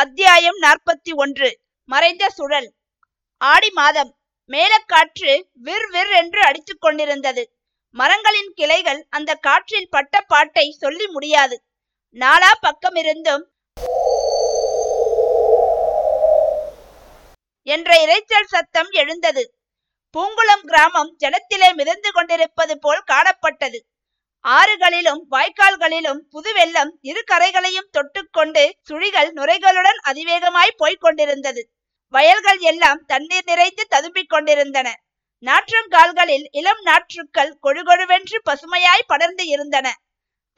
அத்தியாயம் 41. மறைந்த சுழல். ஆடி மாதம். மேலக்காற்று விர் விர் என்று அடித்துக் கொண்டிருந்தது. மரங்களின் கிளைகள் அந்த காற்றில் பட்ட பாட்டை சொல்லி முடியாது. நாலா பக்கமிருந்தும் என்ற இரைச்சல் சத்தம் எழுந்தது. பூங்குளம் கிராமம் ஜலத்திலே மிதந்து கொண்டிருப்பது போல் காணப்பட்டது. ஆறுகளிலும் வாய்க்கால்களிலும் புதுவெல்லம் இரு கரைகளையும் தொட்டுக்கொண்டு சுழிகள் நுரைகளுடன் அதிவேகமாய் போய்கொண்டிருந்தது. வயல்கள் எல்லாம் தண்ணீர் நிறைத்து ததும்பிக் கொண்டிருந்தன. நாற்றங்கால்களில் இளம் நாற்றுக்கள் கொழுகொழுவென்று பசுமையாய் படர்ந்து இருந்தன.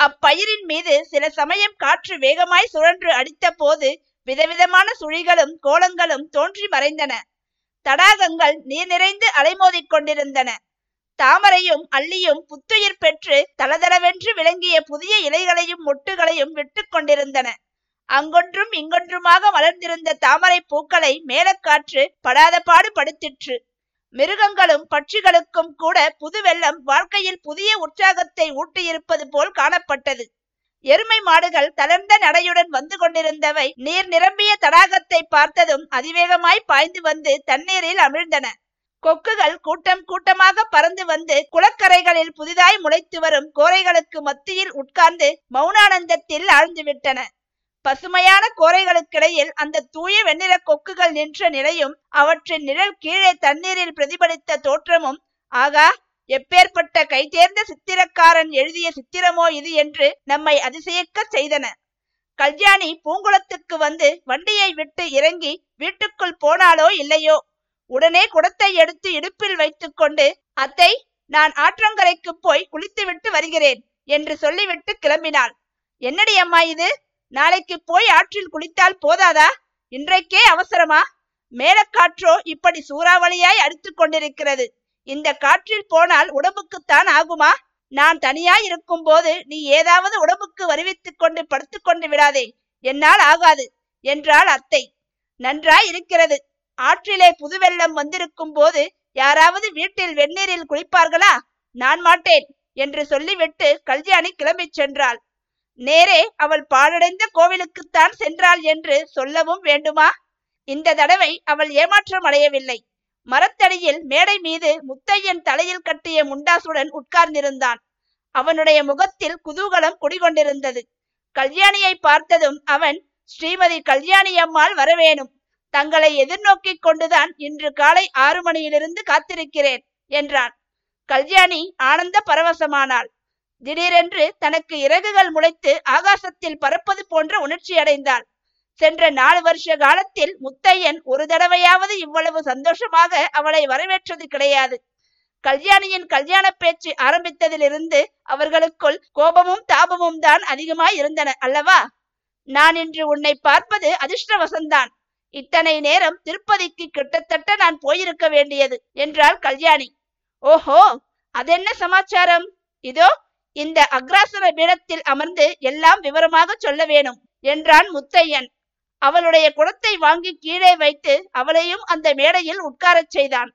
அப்பயிரின் மீது சில சமயம் காற்று வேகமாய் சுழன்று அடித்த போது விதவிதமான சுழிகளும் கோலங்களும் தோன்றி மறைந்தன. தடாகங்கள் நீர் நிறைந்து அலைமோதிக் கொண்டிருந்தன. தாமரையும் அள்ளியும் புத்துயிர் பெற்று தளதளவென்று விளங்கிய புதிய இலைகளையும் மொட்டுகளையும் விட்டு கொண்டிருந்தன. அங்கொன்றும் இங்கொன்றுமாக வளர்ந்திருந்த தாமரை பூக்களை மேலக்காற்று படாத பாடு படுத்திற்று. மிருகங்களும் பட்சிகளுக்கும் கூட புதுவெல்லம் வாழ்க்கையில் புதிய உற்சாகத்தை ஊட்டியிருப்பது போல் காணப்பட்டது. எருமை மாடுகள் தளர்ந்த நடையுடன் வந்து கொண்டிருந்தவை நீர் நிரம்பிய தடாகத்தை பார்த்ததும் அதிவேகமாய் பாய்ந்து வந்து தண்ணீரில் அமிழ்ந்தன. கொக்குகள் கூட்டம் கூட்டமாக பறந்து வந்து குளக்கரைகளில் புதிதாய் முளைத்து வரும் கோரைகளுக்கு மத்தியில் உட்கார்ந்து மௌனானந்தத்தில் ஆழ்ந்துவிட்டன. பசுமையான கோரைகளுக்கிடையில் அந்த தூய வெண்ணிற கொக்குகள் நின்ற நிலையும் அவற்றின் நிழல் கீழே தண்ணீரில் பிரதிபலித்த தோற்றமும் ஆகா, எப்பேற்பட்ட கைதேர்ந்த சித்திரக்காரன் எழுதிய சித்திரமோ இது என்று நம்மை அதிசயிக்க செய்தன. கல்யாணி பூங்குளத்துக்கு வந்து வண்டியை விட்டு இறங்கி வீட்டுக்குள் போனாலோ இல்லையோ, உடனே குடத்தை எடுத்து இடுப்பில் வைத்து கொண்டு, அத்தை நான் ஆற்றங்கரைக்கு போய் குளித்துவிட்டு வருகிறேன் என்று சொல்லிவிட்டு கிளம்பினாள். என்னடி அம்மா இது, நாளைக்கு போய் ஆற்றில் குளித்தால் போதாதா? இன்றைக்கே அவசரமா? மேலக்காற்றோ இப்படி சூறாவளியாய் அடித்து கொண்டிருக்கிறது. இந்த காற்றில் போனால் உடம்புக்குத்தான் ஆகுமா? நான் தனியாய் இருக்கும் போது நீ ஏதாவது உடம்புக்கு வருவித்து கொண்டு படுத்து கொண்டு விடாதே, என்னால் ஆகாது என்றாள் அத்தை. நன்றாய் இருக்கிறது, ஆற்றிலே புதுவெள்ளம் வந்திருக்கும் போது யாராவது வீட்டில் வெந்நீரில் குளிப்பார்களா? நான் மாட்டேன் என்று சொல்லிவிட்டு கல்யாணி கிளம்பி சென்றாள். நேரே அவள் பாழடைந்த கோவிலுக்குத்தான் சென்றாள் என்று சொல்லவும் வேண்டுமா? இந்த தடவை அவள் ஏமாற்றம் அடையவில்லை. மரத்தடியில் மேடை மீது முத்தையன் தலையில் கட்டிய முண்டாசுடன் உட்கார்ந்திருந்தான். அவனுடைய முகத்தில் குதூகலம் குடிகொண்டிருந்தது. கல்யாணியை பார்த்ததும் அவன், ஸ்ரீமதி கல்யாணி அம்மாள் வரவேணும், தங்களை எதிர்நோக்கி கொண்டுதான் இன்று காலை 6 மணியிலிருந்து காத்திருக்கிறேன் என்றான். கல்யாணி ஆனந்த பரவசமானாள். திடீரென்று தனக்கு இறகுகள் முளைத்து ஆகாசத்தில் பறப்பது போன்ற உணர்ச்சி அடைந்தாள். சென்ற 4 வருஷ காலத்தில் முத்தையன் ஒரு தடவையாவது இவ்வளவு சந்தோஷமாக அவளை வரவேற்றது கிடையாது. கல்யாணியின் கல்யாண பேச்சு ஆரம்பித்ததிலிருந்து அவர்களுக்குள் கோபமும் தாபமும் தான் அதிகமாய் இருந்தன அல்லவா? நான் இன்று உன்னை பார்ப்பது அதிர்ஷ்டவசந்தான், இத்தனை நேரம் திருப்பதிக்கு கிட்டத்தட்ட நான் போயிருக்க வேண்டியது என்றாள் கல்யாணி. ஓஹோ, அதென்ன சமாச்சாரம்? இதோ இந்த அக்ராசன பீடத்தில் அமர்ந்து எல்லாம் விவரமாக சொல்ல வேணும் என்றான் முத்தையன். அவளுடைய குடத்தை வாங்கி கீழே வைத்து அவளையும் அந்த மேடையில் உட்காரச் செய்தான்.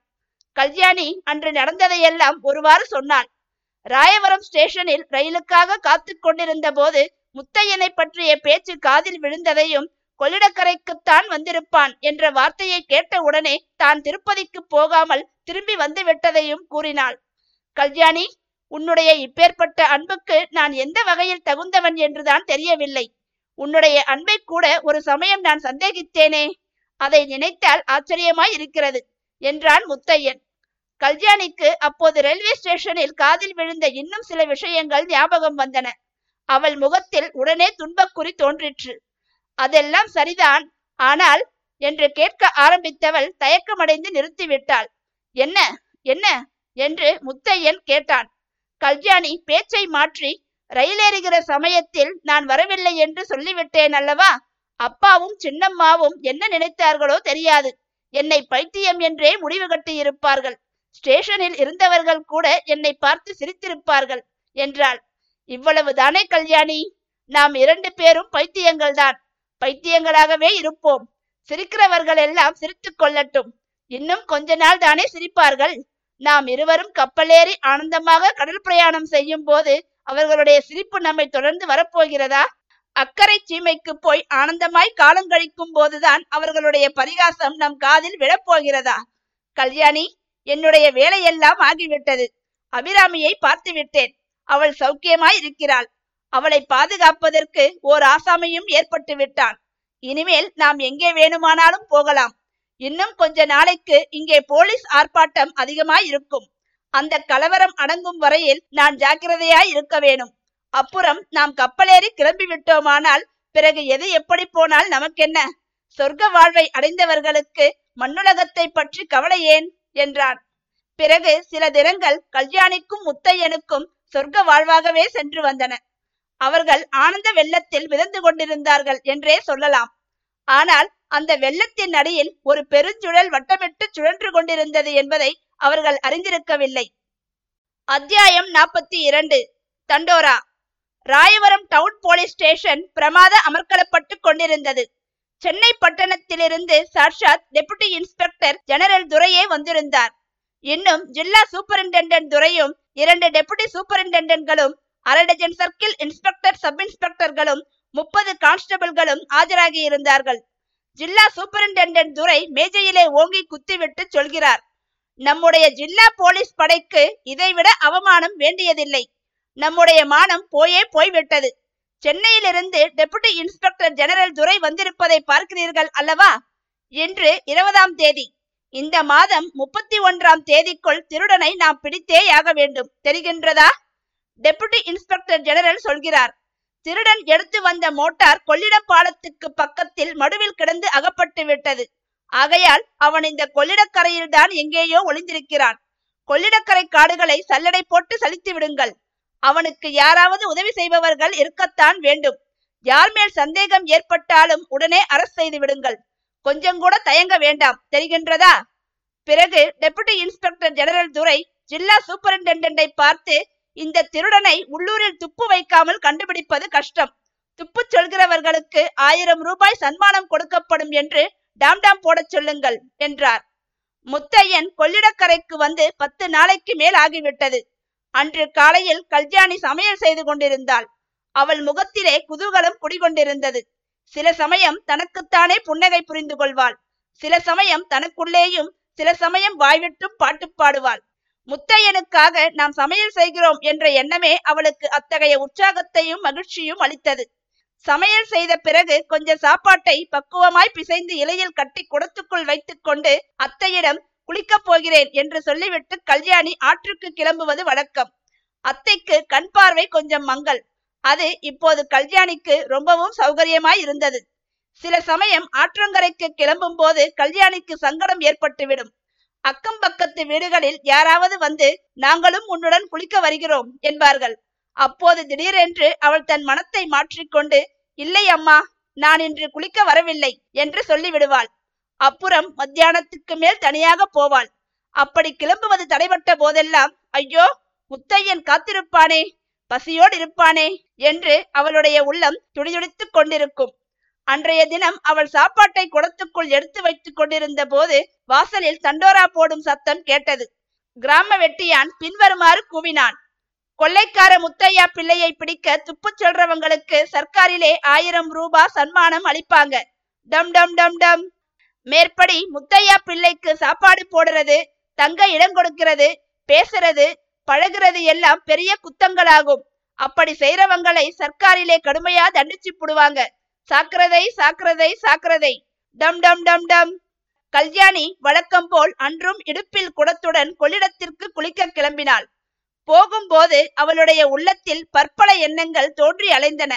கல்யாணி அன்று நடந்ததையெல்லாம் ஒருவாறு சொன்னாள். ராயவரம் ஸ்டேஷனில் ரயிலுக்காக காத்து கொண்டிருந்த போது முத்தையனை பற்றிய பேச்சு காதில் விழுந்ததையும், கொள்ளிடக்கரைக்குத்தான் வந்திருப்பான் என்ற வார்த்தையை கேட்ட உடனே தான் திருப்பதிக்கு போகாமல் திரும்பி வந்து விட்டதையும் கூறினாள். கல்யாணி, உன்னுடைய இப்பேற்பட்ட அன்புக்கு நான் எந்த வகையில் தகுந்தவன் என்றுதான் தெரியவில்லை. உன்னுடைய அன்பை கூட ஒரு சமயம் நான் சந்தேகித்தேனே, அதை நினைத்தால் ஆச்சரியமாய் இருக்கிறது என்றான் முத்தையன். கல்யாணிக்கு அப்போது ரயில்வே ஸ்டேஷனில் காதில் விழுந்த இன்னும் சில விஷயங்கள் ஞாபகம் வந்தன. அவள் முகத்தில் உடனே துன்பக்குறி தோன்றிற்று. அதெல்லாம் சரிதான், ஆனால் என்று கேட்க ஆரம்பித்தவள் தயக்கமடைந்து நிறுத்திவிட்டாள். என்ன என்ன என்று முத்தையன் கேட்டான். கல்யாணி பேச்சை மாற்றி, ரயிலேறுகிற சமயத்தில் நான் வரவில்லை என்று சொல்லிவிட்டேன் அல்லவா? அப்பாவும் சின்னம்மாவும் என்ன நினைத்தார்களோ தெரியாது, என்னை பைத்தியம் என்றே முடிவு கட்டியிருப்பார்கள். ஸ்டேஷனில் இருந்தவர்கள் கூட என்னை பார்த்து சிரித்திருப்பார்கள் என்றாள். இவ்வளவு தானே கல்யாணி, நாம் 2 பேரும் பைத்தியங்கள்தான், பைத்தியங்களாகவே இருப்போம். சிரிக்கிறவர்கள் எல்லாம் சிரித்து கொள்ளட்டும், இன்னும் கொஞ்ச நாள் தானே சிரிப்பார்கள். நாம் இருவரும் கப்பலேறி ஆனந்தமாக கடல் பிரயாணம் செய்யும் போது அவர்களுடைய சிரிப்பு நம்மை தொடர்ந்து வரப்போகிறதா? அக்கறை சீமைக்கு போய் ஆனந்தமாய் காலங்கழிக்கும் போதுதான் அவர்களுடைய பரிகாசம் நம் காதில் விழப்போகிறதா? கல்யாணி, என்னுடைய வேலையெல்லாம் ஆகிவிட்டது. அபிராமியை பார்த்து விட்டேன். அவள் சௌக்கியமாய் இருக்கிறாள். அவளை பாதுகாப்பதற்கு ஓர் ஆசாமியும் ஏற்பட்டு விட்டான். இனிமேல் நாம் எங்கே வேணுமானாலும் போகலாம். இன்னும் கொஞ்ச நாளைக்கு இங்கே போலீஸ் ஆர்ப்பாட்டம் அதிகமாய் இருக்கும். அந்த கலவரம் அடங்கும் வரையில் நான் ஜாக்கிரதையாய் இருக்க வேணும். அப்புறம் நாம் கப்பலேறி கிளம்பி விட்டோமானால் பிறகு எது எப்படி போனால் நமக்கென்ன? சொர்க்க வாழ்வை அடைந்தவர்களுக்கு மண்ணுலகத்தை பற்றி கவலை ஏன் என்றான். பிறகு சில தினங்கள் கல்யாணிக்கும் முத்தையனுக்கும் சொர்க்க வாழ்வாகவே சென்று வந்தன. அவர்கள் ஆனந்த வெள்ளத்தில் மிதந்து கொண்டிருந்தார்கள் என்றே சொல்லலாம். ஆனால் அந்த வெள்ளத்தின் அடியில் ஒரு பெருஞ்சுழல் வட்டமிட்டு சுழன்று கொண்டிருந்தது என்பதை அவர்கள் அறிந்திருக்கவில்லை. அத்தியாயம் 42. தண்டோரா. ராயவரம் டவுன் போலீஸ் ஸ்டேஷன் பிரமாத அமர்க்களப்பட்டு கொண்டிருந்தது. சென்னை பட்டணத்திலிருந்து சாட்சாத் டெபுட்டி இன்ஸ்பெக்டர் ஜெனரல் துரையே வந்திருந்தார். இன்னும் ஜில்லா சூப்பரிண்டென்டென்ட் துரையும் 2 டெபுட்டி சூப்பரிண்டென்டென்ட்களும் 6 டஜன் சர்க்கிள் இன்ஸ்பெக்டர், சப் இன்ஸ்பெக்டர்களும் 30 கான்ஸ்டபிள்களும் ஆஜராகி இருந்தார்கள். ஜில்லா சூப்பரிண்டென்டென்ட் துரை மேஜையிலே ஓங்கி குத்திவிட்டு சொல்கிறார், நம்முடைய ஜில்லா போலீஸ் படைக்கு இதைவிட அவமானம் வேண்டியதில்லை. நம்முடைய மானம் போயே போய்விட்டது. சென்னையிலிருந்து டெபுட்டி இன்ஸ்பெக்டர் ஜெனரல் துரை வந்திருப்பதை பார்க்கிறீர்கள் அல்லவா? இன்று 20ஆம் தேதி. இந்த மாதம் 31ஆம் தேதிக்குள் திருடனை நாம் பிடித்தேயாக வேண்டும். தெரிகின்றதா? டெபுட்டி இன்ஸ்பெக்டர் ஜெனரல் சொல்கிறார். திருடன் எடுத்து வந்த மோட்டார் கொள்ளிடம் பாலத்துக்கு பக்கத்தில் மடுவில் கிடந்து அகப்பட்டு விட்டது. ஆகையால் அவன் இந்த கொள்ளிடக்கரையில் தான் எங்கேயோ ஒளிந்திருக்கிறான். கொள்ளிடக்கரை காடுகளை சல்லடை போட்டு சலித்து விடுங்கள். அவனுக்கு யாராவது உதவி செய்பவர்கள் இருக்கத்தான் வேண்டும். யார் மேல் சந்தேகம் ஏற்பட்டாலும் உடனே அரெஸ்ட் செய்து விடுங்கள். கொஞ்சம் கூட தயங்க வேண்டாம். தெரிகின்றதா? பிறகு டெபுட்டி இன்ஸ்பெக்டர் ஜெனரல் துரை ஜில்லா சூப்பரிண்டென்டென்டை பார்த்து, இந்த திருடனை உள்ளூரில் துப்பு வைக்காமல் கண்டுபிடிப்பது கஷ்டம். துப்பு சொல்கிறவர்களுக்கு 1000 ரூபாய் சன்மானம் கொடுக்கப்படும் என்று டாம்டாம் போட சொல்லுங்கள் என்றார். முத்தையன் கொள்ளிடக்கரைக்கு வந்து 10 நாளைக்கு மேல் ஆகிவிட்டது. அன்று காலையில் கல்யாணி சமையல் செய்து கொண்டிருந்தாள். அவள் முகத்திலே குதூகலம் குடிகொண்டிருந்தது. சில சமயம் தனக்குத்தானே புன்னகை புரிந்து கொள்வாள். சில சமயம் தனக்குள்ளேயும், சில சமயம் வாய்விட்டும் பாட்டு பாடுவாள். முத்தையனுக்காக நாம் சமையல் செய்கிறோம் என்ற எண்ணமே அவளுக்கு அத்தகைய உற்சாகத்தையும் மகிழ்ச்சியும் அளித்தது. சமையல் செய்த பிறகு கொஞ்சம் சாப்பாட்டை பக்குவமாய் பிசைந்து இலையில் கட்டி குடத்துக்குள் வைத்துக் கொண்டு அத்தையிடம் குளிக்கப் போகிறேன் என்று சொல்லிவிட்டு கல்யாணி ஆற்றுக்கு கிளம்புவது வழக்கம். அத்தைக்கு கண் பார்வை கொஞ்சம் மங்கல். அது இப்போது கல்யாணிக்கு ரொம்பவும் சௌகரியமாய் இருந்தது. சில சமயம் ஆற்றங்கரைக்கு கிளம்பும் போது கல்யாணிக்கு சங்கடம் ஏற்பட்டுவிடும். அக்கம் பக்கத்து வீடுகளில் யாராவது வந்து நாங்களும் உன்னுடன் குளிக்க வருகிறோம் என்பார்கள். அப்போது திடீரென்று அவள் தன் மனத்தை மாற்றிக்கொண்டு, இல்லை அம்மா, நான் இன்று குளிக்க வரவில்லை என்று சொல்லிவிடுவாள். அப்புறம் மத்தியானத்துக்கு மேல் தனியாக போவாள். அப்படி கிளம்புவது தடைபட்ட போதெல்லாம், ஐயோ முத்தையன் காத்திருப்பானே, பசியோடு இருப்பானே என்று அவளுடைய உள்ளம் துடிதுடித்து கொண்டிருக்கும். அன்றைய தினம் அவள் சாப்பாட்டை குடத்துக்குள் எடுத்து வைத்துக் கொண்டிருந்த போது வாசலில் தண்டோரா போடும் சத்தம் கேட்டது. கிராம வெட்டியான் பின்வருமாறு கூவினான், கொள்ளைக்கார முத்தையா பிள்ளையை பிடிக்க துப்பு சொல்றவங்களுக்கு சர்க்காரிலே 1000 ரூபாய் சன்மானம் அளிப்பாங்க. டம் டம் டம் டம். மேற்படி முத்தையா பிள்ளைக்கு சாப்பாடு போடுறது, தங்க இடம் கொடுக்கிறது, பேசுறது, பழகிறது எல்லாம் பெரிய குத்தங்களாகும். அப்படி செய்யறவங்களை சர்க்காரிலே கடுமையா தண்டிச்சு போடுவாங்க. சாக்கிரதை சாக்கிரதை சாக்கிரதை. டம் டம் டம் டம். கல்யாணி வழக்கம் போல் அன்றும் இடுப்பில் குடத்துடன் கொள்ளிடத்திற்கு குளிக்க கிளம்பினாள். போகும்போது அவளுடைய உள்ளத்தில் பற்பல எண்ணங்கள் தோன்றி அலைந்தன.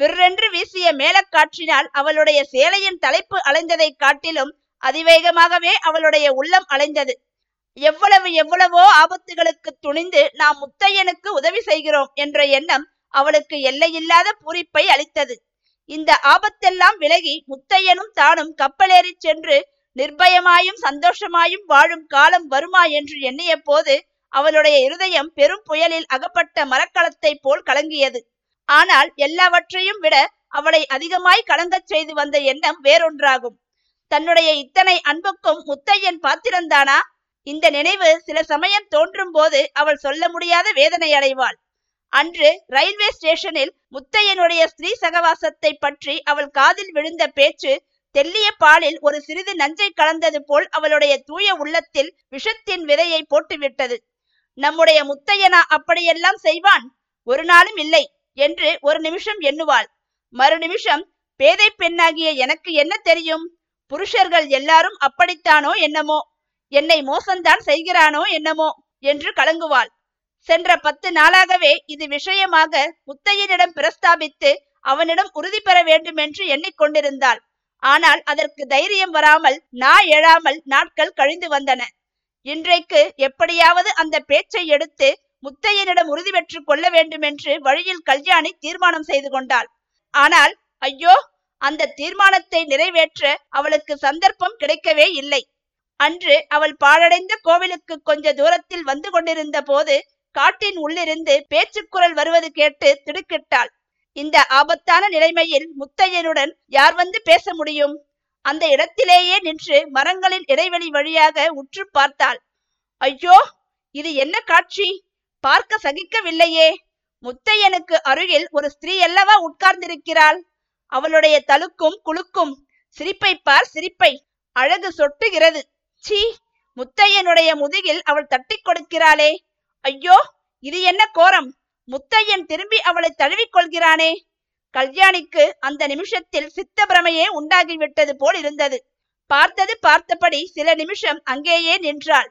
விற்றென்று வீசிய மேலக்காற்றினால் அவளுடைய சேலையின் தலைப்பு அலைந்ததை காட்டிலும் அதிவேகமாகவே அவளுடைய உள்ளம் அலைந்தது. எவ்வளவோ ஆபத்துகளுக்கு துணிந்து நாம் முத்தையனுக்கு உதவி செய்கிறோம் என்ற எண்ணம் அவளுக்கு எல்லையில்லாத பூரிப்பை அளித்தது. இந்த ஆபத்தெல்லாம் விலகி முத்தையனும் தானும் கப்பலேறி சென்று நிர்பயமாயும் சந்தோஷமாயும் வாழும் காலம் வருமா என்று எண்ணிய போது அவளுடைய இருதயம் பெரும் புயலில் அகப்பட்ட மரக்கலத்தை போல் கலங்கியது. ஆனால் எல்லாவற்றையும் விட அவளை அதிகமாய் கலங்கச் செய்து வந்த எண்ணம் வேறொன்றாகும். தன்னுடைய இத்தனை அன்புக்கும் முத்தையன் பாத்திரந்தானா? இந்த நினைவு சில சமயம் தோன்றும் போது அவள் சொல்ல முடியாத வேதனை அடைவாள். அன்று ரயில்வே ஸ்டேஷனில் முத்தையனுடைய ஸ்திரீ சகவாசத்தை பற்றி அவள் காதில் விழுந்த பேச்சு தெல்லிய பாலில் ஒரு சிறிது நஞ்சை கலந்தது போல் அவளுடைய தூய உள்ளத்தில் விஷத்தின் விதையை போட்டுவிட்டது. நம்முடைய முத்தையனா அப்படியெல்லாம் செய்வான்? ஒரு நாளும் இல்லை என்று ஒரு நிமிஷம் எண்ணுவாள். மறுநிமிஷம் பேதை பெண்ணாகிய எனக்கு என்ன தெரியும், புருஷர்கள் எல்லாரும் அப்படித்தானோ என்னமோ, என்னை மோசம்தான் செய்கிறானோ என்னமோ என்று கலங்குவாள். சென்ற 10 நாளாகவே இது விஷயமாக முத்தையனிடம் பிரஸ்தாபித்து அவனிடம் உறுதி பெற வேண்டும் என்று எண்ணிக்கொண்டிருந்தாள். ஆனால் அதற்கு தைரியம் வராமல் எழாமல் நாட்கள் கழிந்து வந்தன. இன்றைக்கு எப்படியாவது அந்த பேச்சை எடுத்து முத்தையனிடம் உறுதி பெற்று கொள்ள வேண்டும் என்று வழியில் கல்யாணி தீர்மானம் செய்து கொண்டாள். ஆனால் ஐயோ, அந்த தீர்மானத்தை நிறைவேற்ற அவளுக்கு சந்தர்ப்பம் கிடைக்கவே இல்லை. அன்று அவள் பாழடைந்த கோவிலுக்கு கொஞ்ச தூரத்தில் வந்து கொண்டிருந்த போது காட்டின் உள்ளிருந்து பேச்சுக்குரல் வருவது கேட்டு திடுக்கிட்டாள். இந்த ஆபத்தான நிலைமையில் முத்தையனுடன் யார் வந்து பேச முடியும்? அந்த இடத்திலேயே நின்று மரங்களின் இடைவெளி வழியாக உற்று பார்த்தாள். ஐயோ, இது என்ன காட்சி, பார்க்க சகிக்கவில்லையே! முத்தையனுக்கு அருகில் ஒரு ஸ்திரீ அல்லவா உட்கார்ந்திருக்கிறாள். அவளுடைய தலுக்கும் குலுக்கும், சிரிப்பை பார் சிரிப்பை, அழகு சொட்டுகிறது. சீ, முத்தையனுடைய முதுகில் அவள் தட்டி கொடுக்கிறாளே! ஐயோ, இது என்ன கோரம்! முத்தையன் திரும்பி அவளை தழுவிக்கொள்கிறானே! கல்யாணிக்கு அந்த நிமிஷத்தில் சித்த பிரமையே உண்டாகிவிட்டது போல் இருந்தது. பார்த்தபடி சில நிமிஷம் அங்கேயே நின்றாள்.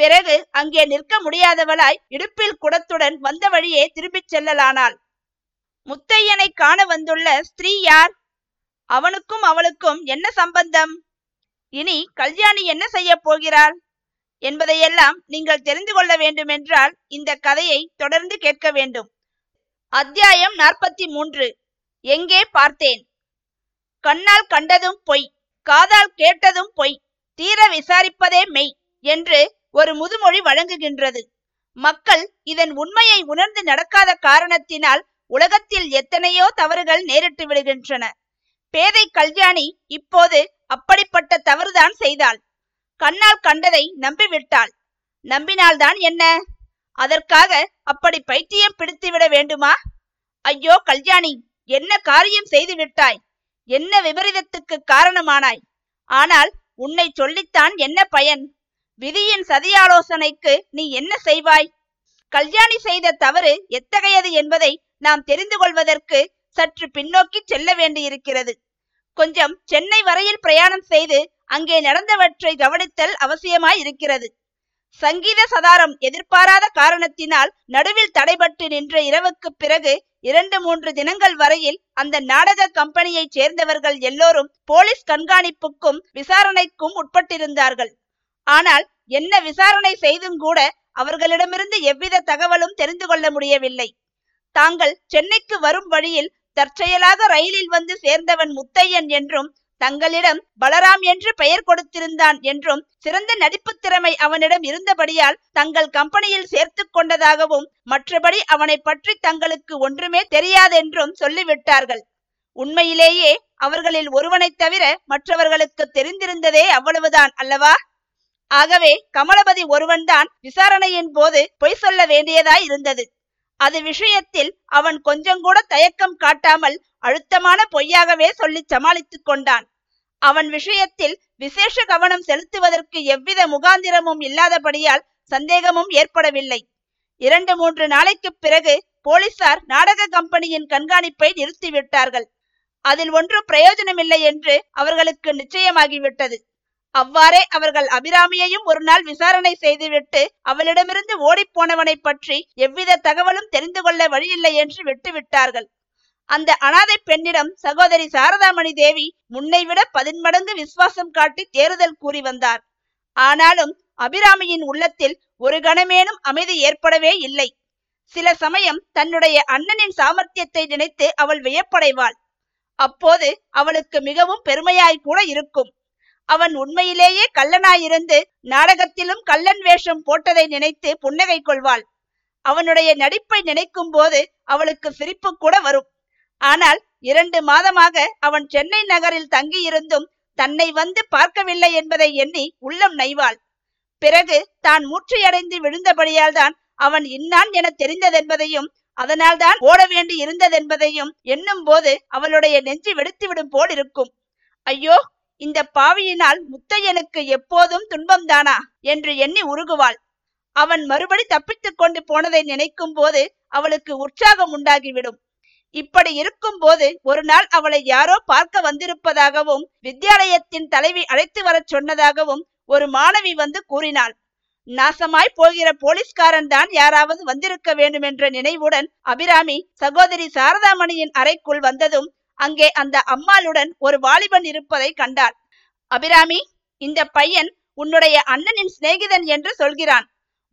பிறகு அங்கே நிற்க முடியாதவளாய் இடுப்பில் குடத்துடன் வந்த வழியே திரும்பிச் செல்லலானாள். முத்தையனை காண வந்துள்ள ஸ்திரீ யார்? அவனுக்கும் அவளுக்கும் என்ன சம்பந்தம்? இனி கல்யாணி என்ன செய்ய போகிறாள் என்பதையெல்லாம் நீங்கள் தெரிந்து கொள்ள வேண்டுமென்றால் இந்த கதையை தொடர்ந்து கேட்க வேண்டும். அத்தியாயம் 43. எங்கே பார்த்தேன். கண்ணால் கண்டதும் பொய், காதால் கேட்டதும் பொய், தீர விசாரிப்பதே மெய் என்று ஒரு முதுமொழி வழங்குகின்றது. மக்கள் இதன் உண்மையை உணர்ந்து நடக்காத காரணத்தினால் உலகத்தில் எத்தனையோ தவறுகள் நேரிட்டு விடுகின்றன. பேதை கல்யாணி இப்போது அப்படிப்பட்ட தவறுதான் செய்தாள். கண்ணால் கண்டதை நம்பிவிட்டாள். நம்பினால்தான் என்ன? அதற்காக அப்படி பைத்தியம் பிடித்துவிட வேண்டுமா? ஐயோ கல்யாணி, என்ன காரியம் செய்து விட்டாய்! என்ன விபரீதத்துக்கு காரணமானாய்! ஆனால் உன்னை சொல்லித்தான் என்ன பயன்? விதியின் சதியாலோசனைக்கு நீ என்ன செய்வாய்? கல்யாணி செய்த தவறு எத்தகையது என்பதை நாம் தெரிந்து கொள்வதற்கு சற்று பின்னோக்கி செல்ல வேண்டியிருக்கிறது. கொஞ்சம் சென்னை வரையில் பிரயாணம் செய்து அங்கே நடந்தவற்றை கவனித்தல் அவசியமாய் இருக்கிறது. சங்கீத சதாரம் எதிர்பாராத காரணத்தினால் நடுவில் தடைபட்டு நின்ற இரவுக்கு பிறகு 2-3 தினங்கள் வரையில் அந்த நாடக கம்பெனியைச் சேர்ந்தவர்கள் எல்லோரும் போலீஸ் கண்காணிப்புக்கும் விசாரணைக்கும் உட்பட்டிருந்தார்கள். ஆனால் என்ன விசாரணை செய்தும் கூட அவர்களிடமிருந்து எவ்வித தகவலும் தெரிந்து கொள்ள முடியவில்லை. தாங்கள் சென்னைக்கு வரும் வழியில் தற்செயலாக ரயிலில் வந்து சேர்ந்தவன் முத்தையன் என்றும், தங்களிடம் பலராம் என்று பெயர் கொடுத்திருந்தான் என்றும், சிறந்த நடிப்பு திறமை அவனிடம் இருந்தபடியால் தங்கள் கம்பெனியில் சேர்த்து கொண்டதாகவும், மற்றபடி அவனை பற்றி தங்களுக்கு ஒன்றுமே தெரியாதென்றும் சொல்லிவிட்டார்கள். உண்மையிலேயே அவர்களில் ஒருவனை தவிர மற்றவர்களுக்கு தெரிந்திருந்ததே அவ்வளவுதான் அல்லவா? ஆகவே கமலபதி ஒருவன்தான் விசாரணையின் போது பொய் சொல்ல வேண்டியதாய் இருந்தது. அது விஷயத்தில் அவன் கொஞ்சம் கூட தயக்கம் காட்டாமல் அழுத்தமான பொய்யாகவே சொல்லி சமாளித்து கொண்டான். அவன் விஷயத்தில் விசேஷ கவனம் செலுத்துவதற்கு எவ்வித முகாந்திரமும் இல்லாதபடியால் சந்தேகமும் ஏற்படவில்லை. 2-3 நாளைக்கு பிறகு போலீசார் நாடக கம்பெனியின் கண்காணிப்பை நிறுத்திவிட்டார்கள். அதில் ஒன்றும் பிரயோஜனமில்லை என்று அவர்களுக்கு நிச்சயமாகிவிட்டது. அவ்வாறே அவர்கள் அபிராமியையும் ஒரு நாள் விசாரணை செய்துவிட்டு அவளிடமிருந்து ஓடிப்போனவனை பற்றி எவ்வித தகவலும் தெரிந்து கொள்ள வழியில்லை என்று விட்டுவிட்டார்கள். அந்த அனாதை பெண்ணிடம் சகோதரி சாரதாமணி தேவி முன்னைவிட 10 மடங்கு விசுவாசம் காட்டி தேறுதல் கூறி வந்தார். ஆனாலும் அபிராமியின் உள்ளத்தில் ஒரு கணமேனும் அமைதி ஏற்படவே இல்லை. சில சமயம் தன்னுடைய அண்ணனின் சாமர்த்தியத்தை நினைத்து அவள் வியப்படைவாள். அப்போது அவளுக்கு மிகவும் பெருமையாய் கூட இருக்கும். அவன் உண்மையிலேயே கள்ளனாயிருந்து நாடகத்திலும் கள்ளன் வேஷம் போட்டதை நினைத்து புன்னகை கொள்வாள். அவனுடைய நடிப்பை நினைக்கும் போது அவளுக்கு சிரிப்பு கூட வரும். ஆனால் 2 மாதமாக அவன் சென்னை நகரில் தங்கியிருந்தும் தன்னை வந்து பார்க்கவில்லை என்பதை எண்ணி உள்ளம் நைவாள். பிறகு தான் மூச்சையடைந்து விழுந்தபடியால் தான் அவன் இன்னான் என தெரிந்ததென்பதையும் அதனால்தான் ஓட வேண்டி இருந்ததென்பதையும் எண்ணும் போது அவளுடைய நெஞ்சு வெடித்துவிடும் போல் இருக்கும். ஐயோ, இந்த பாவியினால் முத்தையனுக்கு எப்போதும் துன்பம்தானா என்று எண்ணி உருகுவாள். அவன் மறுபடி தப்பித்துக் கொண்டு போனதை நினைக்கும் போது அவளுக்கு உற்சாகம் உண்டாகிவிடும். இப்படி இருக்கும் போது ஒரு நாள் அவளை யாரோ பார்க்க வந்திருப்பதாகவும் வித்யாலயத்தின் தலைவி அழைத்து வர சொன்னதாகவும் ஒரு மாணவி வந்து கூறினாள். நாசமாய் போகிற போலீஸ்காரன் தான் யாராவது வந்திருக்க வேண்டும் என்ற நினைவுடன் அபிராமி சகோதரி சாரதாமணியின் அறைக்குள் வந்ததும் அங்கே அந்த அம்மாளுடன் ஒரு வாலிபன் இருப்பதை கண்டாள். அபிராமி, இந்த பையன் உன்னுடைய அண்ணனின் சிநேகிதன் என்று சொல்கிறான்.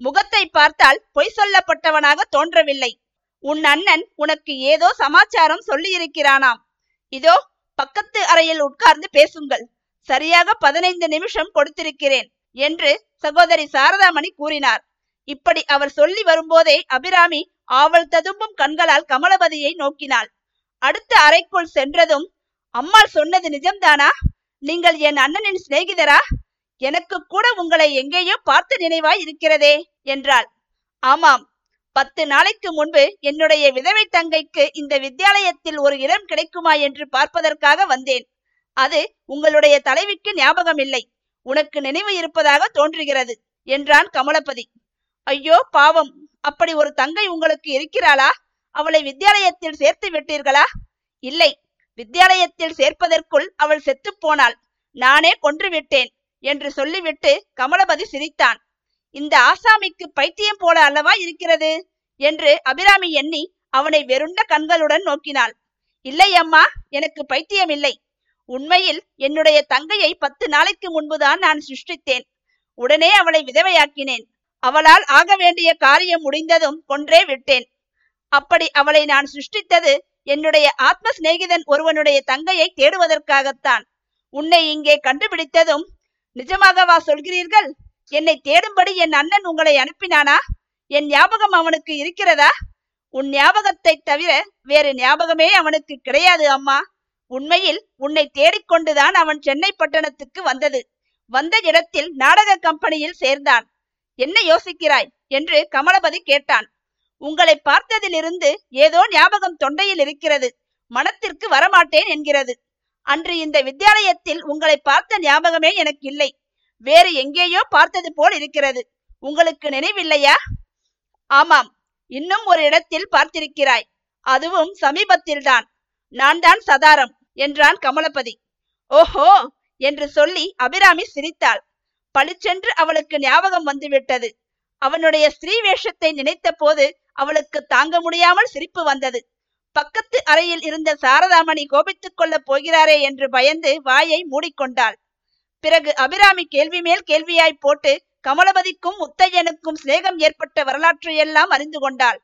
முகத்தை பார்த்தால் பொய் சொல்லப்பட்டவனாக தோன்றவில்லை. உன் அண்ணன் உனக்கு ஏதோ சமாச்சாரம் சொல்லியிருக்கிறானாம். இதோ பக்கத்து அறையில் உட்கார்ந்து பேசுங்கள். சரியாக 15 நிமிஷம் கொடுத்திருக்கிறேன் என்று சகோதரி சாரதாமணி கூறினார். இப்படி அவர் சொல்லி வரும்போதே அபிராமி ஆவல் ததும்பும் கண்களால் கமலபதியை நோக்கினாள். அடுத்த அறைக்குள் சென்றதும், அம்மாள் சொன்னது நிஜம்தானா? நீங்கள் என் அண்ணனின் சிநேகிதரா? எனக்கு கூட உங்களை எங்கேயோ பார்த்து நினைவாய் இருக்கிறதே என்றாள். ஆமாம், 10 நாளைக்கு முன்பு என்னுடைய விதவை தங்கைக்கு இந்த வித்யாலயத்தில் ஒரு இடம் கிடைக்குமா என்று பார்ப்பதற்காக வந்தேன். அது உங்களுடைய தலைவிக்கு ஞாபகம் இல்லை, உனக்கு நினைவு இருப்பதாக தோன்றுகிறது என்றான் கமலபதி. ஐயோ பாவம், அப்படி ஒரு தங்கை உங்களுக்கு இருக்கிறாளா? அவளை வித்யாலயத்தில் சேர்த்து விட்டீர்களா? இல்லை, வித்யாலயத்தில் சேர்ப்பதற்குள் அவள் செத்து போனாள், நானே கொன்று விட்டேன் என்று சொல்லிவிட்டு கமலபதி சிரித்தான். இந்த ஆசாமிக்கு பைத்தியம் போல அல்லவா இருக்கிறது என்று அபிராமி எண்ணி அவனை வெறுண்ட கண்களுடன் நோக்கினாள். இல்லை அம்மா, எனக்கு பைத்தியம் இல்லை. உண்மையில் என்னுடைய தங்கையை 10 நாளைக்கு முன்புதான் நான் சிருஷ்டித்தேன். உடனே அவளை விதவையாக்கினேன். அவளால் ஆக வேண்டிய காரியம் முடிந்ததும் கொன்றே விட்டேன். அப்படி அவளை நான் சிருஷ்டித்தது என்னுடைய ஆத்ம சிநேகிதன் ஒருவனுடைய தங்கையை தேடுவதற்காகத்தான். உன்னை இங்கே கண்டுபிடித்ததும் நிஜமாகவா சொல்கிறீர்கள்? என்னை தேடும்படி என் அண்ணன் உங்களை அனுப்பினானா? என் ஞாபகம் அவனுக்கு இருக்கிறதா? உன் ஞாபகத்தை தவிர வேறு ஞாபகமே அவனுக்கு கிடையாது அம்மா. உண்மையில் உன்னை தேடிக்கொண்டுதான் அவன் சென்னை பட்டணத்துக்கு வந்தது. வந்த இடத்தில் நாடக கம்பெனியில் சேர்ந்தான். என்ன யோசிக்கிறாய் என்று கமலபதி கேட்டான். உங்களை பார்த்ததிலிருந்து ஏதோ ஞாபகம் தொண்டையில் இருக்கிறது, மனத்திற்கு வரமாட்டேன் என்கிறது. அன்று இந்த வித்யாலயத்தில் உங்களை பார்த்த ஞாபகமே எனக்கு இல்லை, வேறு எங்கேயோ பார்த்தது போல் இருக்கிறது. உங்களுக்கு நினைவில்லையா? ஆமாம், இன்னும் ஒரு இடத்தில் பார்த்திருக்கிறாய், அதுவும் சமீபத்தில்தான். நான் தான் சதாரம் என்றான் கமலபதி. ஓஹோ என்று சொல்லி அபிராமி சிரித்தாள். பளிச்சென்று அவளுக்கு ஞாபகம் வந்துவிட்டது. அவனுடைய ஸ்ரீ வேஷத்தை நினைத்த போது அவளுக்கு தாங்க முடியாமல் சிரிப்பு வந்தது. பக்கத்து அறையில் இருந்த சாரதாமணி கோபித்துக் கொள்ள போகிறாரே என்று பயந்து வாயை மூடிக்கொண்டாள். பிறகு அபிராமி கேள்வி மேல் கேள்வியாய் போட்டு கமலபதிக்கும் முத்தையனுக்கும் சிநேகம் ஏற்பட்ட வரலாற்றையெல்லாம் அறிந்து கொண்டாள்.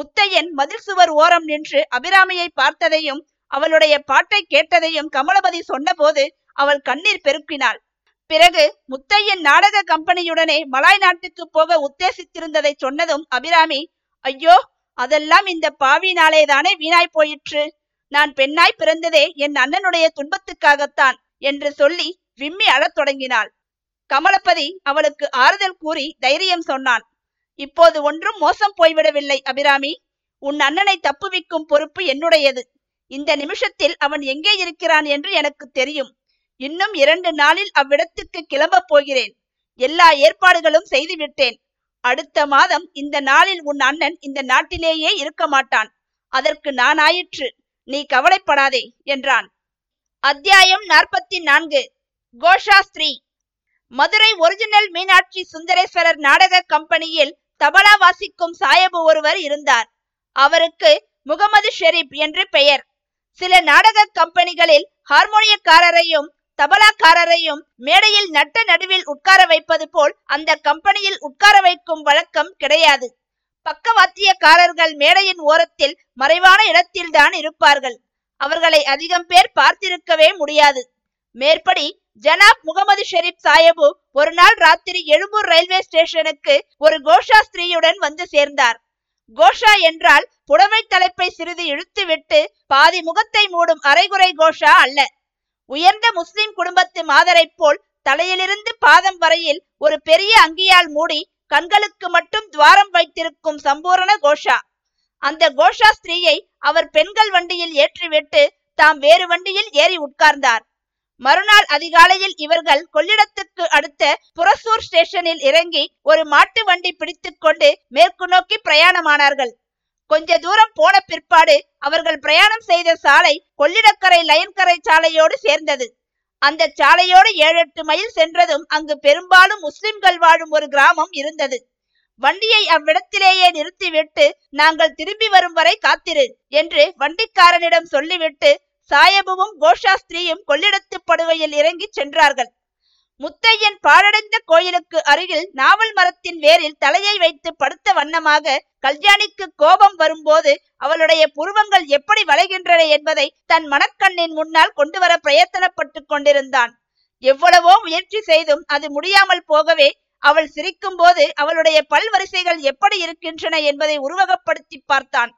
முத்தையன் மதில் சுவர் ஓரம் நின்று அபிராமியை பார்த்ததையும் அவளுடைய பாட்டை கேட்டதையும் கமலபதி சொன்னபோது அவள் கண்ணீர் பெருக்கினாள். பிறகு முத்தையன் நாடக கம்பெனியுடனே மலாய் நாட்டுக்கு போக உத்தேசித்திருந்ததை சொன்னதும் அபிராமி, ஐயோ, அதெல்லாம் இந்த பாவினாலே தானே வீணாய் போயிற்று. நான் பெண்ணாய் பிறந்ததே என் அண்ணனுடைய துன்பத்துக்காகத்தான் என்று சொல்லி விம்மி அழத் தொடங்கினாள். கமலபதி அவளுக்கு ஆறுதல் கூறி தைரியம் சொன்னான். இப்போது ஒன்றும் மோசம் போய்விடவில்லை அபிராமி. உன் அண்ணனை தப்புவிக்கும் பொறுப்பு என்னுடையது. இந்த நிமிஷத்தில் அவன் எங்கே இருக்கிறான் என்று எனக்கு தெரியும். இன்னும் 2 நாளில் அவ்விடத்துக்கு கிளம்ப போகிறேன். எல்லா ஏற்பாடுகளும் செய்து விட்டேன். அடுத்த மாதம் இந்த நாளில் உன் அண்ணன் இந்த நாட்டிலேயே இருக்க மாட்டான். அதற்கு நான் ஆயிற்று, நீ கவலைப்படாதே என்றான். அத்தியாயம் 44. கோஷாஸ்திரி. மதுரை ஒரிஜினல் மீனாட்சி சுந்தரேஸ்வரர் நாடக கம்பெனியில் தபலா வாசிக்கும் சாயபு ஒருவர் இருந்தார். அவருக்கு முகமது ஷெரீப் என்று பெயர். சில நாடக கம்பெனிகளில் ஹார்மோனியக்காரரையும் தபலாக்காரரையும் மேடையில் நட்ட நடுவில் உட்கார வைப்பது போல் அந்த கம்பெனியில் உட்கார வைக்கும் வழக்கம் கிடையாது. பக்கவாத்தியக்காரர்கள் மேடையின் ஓரத்தில் மறைவான இடத்தில்தான் இருப்பார்கள். அவர்களை அதிகம் பேர் பார்த்திருக்கவே முடியாது. மேற்படி ஜனாப் முகமது ஷெரீப் சாயபு ஒரு நாள் ராத்திரி எழும்பூர் ரயில்வே ஸ்டேஷனுக்கு ஒரு கோஷா ஸ்திரீயுடன் வந்து சேர்ந்தார். கோஷா என்றால் புடவை தலைப்பை சிறிது இழுத்து விட்டு பாதி முகத்தை மூடும் அரைகுறை கோஷா அல்ல. உயர்ந்த முஸ்லிம் குடும்பத்து மாதரை போல் தலையிலிருந்து பாதம் வரையில் ஒரு பெரிய அங்கியால் மூடி கண்களுக்கு மட்டும் துவாரம் வைத்திருக்கும் சம்பூரண கோஷா. அந்த கோஷா ஸ்திரீயை அவர் பெண்கள் வண்டியில் ஏற்றிவிட்டு தாம் வேறு வண்டியில் ஏறி உட்கார்ந்தார். மறுநாள் அதிகாலையில் இவர்கள் கொள்ளிடத்துக்கு அடுத்த புரசூர் ஸ்டேஷனில் இறங்கி ஒரு மாட்டு வண்டி பிடித்து கொண்டு மேற்கு நோக்கி பிரயாணமானார்கள். கொஞ்ச தூரம் போன பிற்பாடு அவர்கள் பிரயாணம் செய்த சாலை கொள்ளிடக்கரை லயன்கரை சாலையோடு சேர்ந்தது. அந்த சாலையோடு 7-8 மைல் சென்றதும் அங்கு பெரும்பாலும் முஸ்லிம்கள் வாழும் ஒரு கிராமம் இருந்தது. வண்டியை அவ்விடத்திலேயே நிறுத்திவிட்டு, நாங்கள் திரும்பி வரும் வரை காத்திரு என்று வண்டிக்காரனிடம் சொல்லிவிட்டு சாயபுவும் கோஷா ஸ்திரீயும் கொள்ளிடத்து படுகையில் இறங்கி சென்றார்கள். முத்தையன் பாழடைந்த கோயிலுக்கு அருகில் நாவல் மரத்தின் வேரில் தலையை வைத்து படுத்த வண்ணமாக கல்யாணிக்கு கோபம் வரும்போது அவளுடைய புருவங்கள் எப்படி வளைகின்றன என்பதை தன் மனக்கண்ணின் முன்னால் கொண்டுவர பிரயத்தனப்பட்டு கொண்டிருந்தான். எவ்வளவோ முயற்சி செய்தும் அது முடியாமல் போகவே, அவள் சிரிக்கும் போது அவளுடைய பல்வரிசைகள் எப்படி இருக்கின்றன என்பதை உருவகப்படுத்தி பார்த்தான்.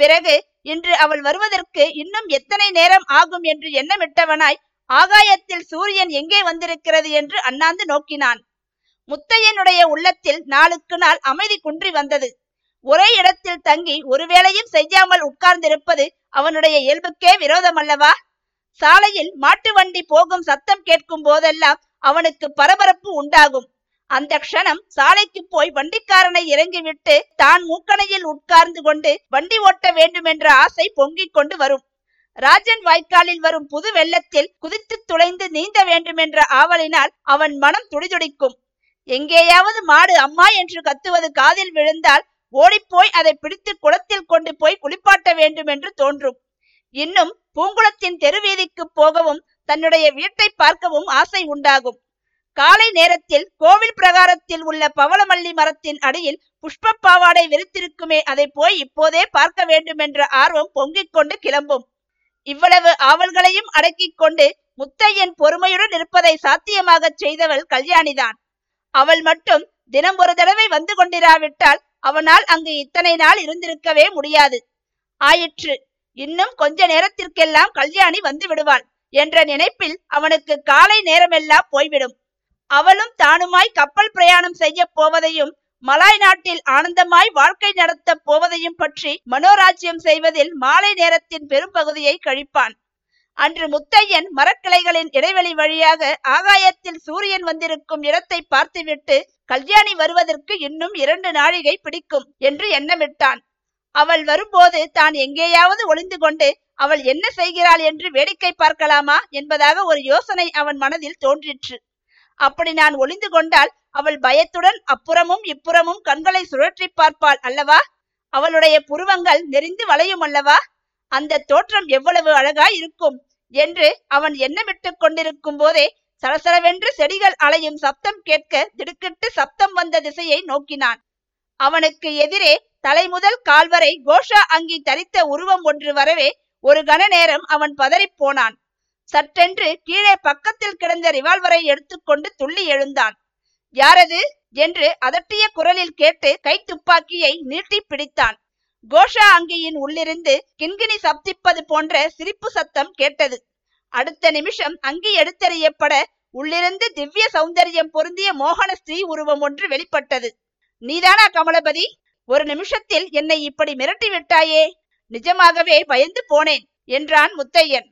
பிறகு இன்று அவள் வருவதற்கு இன்னும் எத்தனை நேரம் ஆகும் என்று எண்ணமிட்டவனாய் ஆகாயத்தில் சூரியன் எங்கே வந்திருக்கிறது என்று அண்ணாந்து நோக்கினான். முத்தையனுடைய உள்ளத்தில் நாளுக்கு நாள் அமைதி குன்றி வந்தது. ஒரே இடத்தில் தங்கி ஒரு வேளையும் செய்யாமல் உட்கார்ந்திருப்பது அவனுடைய இயல்புக்கே விரோதம் அல்லவா? சாலையில் மாட்டு வண்டி போகும் சத்தம் கேட்கும் போதெல்லாம் அவனுக்கு பரபரப்பு உண்டாகும். அந்த க்ஷணம் சாலைக்கு போய் வண்டிக்காரனை இறங்கிவிட்டு தான் மூக்கணையில் உட்கார்ந்து கொண்டு வண்டி ஓட்ட வேண்டுமென்ற ஆசை பொங்கிக் கொண்டு வரும். ராஜன் வாய்க்காலில் வரும் புது வெள்ளத்தில் குதித்து துளைந்து நீந்த வேண்டுமென்ற ஆவலினால் அவன் மனம் துடிதுடிக்கும். எங்கேயாவது மாடு அம்மா என்று கத்துவது காதில் விழுந்தால் ஓடிப்போய் அதை பிடித்து குளத்தில் கொண்டு போய் குளிப்பாட்ட வேண்டும் என்று தோன்றும். இன்னும் பூங்குளத்தின் தெருவீதிக்கு போகவும் தன்னுடைய வீட்டை பார்க்கவும் ஆசை உண்டாகும். காலை நேரத்தில் கோவில் பிரகாரத்தில் உள்ள பவளமல்லி மரத்தின் அடியில் புஷ்ப பாவாடை விரித்திருக்குமே, அதை போய் இப்போதே பார்க்க வேண்டும் என்ற ஆர்வம் பொங்கிக் கொண்டு கிளம்பும். இவ்வளவு ஆவல்களையும் அடக்கிக் கொண்டு முத்தையன் பொறுமையுடன் இருப்பதை சாத்தியமாக செய்தவள் கல்யாணிதான். அவள் மட்டும் தினம் ஒரு தடவை வந்து கொண்டிராவிட்டால் அவனால் அங்கு இத்தனை நாள் இருந்திருக்கவே முடியாது. ஆயிற்று, இன்னும் கொஞ்ச நேரத்திற்கெல்லாம் கல்யாணி வந்து விடுவாள் என்ற நினைப்பில் அவனுக்கு காலை நேரமெல்லாம் போய்விடும். அவளும் தானுமாய் கப்பல் பிரயாணம் செய்ய போவதையும் மலாய் நாட்டில் ஆனந்தமாய் வாழ்க்கை நடத்த போவதையும் பற்றி மனோராஜ்யம் செய்வதில் மாலை நேரத்தின் பெரும்பகுதியை கழிப்பான். அன்று முத்தையன் மரக்கிளைகளின் இடைவெளி வழியாக ஆகாயத்தில் சூரியன் வந்திருக்கும் இடத்தை பார்த்துவிட்டு கல்யாணி வருவதற்கு இன்னும் 2 நாழிகை பிடிக்கும் என்று எண்ணமிட்டான். அவள் வரும்போது தான் எங்கேயாவது ஒளிந்து கொண்டு அவள் என்ன செய்கிறாள் என்று வேடிக்கை பார்க்கலாமா என்பதாக ஒரு யோசனை அவன் மனதில் தோன்றிற்று. அப்படி நான் ஒளிந்து கொண்டால் அவள் பயத்துடன் அப்புறமும் இப்புறமும் கண்களை சுழற்றி பார்ப்பாள் அல்லவா? அவளுடைய புருவங்கள் நெறிந்து வளையும் அல்லவா? அந்த தோற்றம் எவ்வளவு அழகாய் இருக்கும் என்று அவன் எண்ணமிட்டு கொண்டிருக்கும் போதே சலசலவென்று செடிகள் அலையும் சப்தம் கேட்க திடுக்கிட்டு சப்தம் வந்த திசையை நோக்கினான். அவனுக்கு எதிரே தலைமுதல் கால்வரை கோஷா அங்கி தரித்த உருவம் ஒன்று வரவே ஒரு கன நேரம் அவன் பதறிப்போனான். சட்டென்று கீழே பக்கத்தில் கிடந்த ரிவால்வரை எடுத்துக்கொண்டு துள்ளி எழுந்தான். யாரது என்று அதட்டிய குரலில் கேட்டு கை துப்பாக்கியை நீட்டி பிடித்தான். கோஷா அங்கியின் உள்ளிருந்து கிண்கிணி சப்திப்பது போன்ற சிரிப்பு சத்தம் கேட்டது. அடுத்த நிமிஷம் அங்கி எடுத்தறியப்பட உள்ளிருந்து திவ்ய சௌந்தரியம் பொருந்திய மோகன ஸ்ரீ உருவம் ஒன்று வெளிப்பட்டது. நீதானா கமலபதி? ஒரு நிமிஷத்தில் என்னை இப்படி மிரட்டி விட்டாயே, நிஜமாகவே பயந்து போனேன் என்றான் முத்தையன்.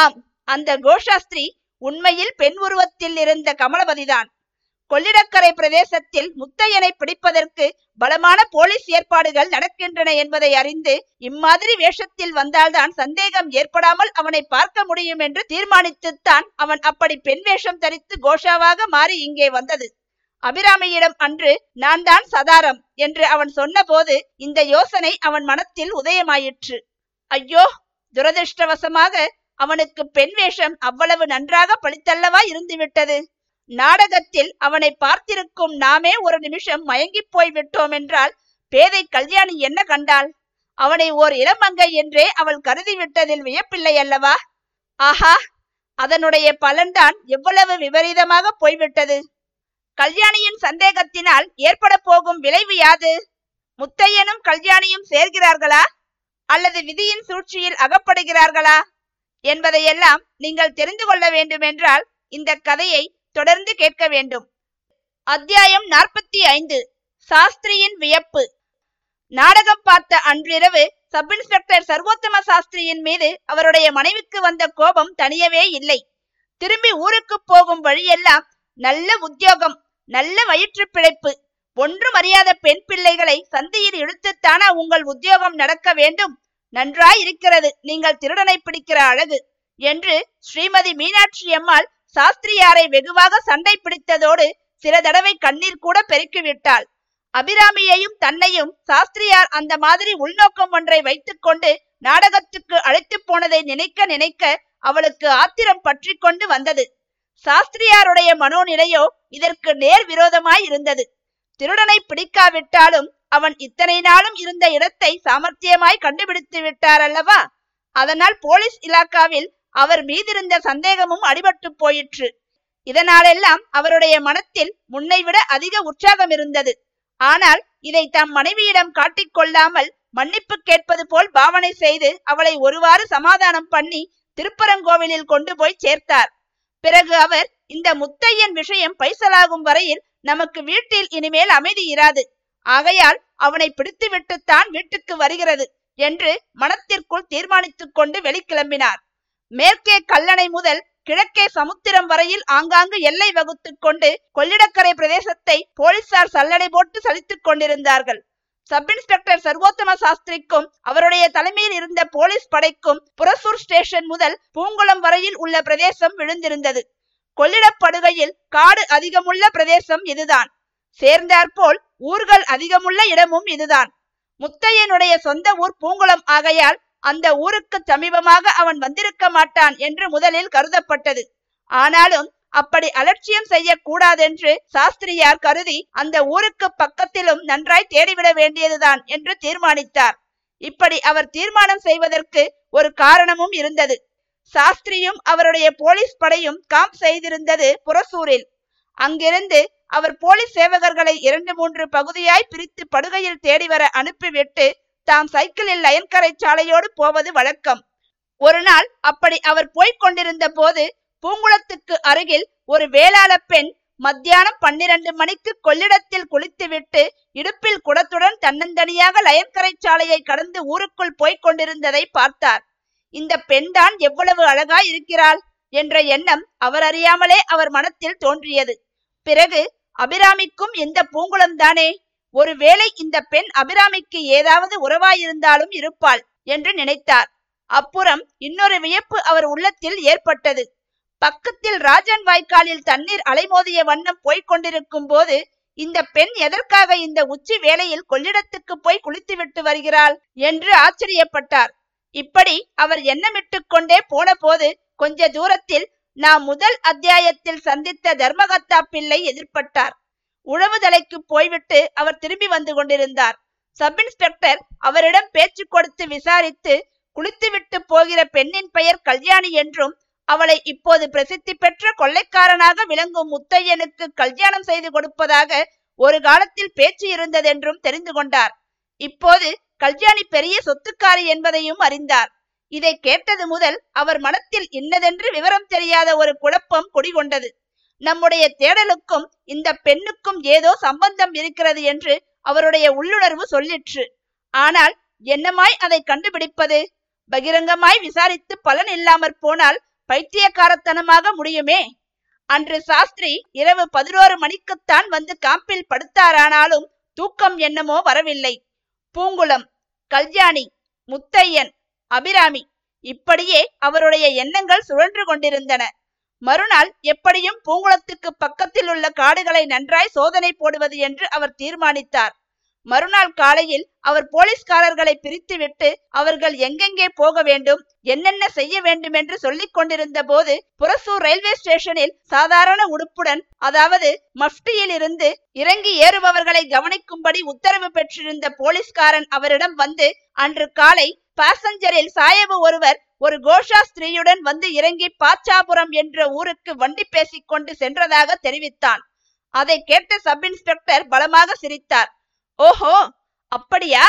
ஆம், அந்த கோஷாஸ்திரி உண்மையில் பெண் உருவத்தில் இருந்த கமலபதிதான். கொள்ளிடக்கரை பிரதேசத்தில் முத்தையனை பிடிப்பதற்கு பலமான போலீஸ் ஏற்பாடுகள் நடக்கின்றன என்பதை அறிந்து இம்மாதிரி வேஷத்தில் வந்தால்தான் சந்தேகம் ஏற்படாமல் அவனை பார்க்க முடியும் என்று தீர்மானித்துத்தான் அவன் அப்படி பெண் வேஷம் தரித்து கோஷாவாக மாறி இங்கே வந்தது. அபிராமியிடம் அன்று நான் தான் சதாரம் என்று அவன் சொன்னபோது இந்த யோசனை அவன் மனத்தில் உதயமாயிற்று. ஐயோ, துரதிருஷ்டவசமாக அவனுக்கு பெண் வேஷம் அவ்வளவு நன்றாக பழித்தல்லவா இருந்துவிட்டது. நாடகத்தில் அவனை பார்த்திருக்கும் நாமே ஒரு நிமிஷம் மயங்கி போய்விட்டோம் என்றால் பேதை கல்யாணி என்ன கண்டாள்? அவனை ஓர் இளமங்கை என்றே அவள் கருதிவிட்டதில் வியப்பில்லை அல்லவா? ஆஹா, அதனுடைய பலன்தான் எவ்வளவு விபரீதமாக போய்விட்டது. கல்யாணியின் சந்தேகத்தினால் ஏற்பட போகும் விளைவு யாது? முத்தையனும் கல்யாணியும் சேர்கிறார்களா அல்லது விதியின் சூழ்ச்சியில் அகப்படுகிறார்களா என்பதையெல்லாம் நீங்கள் தெரிந்து கொள்ள வேண்டுமென்றால் இந்த கதையை தொடர்ந்து கேட்க வேண்டும். அத்தியாயம் 45, சாஸ்திரியின் வியப்பு. நாடகம் பார்த்த அன்றிரவு சப் இன்ஸ்பெக்டர் சர்வோத்தம சாஸ்திரியின் மீது அவருடைய மனைவிக்கு வந்த கோபம் தனியவே இல்லை. திரும்பி ஊருக்கு போகும் வழியெல்லாம் நல்ல உத்தியோகம், நல்ல வயிற்று பிழைப்பு, ஒன்றும் அறியாத பெண் பிள்ளைகளை சந்தியில் இழுத்துத்தான உங்கள் உத்தியோகம் நடக்க வேண்டும், நன்றாய் இருக்கிறது நீங்கள் திருடனை பிடிக்கிற அழகு என்று ஸ்ரீமதி மீனாட்சி அம்மாள் சாஸ்திரியாரை வெகுவாக சண்டை பிடித்ததோடு சில தடவை கண்ணீர் கூட பெருக்கிவிட்டாள். அபிராமியையும் தன்னையும் சாஸ்திரியார் அந்த மாதிரி உள்நோக்கம் ஒன்றை வைத்துக் கொண்டு நாடகத்துக்கு அழைத்து போனதை நினைக்க நினைக்க அவளுக்கு ஆத்திரம் பற்றி கொண்டு வந்தது. சாஸ்திரியாருடைய மனோநிலையோ இதற்கு நேர் விரோதமாய் இருந்தது. திருடனை பிடிக்காவிட்டாலும் அவன் இத்தனை நாளும் இருந்த இடத்தை சாமர்த்தியமாய் கண்டுபிடித்து விட்டார் அல்லவா, அதனால் போலீஸ் இலாக்காவில் அவர் மீதிருந்த சந்தேகமும் அடிபட்டு போயிற்று. இதனாலெல்லாம் அவருடைய மனத்தில் முன்னைவிட அதிக உற்சாகம் இருந்தது. ஆனால் இதை தம் மனைவியிடம் காட்டிக்கொள்ளாமல் மன்னிப்பு கேட்பது போல் பாவனை செய்து அவளை ஒருவாறு சமாதானம் பண்ணி திருப்பரங்கோவிலில் கொண்டு போய் சேர்த்தார். பிறகு அவர், இந்த முத்தையன் விஷயம் பைசலாகும் வரையில் நமக்கு வீட்டில் இனிமேல் அமைதி இராது, ஆகையால் அவனை பிடித்து விட்டுத்தான் வீட்டுக்கு வருகிறது என்று மனத்திற்குள் தீர்மானித்துக் கொண்டு வெளிக்கிளம்பினார். மேற்கே கல்லணை முதல் கிழக்கே சமுத்திரம் வரையில் ஆங்காங்கு எல்லை வகுத்து கொண்டு கொள்ளிடக்கரை பிரதேசத்தை போலீசார் சல்லடை போட்டு சலித்துக் கொண்டிருந்தார்கள். சப் இன்ஸ்பெக்டர் சர்வோத்தம சாஸ்திரிக்கும் அவருடைய தலைமையில் இருந்த போலீஸ் படைக்கும் புரசூர் ஸ்டேஷன் முதல் பூங்குளம் வரையில் உள்ள பிரதேசம் விழுந்திருந்தது. கொள்ளிடப்படுகையில் காடு அதிகமுள்ள பிரதேசம் இதுதான். சேர்ந்தாற்போல் ஊர்கள் அதிகமுள்ள இடமும் இதுதான். முத்தையனுடைய சொந்த ஊர் பூங்குளம் ஆகையால் அந்த ஊருக்கு சமீபமாக அவன் வந்திருக்க மாட்டான் என்று முதலில் கருதப்பட்டது. ஆனாலும் அப்படி அலட்சியம் செய்யக்கூடாதென்று சாஸ்திரியார் கருதி அந்த ஊருக்கு பக்கத்திலும் நன்றாய் தேடிவிட வேண்டியதுதான் என்று தீர்மானித்தார். இப்படி அவர் தீர்மானம் செய்வதற்கு ஒரு காரணமும் இருந்தது. சாஸ்திரியும் அவருடைய போலீஸ் படையும் காம்ப் செய்திருந்தது புரசூரில். அங்கிருந்து அவர் போலீஸ் சேவகர்களை 2-3 பகுதியாய் பிரித்து படுகையில் தேடிவர அனுப்பிவிட்டு தாம் சைக்கிளில் லயன்கரை சாலையோடு போவது வழக்கம். ஒரு நாள் அப்படி அவர் போய்க் கொண்டிருந்த போது பூங்குளத்துக்கு அருகில் ஒரு வேளாள பெண் மத்தியானம் 12 மணிக்கு கொள்ளிடத்தில் குளித்துவிட்டு இடுப்பில் குடத்துடன் தன்னந்தனியாக லயன்கரை சாலையை கடந்து ஊருக்குள் போய்க் கொண்டிருந்ததை பார்த்தார். இந்த பெண்தான் எவ்வளவு அழகாய் இருக்கிறாள் என்ற எண்ணம் அவர் அறியாமலே அவர் மனத்தில் தோன்றியது. பிறகு அபிராமிக்கும் இந்த பூங்குளம்தானே, ஒருவேளை இந்த பெண் அபிராமிக்கு ஏதாவது உறவாயிருந்தாலும் இருப்பாள் என்று நினைத்தார். அப்புறம் இன்னொரு வியப்பு அவர் உள்ளத்தில் ஏற்பட்டது. பக்கத்தில் ராஜன் வாய்க்காலில் தண்ணீர் அலைமோதிய வண்ணம் போய்கொண்டிருக்கும் போது இந்த பெண் எதற்காக இந்த உச்சி வேளையில் கொள்ளிடத்துக்கு போய் குளித்துவிட்டு வருகிறாள் என்று ஆச்சரியப்பட்டார். இப்படி அவர் எண்ணமிட்டு கொண்டே போன போது கொஞ்ச தூரத்தில் நாம் முதல் அத்தியாயத்தில் சந்தித்த தர்மகத்தா பிள்ளை எதிர்பட்டார். உழவு தலைக்கு போய்விட்டு அவர் திரும்பி வந்து கொண்டிருந்தார். சப் இன்ஸ்பெக்டர் அவரிடம் பேச்சு கொடுத்து விசாரித்து குளித்துவிட்டு போகிற பெண்ணின் பெயர் கல்யாணி என்றும் அவளை இப்போது பிரசித்தி பெற்ற கொள்ளைக்காரனாக விளங்கும் முத்தையனுக்கு கல்யாணம் செய்து கொடுப்பதாக ஒரு காலத்தில் பேச்சு இருந்ததென்றும் தெரிந்து கொண்டார். இப்போது கல்யாணி பெரிய சொத்துக்காரி என்பதையும் அறிந்தார். இதை கேட்டது முதல் அவர் மனத்தில் இன்னதென்று விவரம் தெரியாத ஒரு குழப்பம் குடிகொண்டது. நம்முடைய தேடலுக்கும் இந்த பெண்ணுக்கும் ஏதோ சம்பந்தம் இருக்கிறது என்று அவருடைய உள்ளுணர்வு சொல்லிற்று. ஆனால் என்னமாய் அதை கண்டுபிடிப்பது? பகிரங்கமாய் விசாரித்து பலன் இல்லாமற் போனால் பைத்தியக்காரத்தனமாக முடியுமே. அன்று சாஸ்திரி இரவு 11 மணிக்குத்தான் வந்து காம்பில் படுத்தாரானாலும் தூக்கம் என்னமோ வரவில்லை. பூங்குளம், கல்யாணி, முத்தையன், அபிராமி, இப்படியே அவருடைய எண்ணங்கள் சுழன்று கொண்டிருந்தன. மறுநாள் எப்படியும் பூங்குளத்துக்கு பக்கத்தில் உள்ள காடுகளை நன்றாய் சோதனை போடுவது என்று அவர் தீர்மானித்தார். மறுநாள் காலையில் அவர் போலீஸ்காரர்களை பிரித்துவிட்டு அவர்கள் எங்கெங்கே போக வேண்டும், என்னென்ன செய்ய வேண்டும் என்று சொல்லிக் கொண்டிருந்த போது புரசூர் ரயில்வே ஸ்டேஷனில் சாதாரண உடுப்புடன், அதாவது மஃப்டியில் இருந்து இறங்கி ஏறுபவர்களை கவனிக்கும்படி உத்தரவு பெற்றிருந்த போலீஸ்காரன் அவரிடம் வந்து, அன்று காலை பாசஞ்சரில் சாயபு ஒருவர் ஒரு கோஷா ஸ்திரீயுடன் வந்து இறங்கி பாச்சாபுரம் என்ற ஊருக்கு வண்டி பேசிக்கொண்டு சென்றதாக தெரிவித்தான். அதை கேட்ட சப் இன்ஸ்பெக்டர் பலமாக சிரித்தார். ஓஹோ, அப்படியா?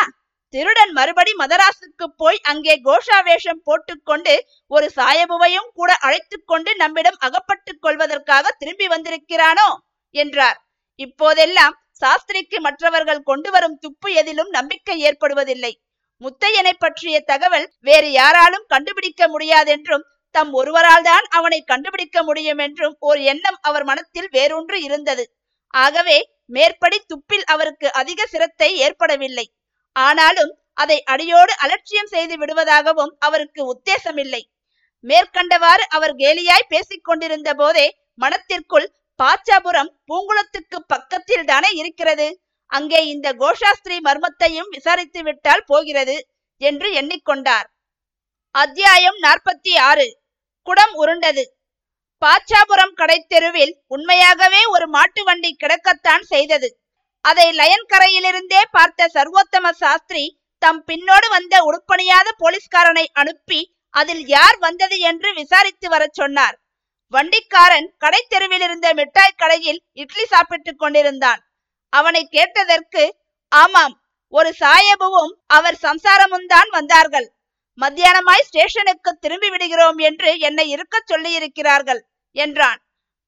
திருடன் மறுபடி மதராசுக்கு போய் அங்கே கோஷா வேஷம் போட்டுக்கொண்டு ஒரு சாயபுவையும் கூட அழைத்து கொண்டு நம்மிடம் அகப்பட்டுக் கொள்வதற்காக திரும்பி வந்திருக்கிறானோ என்றார். இப்போதெல்லாம் சாஸ்திரிக்கு மற்றவர்கள் கொண்டு வரும் துப்பு எதிலும் நம்பிக்கை ஏற்படுவதில்லை. முத்தையனை பற்றிய தகவல் வேறு யாராலும் கண்டுபிடிக்க முடியாதென்றும் தம் ஒருவரால் தான் அவனை கண்டுபிடிக்க முடியும் என்றும் ஒரு எண்ணம் அவர் மனத்தில் வேறொன்று இருந்தது. ஆகவே மேற்படி துப்பில் அவருக்கு அதிக சிரத்தை ஏற்படவில்லை. ஆனாலும் அதை அடியோடு அலட்சியம் செய்து விடுவதாகவும் அவருக்கு உத்தேசமில்லை. மேற்கண்டவாறு அவர் கேலியாய் பேசிக் கொண்டிருந்த போதே மனத்திற்குள், பாச்சாபுரம் பூங்குளத்துக்கு பக்கத்தில் தானே இருக்கிறது, அங்கே இந்த கோஷாஸ்திரி மர்மத்தையும் விசாரித்து விட்டால் போகிறது என்று எண்ணிக்கொண்டார். அத்தியாயம் 46. குடம் உருண்டது. பாச்சாபுரம் கடை தெருவில் உண்மையாகவே ஒரு மாட்டு வண்டி கிடக்கத்தான் செய்தது. அதை லயன் கரையிலிருந்தே பார்த்த சர்வோத்தம சாஸ்திரி தம் பின்னோடு வந்த உடுப்பணியாத போலீஸ்காரனை அனுப்பி அதில் யார் வந்தது என்று விசாரித்து வர சொன்னார். வண்டிக்காரன் கடை தெருவில் இருந்த மிட்டாய் கடையில் இட்லி சாப்பிட்டுக் கொண்டிருந்தான். அவனை கேட்டதற்கு, ஆமாம், ஒரு சாயபுவும் அவர் சம்சாரமும்தான் வந்தார்கள். மத்தியானமாய் ஸ்டேஷனுக்கு திரும்பி விடுகிறோம் என்று என்னை இருக்க சொல்லியிருக்கிறார்கள் என்றான்.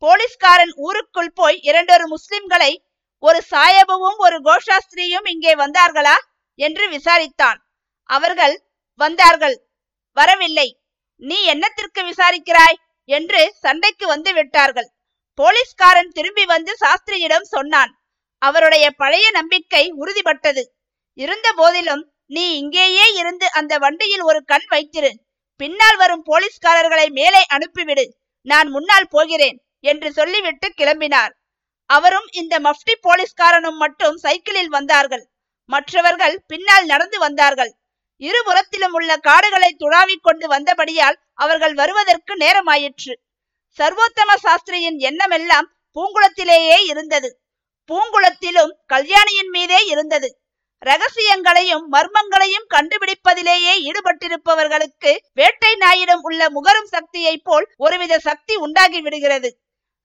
போலீஸ்காரன் ஊருக்குள் போய் இரண்டொரு முஸ்லிம்களை, ஒரு சாயபுவும் ஒரு கோஷாஸ்திரியும் இங்கே வந்தார்களா என்று விசாரித்தான். அவர்கள், வந்தார்கள், வரவில்லை, நீ என்னத்திற்கு விசாரிக்கிறாய் என்று சண்டைக்கு வந்து விட்டார்கள். போலீஸ்காரன் திரும்பி வந்து சாஸ்திரியிடம் சொன்னான். அவருடைய பழைய நம்பிக்கை உறுதிப்பட்டது. இருந்த போதிலும், நீ இங்கேயே இருந்து அந்த வண்டியில் ஒரு கண் வைத்திரு, பின்னால் வரும் போலீஸ்காரர்களை மேலே அனுப்பிவிடு, நான் முன்னால் போகிறேன் என்று சொல்லிவிட்டு கிளம்பினார். அவரும் இந்த மஃப்டி போலீஸ்காரனும் மட்டும் சைக்கிளில் வந்தார்கள். மற்றவர்கள் பின்னால் நடந்து வந்தார்கள். இருபுறத்திலும் உள்ள காடுகளை துளாவிக் கொண்டு வந்தபடியால் அவர்கள் வருவதற்கு நேரமாயிற்று. சர்வோத்தம சாஸ்திரியின் எண்ணமெல்லாம் பூங்குளத்திலேயே இருந்தது. பூங்குளத்திலும் கல்யாணியின் மீதே இருந்தது. ரகசியங்களையும் மர்மங்களையும் கண்டுபிடிப்பதிலேயே ஈடுபட்டிருப்பவர்களுக்கு வேட்டை நாயிடம் உள்ள முகரும் சக்தியை போல் ஒருவித சக்தி உண்டாகி விடுகிறது.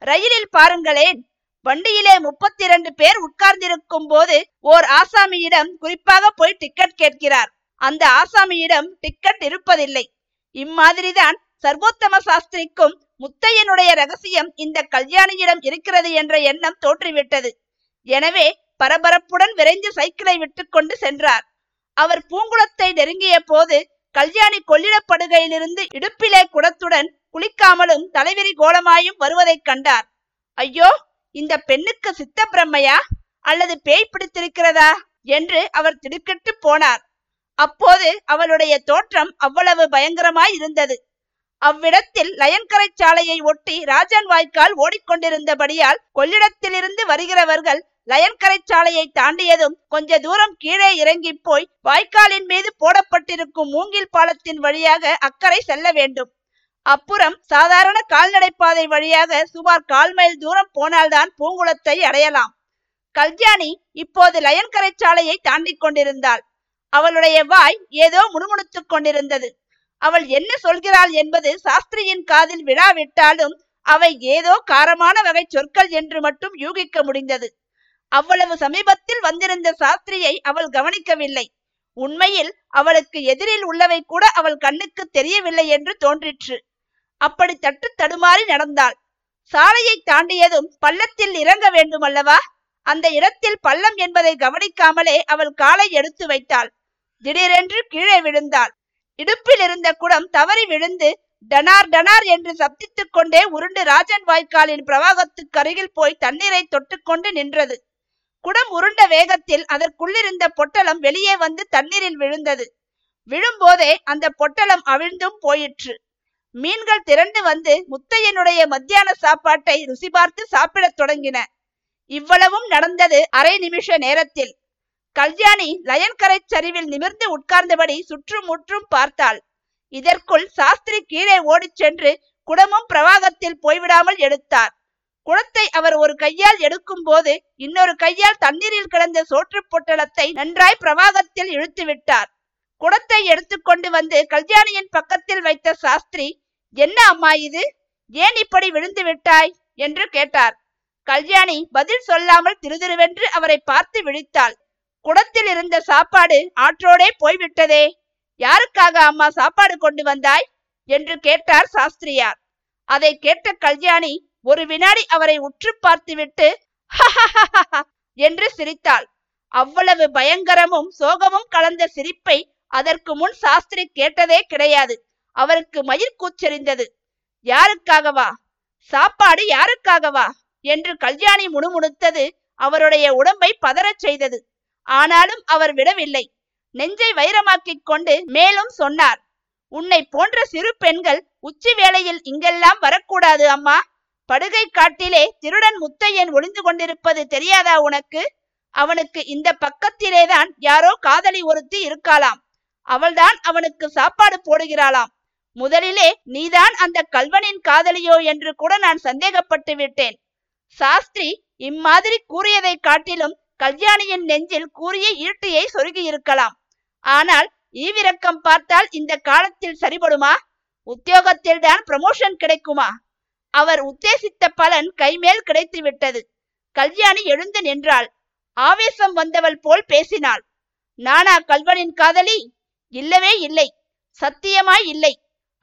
ரயிலில் பாருங்களேன், வண்டியிலே 32 பேர் உட்கார்ந்திருக்கும் போது ஓர் ஆசாமியிடம் குறிப்பாக போய் டிக்கெட் கேட்கிறார். அந்த ஆசாமியிடம் டிக்கெட் இருப்பதில்லை. இம்மாதிரிதான் சர்வோத்தம சாஸ்திரிக்கும் முத்தையனுடைய ரகசியம் இந்த கல்யாணியிடம் இருக்கிறது என்ற எண்ணம் தோற்றிவிட்டது. எனவே பரபரப்புடன் விரைந்து சைக்கிளை விட்டுக்கொண்டு சென்றார். அவர் பூங்குளத்தை நெருங்கிய போது கல்யாணி கொள்ளிடப்படுகையிலிருந்து இடுப்பிலே குடத்துடன், குளிக்காமலும் தலைவிரி கோலமாயும் வருவதை கண்டார். ஐயோ, இந்த பெண்ணுக்கு சித்த பிரம்மையா அல்லது பேய் பிடித்திருக்கிறதா என்று அவர் திடுக்கிட்டு போனார். அப்போது அவளுடைய தோற்றம் அவ்வளவு பயங்கரமாய் இருந்தது. அவ்விடத்தில் லயன்கரை சாலையை ஒட்டி ராஜன் வாய்க்கால் ஓடிக்கொண்டிருந்தபடியால் கொள்ளிடத்திலிருந்து வருகிறவர்கள் லயன்கரை சாலையை தாண்டியதும் கொஞ்ச தூரம் கீழே இறங்கி போய் வாய்க்காலின் மீது போடப்பட்டிருக்கும் மூங்கில் பாலத்தின் வழியாக அக்கறை செல்ல வேண்டும். அப்புறம் சாதாரண கால்நடை பாதை வழியாக சுமார் 1/4 மைல் தூரம் போனால்தான் பூங்குளத்தை அடையலாம். கல்யாணி இப்போது லயன்கரை சாலையை தாண்டி கொண்டிருந்தாள். அவளுடைய வாய் ஏதோ முணுமுணுத்துக் கொண்டிருந்தது. அவள் என்ன சொல்கிறாள் என்பது சாஸ்திரியின் காதில் விழாவிட்டாலும் அவை ஏதோ காரமான வகை சொற்கள் என்று மட்டும் யூகிக்க முடிந்தது. அவ்வளவு சமீபத்தில் வந்திருந்த சாஸ்திரியை அவள் கவனிக்கவில்லை. உண்மையில் அவளுக்கு எதிரில் உள்ளவை கூட அவள் கண்ணுக்கு தெரியவில்லை என்று தோன்றிற்று. அப்படி தட்டு தடுமாறி நடந்தாள். சாலையை தாண்டியதும் பள்ளத்தில் இறங்க வேண்டுமல்லவா? அந்த இடத்தில் பள்ளம் என்பதை கவனிக்காமலே அவள் காலை எடுத்து வைத்தாள். திடீரென்று கீழே விழுந்தாள். இடுப்பில் இருந்த குடம் தவறி விழுந்து டனார் டனார் என்று சப்தித்துக் கொண்டே உருண்டு ராஜன் வாய்க்காலின் பிரவாகத்துக்கு அருகில் போய் தண்ணீரை தொட்டுக்கொண்டு நின்றது. குடம் உருண்ட வேகத்தில் அதற்குள்ளிருந்த பொட்டலம் வெளியே வந்து தண்ணீரில் விழுந்தது. விழும்போதே அந்த பொட்டலம் அவிழ்ந்தும் போயிற்று. மீன்கள் திரண்டு வந்து முத்தையனுடைய மத்தியான சாப்பாட்டை ருசி பார்த்து சாப்பிடத் தொடங்கின. இவ்வளவும் நடந்தது அரை நிமிஷ நேரத்தில். கல்யாணி லயன்கரை சரிவில் நிமிர்ந்து உட்கார்ந்தபடி சுற்றும் முற்றும் பார்த்தாள். இதற்குள் சாஸ்திரி கீழே ஓடிச் சென்று குடமும் பிரவாகத்தில் போய்விடாமல் எடுத்தார். குடத்தை அவர் ஒரு கையால் எடுக்கும் போது இன்னொரு கையால் தண்ணீரில் கிடந்த சோற்று பொட்டலத்தை நன்றாய் பிரவாகத்தில் இழுத்து விட்டார். குடத்தை எடுத்துக்கொண்டு வந்து கல்யாணியின் பக்கத்தில் வைத்த சாஸ்திரி, என்ன அம்மா இது, ஏன் இப்படி விழுந்து விட்டாய் என்று கேட்டார். கல்யாணி பதில் சொல்லாமல் திருதிருவென்று அவரை பார்த்து விழித்தாள். குடத்தில் இருந்த சாப்பாடு ஆற்றோடே போய்விட்டதே, யாருக்காக அம்மா சாப்பாடு கொண்டு வந்தாய் என்று கேட்டார் சாஸ்திரியார். அதை கேட்ட கல்யாணி ஒரு வினாடி அவரை உற்று பார்த்துவிட்டு என்று சிரித்தாள். அவ்வளவு பயங்கரமும் சோகமும் கலந்த சிரிப்பை அதற்கு முன் சாஸ்திரி கேட்டதே கிடையாது. அவருக்கு மயிர் கூச்செறிந்தது. யாருக்காகவா? சாப்பாடு யாருக்காகவா என்று கல்யாணி முணுமுணுத்தது அவருடைய உடம்பை பதறச் செய்தது. ஆனாலும் அவர் விடவில்லை. நெஞ்சை வைரமாக்கிக் கொண்டு மேலும் சொன்னார். உன்னை போன்ற சிறு பெண்கள் உச்சி வேளையில் இங்கெல்லாம் வரக்கூடாது அம்மா. படுகை காட்டிலே திருடன் முத்தையன் ஒளிந்து கொண்டிருப்பது தெரியாதா உனக்கு? அவனுக்கு இந்த பக்கத்திலேதான் யாரோ காதலி ஒருத்தி இருக்காளாம். அவள்தான் அவனுக்கு சாப்பாடு போடுகிறாளாம். முதலிலே நீதான் அந்த கல்வனின் காதலியோ என்று கூட நான் சந்தேகப்பட்டு விட்டேன். சாஸ்திரி இம்மாதிரி கூறியதை காட்டிலும் கல்யாணியின் நெஞ்சில் கூறிய ஈட்டியை சொருகி இருக்கலாம். ஆனால் ஈவிரக்கம் பார்த்தால் இந்த காலத்தில் சரிபடுமா? உத்தியோகத்தில் தான் ப்ரமோஷன் கிடைக்குமா? அவர் உத்தேசித்த பலன் கைமேல் கிடைத்து விட்டது. கல்யாணி எழுந்து நின்றாள். ஆவேசம் வந்தவள் போல் பேசினாள். நானா கல்வனின் காதலி? இல்லவே இல்லை, சத்தியமாய் இல்லை.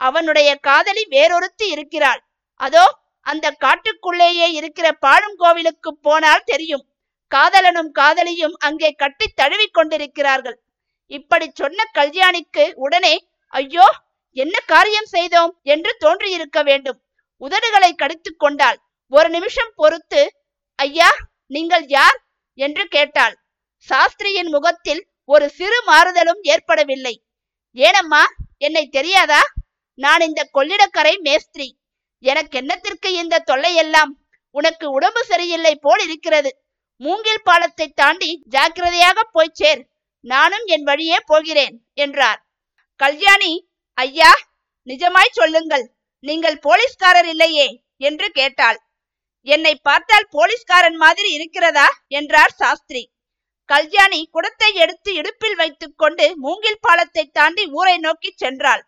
அவனுடைய காதலி வேறொருத்தி இருக்கிறாள். அதோ அந்த காட்டுக்குள்ளேயே இருக்கிற பாழுங்கோவிலுக்கு போனால் தெரியும். காதலனும் காதலியும் அங்கே கட்டி தழுவி கொண்டிருக்கிறார்கள். இப்படி சொன்ன கல்யாணிக்கு உடனே ஐயோ என்ன காரியம் செய்தோம் என்று தோன்றியிருக்க வேண்டும். உதடுகளை கடித்து கொண்டாள். ஒரு நிமிஷம் பொறுத்து ஐயா நீங்கள் யார் என்று கேட்டாள். சாஸ்திரியின் முகத்தில் ஒரு சிறு மாறுதலும் ஏற்படவில்லை. ஏனம்மா என்னை தெரியாதா? நான் இந்த கொள்ளிடக்கரை மேஸ்திரி. எனக்கு என்னத்திற்கு இந்த தொல்லையெல்லாம்? உனக்கு உடம்பு சரியில்லை போல் இருக்கிறது. மூங்கில் பாலத்தை தாண்டி ஜாக்கிரதையாக போய் சேர். நானும் என் வழியே போகிறேன் என்றார். கல்யாணி ஐயா நிஜமாய் சொல்லுங்கள், நீங்கள் போலீஸ்காரர் இல்லையே என்று கேட்டாள். என்னை பார்த்தால் போலீஸ்காரன் மாதிரி இருக்கிறதா என்றார் சாஸ்திரி. கல்யாணி குடத்தை எடுத்து இடுப்பில் வைத்துக் கொண்டு மூங்கில் பாலத்தை தாண்டி ஊரை நோக்கி சென்றாள்.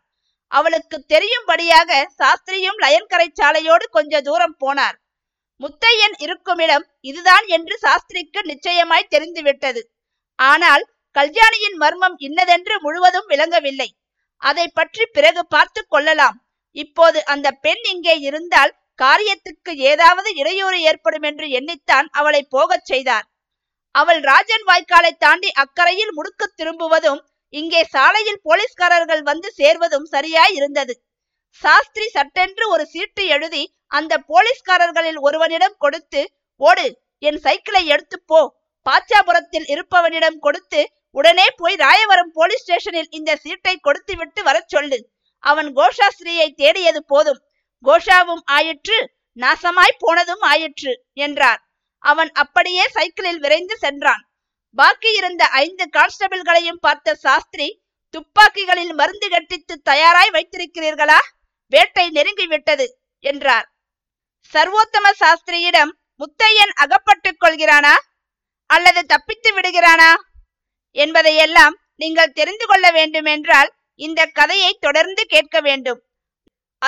அவளுக்கு தெரியும்படியாக சாஸ்திரியும் லயன்கரை சாலையோடு கொஞ்ச தூரம் போனார். முத்தையன் இருக்குமிடம் இதுதான் என்று சாஸ்திரிக்கு நிச்சயமாய் தெரிந்துவிட்டது. ஆனால் கல்யாணியின் மர்மம் இன்னதென்று முழுவதும் விளங்கவில்லை. அதை பற்றி பிறகு பார்த்து கொள்ளலாம். இப்போது அந்த பெண் இங்கே இருந்தால் காரியத்துக்கு ஏதாவது இடையூறு ஏற்படும் என்று எண்ணித்தான் அவளை போகச் செய்தார். அவள் ராஜன் வாய்க்காலை தாண்டி அக்கறையில் முடுக்க திரும்புவதும் இங்கே சாலையில் போலீஸ்காரர்கள் வந்து சேர்வதும் சரியாய் இருந்தது. சாஸ்திரி சட்டென்று ஒரு சீட்டு எழுதி அந்த போலீஸ்காரர்களில் ஒருவனிடம் கொடுத்து ஓடு, என் சைக்கிளை எடுத்து போ, பாச்சாபுரத்தில் இருப்பவனிடம் கொடுத்து உடனே போய் ராயவரம் போலீஸ் ஸ்டேஷனில் இந்த சீட்டை கொடுத்து விட்டு வர சொல்லு. அவன் கோஷாஸ்ரீயை தேடியது போதும். கோஷாவும் ஆயிற்று, நாசமாய் போனதும் ஆயிற்று என்றார். அவன் அப்படியே சைக்கிளில் விரைந்து சென்றான். பாக்கி இருந்த 5 கான்ஸ்டபிள்களையும் பார்த்த சாஸ்திரி, துப்பாக்கிகளில் மருந்து கட்டித்து தயாராய் வைத்திருக்கிறீர்களா? வேட்டை நெருங்கிவிட்டது என்றார். சர்வோத்தம சாஸ்திரியிடம் முத்தையன் அகப்பட்டுக் கொள்கிறானா அல்லது தப்பித்து விடுகிறானா என்பதையெல்லாம் நீங்கள் தெரிந்து கொள்ள வேண்டுமென்றால் இந்த கதையை தொடர்ந்து கேட்க வேண்டும்.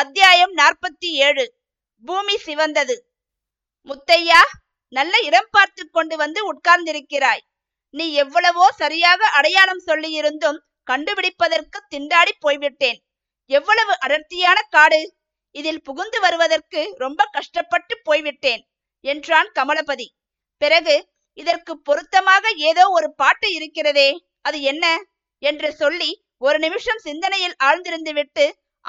அத்தியாயம் 47. பூமி சிவந்தது. முத்தையா, நல்ல இடம் பார்த்து கொண்டு வந்து உட்கார்ந்திருக்கிறாய். நீ எவ்வளவோ சரியாக அடையாளம் சொல்லியிருந்தும் கண்டுபிடிப்பதற்கு திண்டாடி போய்விட்டேன். எவ்வளவு அடர்த்தியான காடு! இதில் புகுந்து வருவதற்கு ரொம்ப கஷ்டப்பட்டு போய்விட்டேன் என்றான் கமலபதி. பிறகு, இதற்கு பொருத்தமாக ஏதோ ஒரு பாட்டு இருக்கிறதே, அது என்ன என்று சொல்லி ஒரு நிமிஷம் சிந்தனையில் ஆழ்ந்திருந்து விட்டு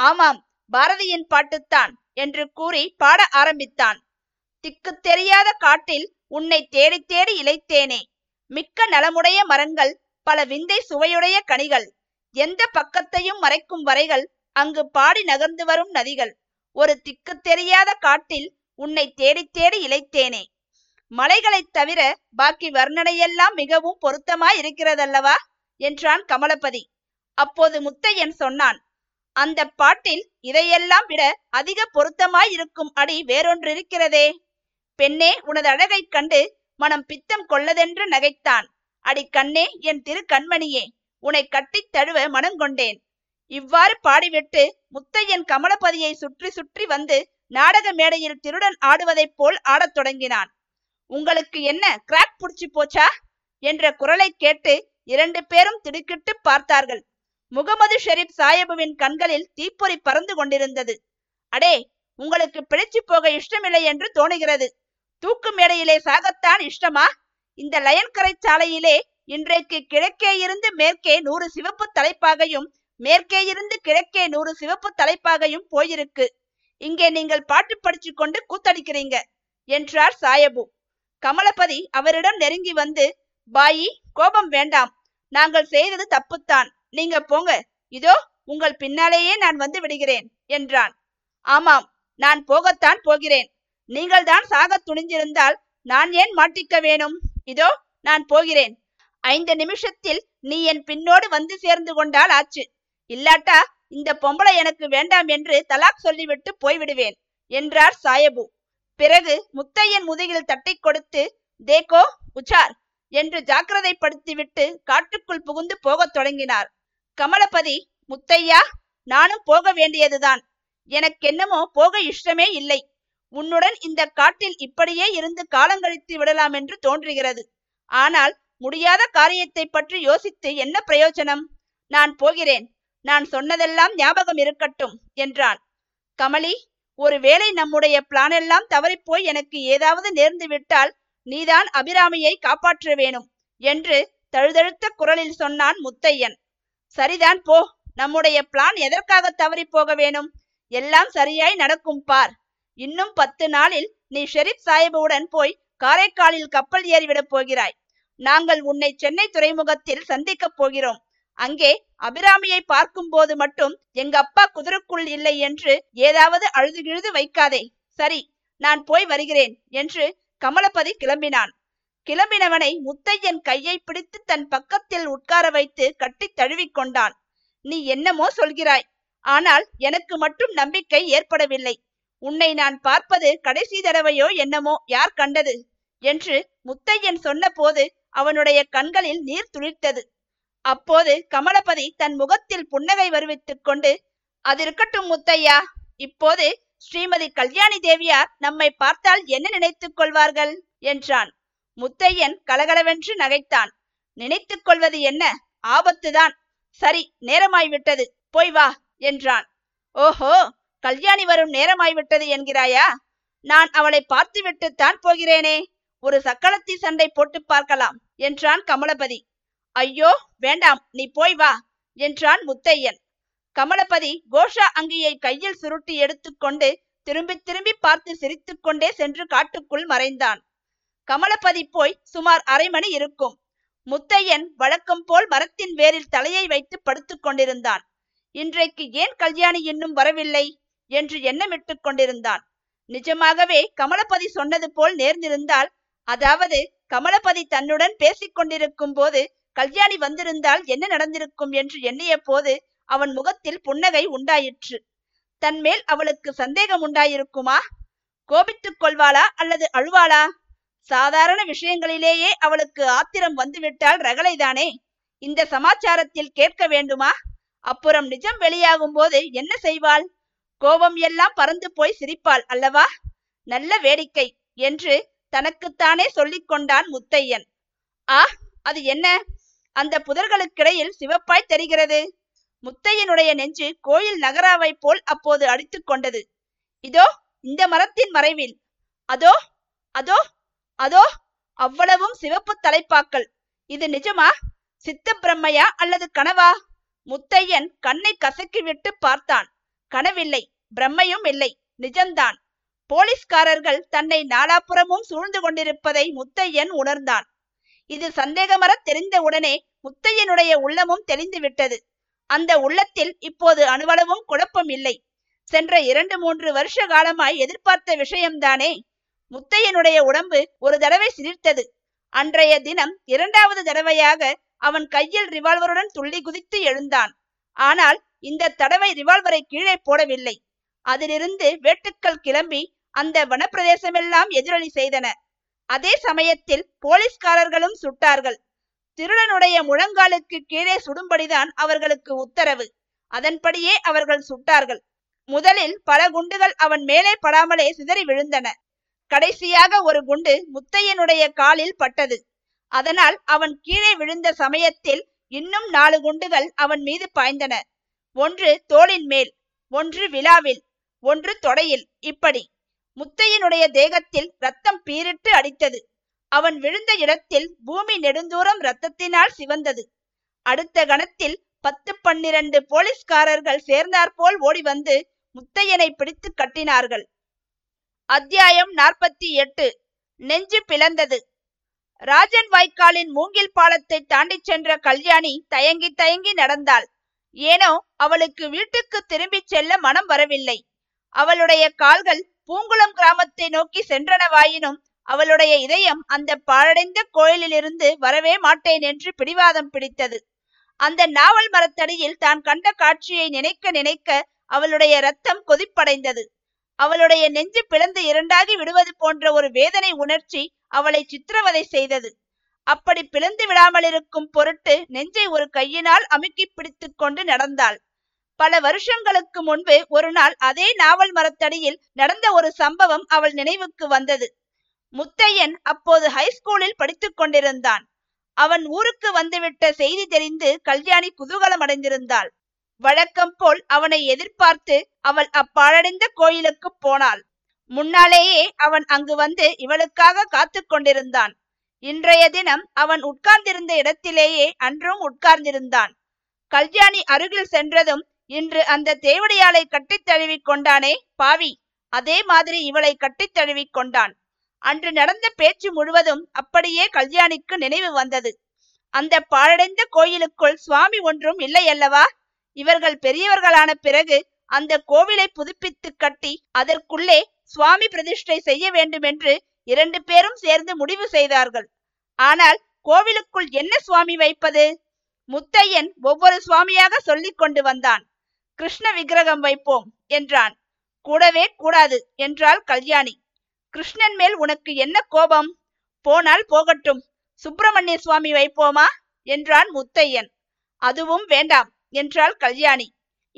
ஆமாம், பாரதியின் பாட்டுத்தான் என்று கூறி பாட ஆரம்பித்தான். திக்கு தெரியாத காட்டில் உன்னை தேடி தேடி இழைத்தேனே. மிக்க நலமுடைய மரங்கள், பல விந்தை சுவையுடைய கனிகள், எந்த பக்கத்தையும் மறைக்கும் வரைகள் அங்கு பாடி நகர்ந்து வரும் நதிகள். ஒரு திக்கு தெரியாத காட்டில் உன்னை தேடி தேடி இழைத்தேனே. மலைகளை தவிர பாக்கி வர்ணனையெல்லாம் மிகவும் பொருத்தமாய் இருக்கிறதல்லவா என்றான் கமலபதி. அப்போது முத்தையன் சொன்னான், அந்த பாட்டில் இதையெல்லாம் விட அதிக பொருத்தமாய் இருக்கும் அடி வேறொன்றிருக்கிறதே. பெண்ணே, உனது அழகை கண்டு மனம் பித்தம் கொள்ளதென்று நகைத்தான். அடி கண்ணே, என் திரு கண்மணியே, உன்னை கட்டி தழுவ மனங்கொண்டேன். இவ்வாறு பாடிவிட்டு முத்தையன் கமலபதியை சுற்றி சுற்றி வந்து நாடக மேடையில் திருடன் ஆடுவதைப் போல் ஆடத் தொடங்கினான். உங்களுக்கு என்ன கிராக் புடிச்சு போச்சா என்ற குரலை கேட்டு 2 பேரும் திடுக்கிட்டு பார்த்தார்கள். முகமது ஷெரீப் சாஹிபுவின் கண்களில் தீப்பொறி பறந்து கொண்டிருந்தது. அடே, உங்களுக்கு பிழைச்சு போக இஷ்டமில்லை என்று தோணுகிறது. தூக்கு மேடையிலே சாகத்தான் இஷ்டமா இந்த லயன்கரை சாலையிலே இன்றைக்கு கிழக்கே இருந்து மேற்கே 100 சிவப்பு தலைப்பாகையும் மேற்கே இருந்து கிழக்கே 100 சிவப்பு தலைப்பாகையும் போயிருக்கு. இங்கே நீங்கள் பாட்டு படிச்சு கொண்டு கூத்தடிக்கிறீங்க என்றார் சாயபு. கமலபதி அவரிடம் நெருங்கி வந்து, பாயி, கோபம் வேண்டாம், நாங்கள் செய்தது தப்புத்தான், நீங்க போங்க, இதோ உங்கள் பின்னாலேயே நான் வந்து விடுகிறேன் என்றான். ஆமாம், நான் போகத்தான் போகிறேன், நீங்கள் தான் சாக துணிஞ்சிருந்தால் நான் ஏன் மாட்டிக்க வேணும், இதோ நான் போகிறேன். 5 நிமிஷத்தில் நீ என் பின்னோடு வந்து சேர்ந்து கொண்டால் ஆச்சு, இல்லாட்டா இந்த பொம்பளை எனக்கு வேண்டாம் என்று தலாக் சொல்லிவிட்டு போய்விடுவேன் என்றார் சாயபு. பிறகு முத்தையன் முதுகில் தட்டி கொடுத்து, தேக்கோ உச்சார் என்று ஜாக்கிரதைப்படுத்திவிட்டு காட்டுக்குள் புகுந்து போகத் தொடங்கினார். கமலபதி, முத்தையா, நானும் போக வேண்டியதுதான், எனக்கென்னமோ போக இஷ்டமே இல்லை, உன்னுடன் இந்த காட்டில் இப்படியே இருந்து காலங்கழித்து விடலாம் என்று தோன்றுகிறது, ஆனால் முடியாத காரியத்தை பற்றி யோசித்து என்ன பிரயோஜனம், நான் போகிறேன், நான் சொன்னதெல்லாம் ஞாபகம் இருக்கட்டும் என்றான். கமலி, ஒருவேளை நம்முடைய பிளானெல்லாம் தவறிப்போய் எனக்கு ஏதாவது நேர்ந்து விட்டால் நீதான் அபிராமியை காப்பாற்ற வேணும் என்று தழுதழுத்த குரலில் சொன்னான் முத்தையன். சரிதான் போ, நம்முடைய பிளான் எதற்காக தவறி போக வேணும், எல்லாம் சரியாய் நடக்கும் பார், இன்னும் 10 நாளில் நீ ஷெரீப் சாஹிபுடன் போய் காரைக்காலில் கப்பல் ஏறிவிடப் போகிறாய், நாங்கள் உன்னை சென்னை துறைமுகத்தில் சந்திக்கப் போகிறோம், அங்கே அபிராமியை பார்க்கும் போது மட்டும் எங்க அப்பா குதிரைக்குள் இல்லை என்று ஏதாவது அழுதுகிழுது வைக்காதே, சரி நான் போய் வருகிறேன் என்று கமலபதி கிளம்பினான். கிளம்பினவனை முத்தையன் கையை பிடித்து தன் பக்கத்தில் உட்கார வைத்து கட்டி தழுவிக்கொண்டான். நீ என்னமோ சொல்கிறாய், ஆனால் எனக்கு மட்டும் நம்பிக்கை ஏற்படவில்லை, உன்னை நான் பார்ப்பது கடைசி தடவையோ என்னமோ, யார் கண்டது என்று முத்தையன் சொன்ன போது அவனுடைய கண்களில் நீர் துளிர்த்தது. அப்போது கமலபதி தன் முகத்தில் புன்னகை வருவித்துக் கொண்டு, அது இருக்கட்டும் முத்தையா, இப்போது ஸ்ரீமதி கல்யாணி தேவியார் நம்மை பார்த்தால் என்ன நினைத்துக் கொள்வார்கள் என்றான். முத்தையன் கலகலவென்று நகைத்தான். நினைத்துக் கொள்வது என்ன, ஆபத்துதான், சரி நேரமாய்விட்டது, போய் வா என்றான். ஓஹோ, கல்யாணி வரும் நேரமாய்விட்டது என்கிறாயா, நான் அவளை பார்த்துவிட்டுத்தான் போகிறேனே, ஒரு சக்களத்தி சண்டை போட்டு பார்க்கலாம் என்றான் கமலபதி. ஐயோ வேண்டாம், நீ போய் வா என்றான் முத்தையன். கமலபதி கோஷா அங்கியை கையில் சுருட்டி எடுத்துக்கொண்டு திரும்பி திரும்பி பார்த்து சிரித்துக்கொண்டே சென்று காட்டுக்குள் மறைந்தான். கமலபதி போய் சுமார் 1/2 மணி இருக்கும். முத்தையன் வழக்கம் போல் மரத்தின் வேரில் தலையை வைத்து படுத்து கொண்டிருந்தான். இன்றைக்கு ஏன் கல்யாணி இன்னும் வரவில்லை என்று எண்ணமிட்டு கொண்டிருந்தான். நிஜமாகவே கமலபதி சொன்னது போல் நேர்ந்திருந்தால், அதாவது கமலபதி தன்னுடன் பேசிக் கொண்டிருக்கும் போது கல்யாணி வந்திருந்தால் என்ன நடந்திருக்கும் என்று எண்ணிய போது அவன் முகத்தில் புன்னகை உண்டாயிற்று. தன்மேல் அவளுக்கு சந்தேகம் உண்டாயிருக்குமா? கோபித்துக் கொள்வாளா அல்லது அழுவாளா? சாதாரண விஷயங்களிலேயே அவளுக்கு ஆத்திரம் வந்துவிட்டால் ரகளைதானே, இந்த சமாச்சாரத்தில் கேட்க வேண்டுமா? அப்புறம் நிஜம் வெளியாகும் போது என்ன செய்வாள்? கோபம் எல்லாம் பறந்து போய் சிரிப்பாள் அல்லவா? நல்ல வேடிக்கை என்று தனக்குத்தானே சொல்லிக் கொண்டான் முத்தையன். ஆ, அது என்ன, அந்த புதர்களுக்கிடையில் சிவப்பாய் தெரிகிறது. முத்தையனுடைய நெஞ்சு கோயில் நகராவை போல் அப்போது அடித்து கொண்டது. இதோ இந்த மரத்தின் மறைவில், அதோ அதோ அதோ, அவ்வளவும் சிவப்பு தலைப்பாக்கள். இது நிஜமா, சித்த பிரம்மையா அல்லது கனவா? முத்தையன் கண்ணை கசக்கி விட்டு பார்த்தான். கனவில்லை, பிரம்மையும் இல்லை, நிஜம்தான். போலீஸ்காரர்கள் தன்னை நாலாபுறமும் சூழ்ந்து கொண்டிருப்பதை முத்தையன் உணர்ந்தான். இது சந்தேகமற தெரிந்த உடனே முத்தையனுடைய உள்ளமும் தெளிந்து விட்டது. அந்த உள்ளத்தில் இப்போது அணுவளவும் குழப்பம் இல்லை. சென்ற 2-3 வருஷ காலமாய் எதிர்பார்த்த விஷயம்தானே. முத்தையனுடைய உடம்பு ஒரு தடவை சிரித்தது. அன்றைய தினம் 2வது தடவையாக அவன் கையில் ரிவால்வருடன் துள்ளி குதித்து எழுந்தான். ஆனால் இந்த தடவை ரிவால்வரை கீழே போடவில்லை. அதிலிருந்து வேட்டுக்கள் கிளம்பி அந்த வனப்பிரதேசமெல்லாம் எதிரொலி செய்தன. அதே சமயத்தில் போலீஸ்காரர்களும் சுட்டார்கள். திருடனுடைய முழங்காலுக்கு கீழே சுடும்படிதான் அவர்களுக்கு உத்தரவு. அதன்படியே அவர்கள் சுட்டார்கள். முதலில் பல குண்டுகள் அவன் மேலே படாமலே சிதறி விழுந்தன. கடைசியாக ஒரு குண்டு முத்தையனுடைய காலில் பட்டது. அதனால் அவன் கீழே விழுந்த சமயத்தில் இன்னும் 4 குண்டுகள் அவன் மீது பாய்ந்தன. ஒன்று தோளின் மேல், ஒன்று விலாவில், ஒன்று தொடையில், இப்படி. முத்தையனுடைய தேகத்தில் ரத்தம் பீரிட்டு அடித்தது. அவன் விழுந்த இடத்தில் பூமி நெடுந்தூரம் இரத்தத்தினால் சிவந்தது. அடுத்த கணத்தில் 10-12 போலீஸ்காரர்கள் சேர்ந்தாற்போல் ஓடி வந்து முத்தையனை பிடித்து கட்டினார்கள். அத்தியாயம் 48. நெஞ்சு பிளந்தது. ராஜன் வாய்க்காலின் மூங்கில் பாலத்தை தாண்டி சென்ற கல்யாணி தயங்கி தயங்கி நடந்தாள். ஏனோ அவளுக்கு வீட்டுக்கு திரும்பி செல்ல மனம் வரவில்லை. அவளுடைய கால்கள் பூங்குளம் கிராமத்தை நோக்கி சென்றனவாயினும் அவளுடைய இதயம் அந்த பாழடைந்த கோயிலிலிருந்து வரவே மாட்டேன் என்று பிடிவாதம் பிடித்தது. அந்த நாவல் மரத்தடியில் தான் கண்ட காட்சியை நினைக்க நினைக்க அவளுடைய இரத்தம் கொதிப்படைந்தது. அவளுடைய நெஞ்சு பிளந்து இரண்டாகி விடுவது போன்ற ஒரு வேதனை உணர்ச்சி அவளை சித்திரவதை செய்தது. அப்படி பிளந்து விடாமல் இருக்கும் பொருட்டு நெஞ்சை ஒரு கையினால் அமுக்கி பிடித்து கொண்டு நடந்தாள். பல வருஷங்களுக்கு முன்பு ஒரு நாள் அதே நாவல் மரத்தடியில் நடந்த ஒரு சம்பவம் அவள் நினைவுக்கு வந்தது. முத்தையன் அப்போது ஹைஸ்கூலில் படித்துக் கொண்டிருந்தான். அவன் ஊருக்கு வந்துவிட்ட செய்தி தெரிந்து கல்யாணி குதூகலம் அடைந்திருந்தாள். வழக்கம் போல் அவனை எதிர்பார்த்து அவள் அப்பாழடைந்த கோயிலுக்கு போனாள். முன்னாலேயே அவன் அங்கு வந்து இவளுக்காக காத்து கொண்டிருந்தான். இன்றைய தினம் அவன் உட்கார்ந்திருந்த இடத்திலேயே அன்றும் உட்கார்ந்திருந்தான். கல்யாணி அருகில் சென்றதும், இன்று அந்த தேவடியாளை கட்டித் தழுவிக் கொண்டானே பாவி, அதே மாதிரி இவளை கட்டித் தழுவிக் கொண்டான். அன்று நடந்த பேச்சு முழுவதும் அப்படியே கல்யாணிக்கு நினைவு வந்தது. அந்த பாழடைந்த கோயிலுக்குள் சுவாமி ஒன்றும் இல்லையல்லவா? இவர்கள் பெரியவர்களான பிறகு அந்த கோவிலை புதுப்பித்து கட்டி அதற்குள்ளே சுவாமி பிரதிஷ்டை செய்ய வேண்டும் என்று 2 பேரும் சேர்ந்து முடிவு செய்தார்கள். ஆனால் கோவிலுக்குள் என்ன சுவாமி வைப்பது? முத்தையன் ஒவ்வொரு சுவாமியாக சொல்லி கொண்டு வந்தான். கிருஷ்ண விக்கிரகம் வைப்போம் என்றான். கூடவே கூடாது என்றாள் கல்யாணி. கிருஷ்ணன் மேல் உனக்கு என்ன கோபம்? போனால் போகட்டும், சுப்பிரமணிய சுவாமி வைப்போமா என்றான் முத்தையன். அதுவும் வேண்டாம் என்றாள் கல்யாணி.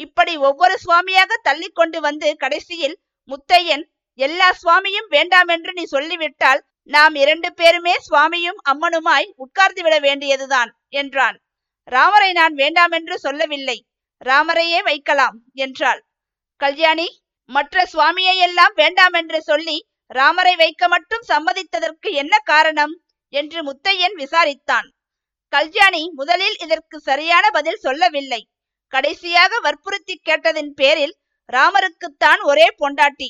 இப்படி ஒவ்வொரு சுவாமியாக தள்ளி கொண்டு வந்து கடைசியில் முத்தையன், எல்லா சுவாமியும் வேண்டாம் என்று நீ சொல்லிவிட்டால் நாம் 2 பேருமே சுவாமியும் அம்மனுமாய் உட்கார்ந்து விட வேண்டியதுதான் என்றான். ராமரை நான் வேண்டாம் என்று சொல்லவில்லை, ராமரையே வைக்கலாம் என்றாள் கல்யாணி. மற்ற சுவாமியையெல்லாம் வேண்டாம் என்று சொல்லி ராமரை வைக்க மட்டும் சம்மதித்ததற்கு என்ன காரணம் என்று முத்தையன் விசாரித்தான். கல்யாணி முதலில் இதற்கு சரியான பதில் சொல்லவில்லை. கடைசியாக வற்புறுத்தி கேட்டதின் பேரில், ராமருக்குத்தான் ஒரே பொண்டாட்டி,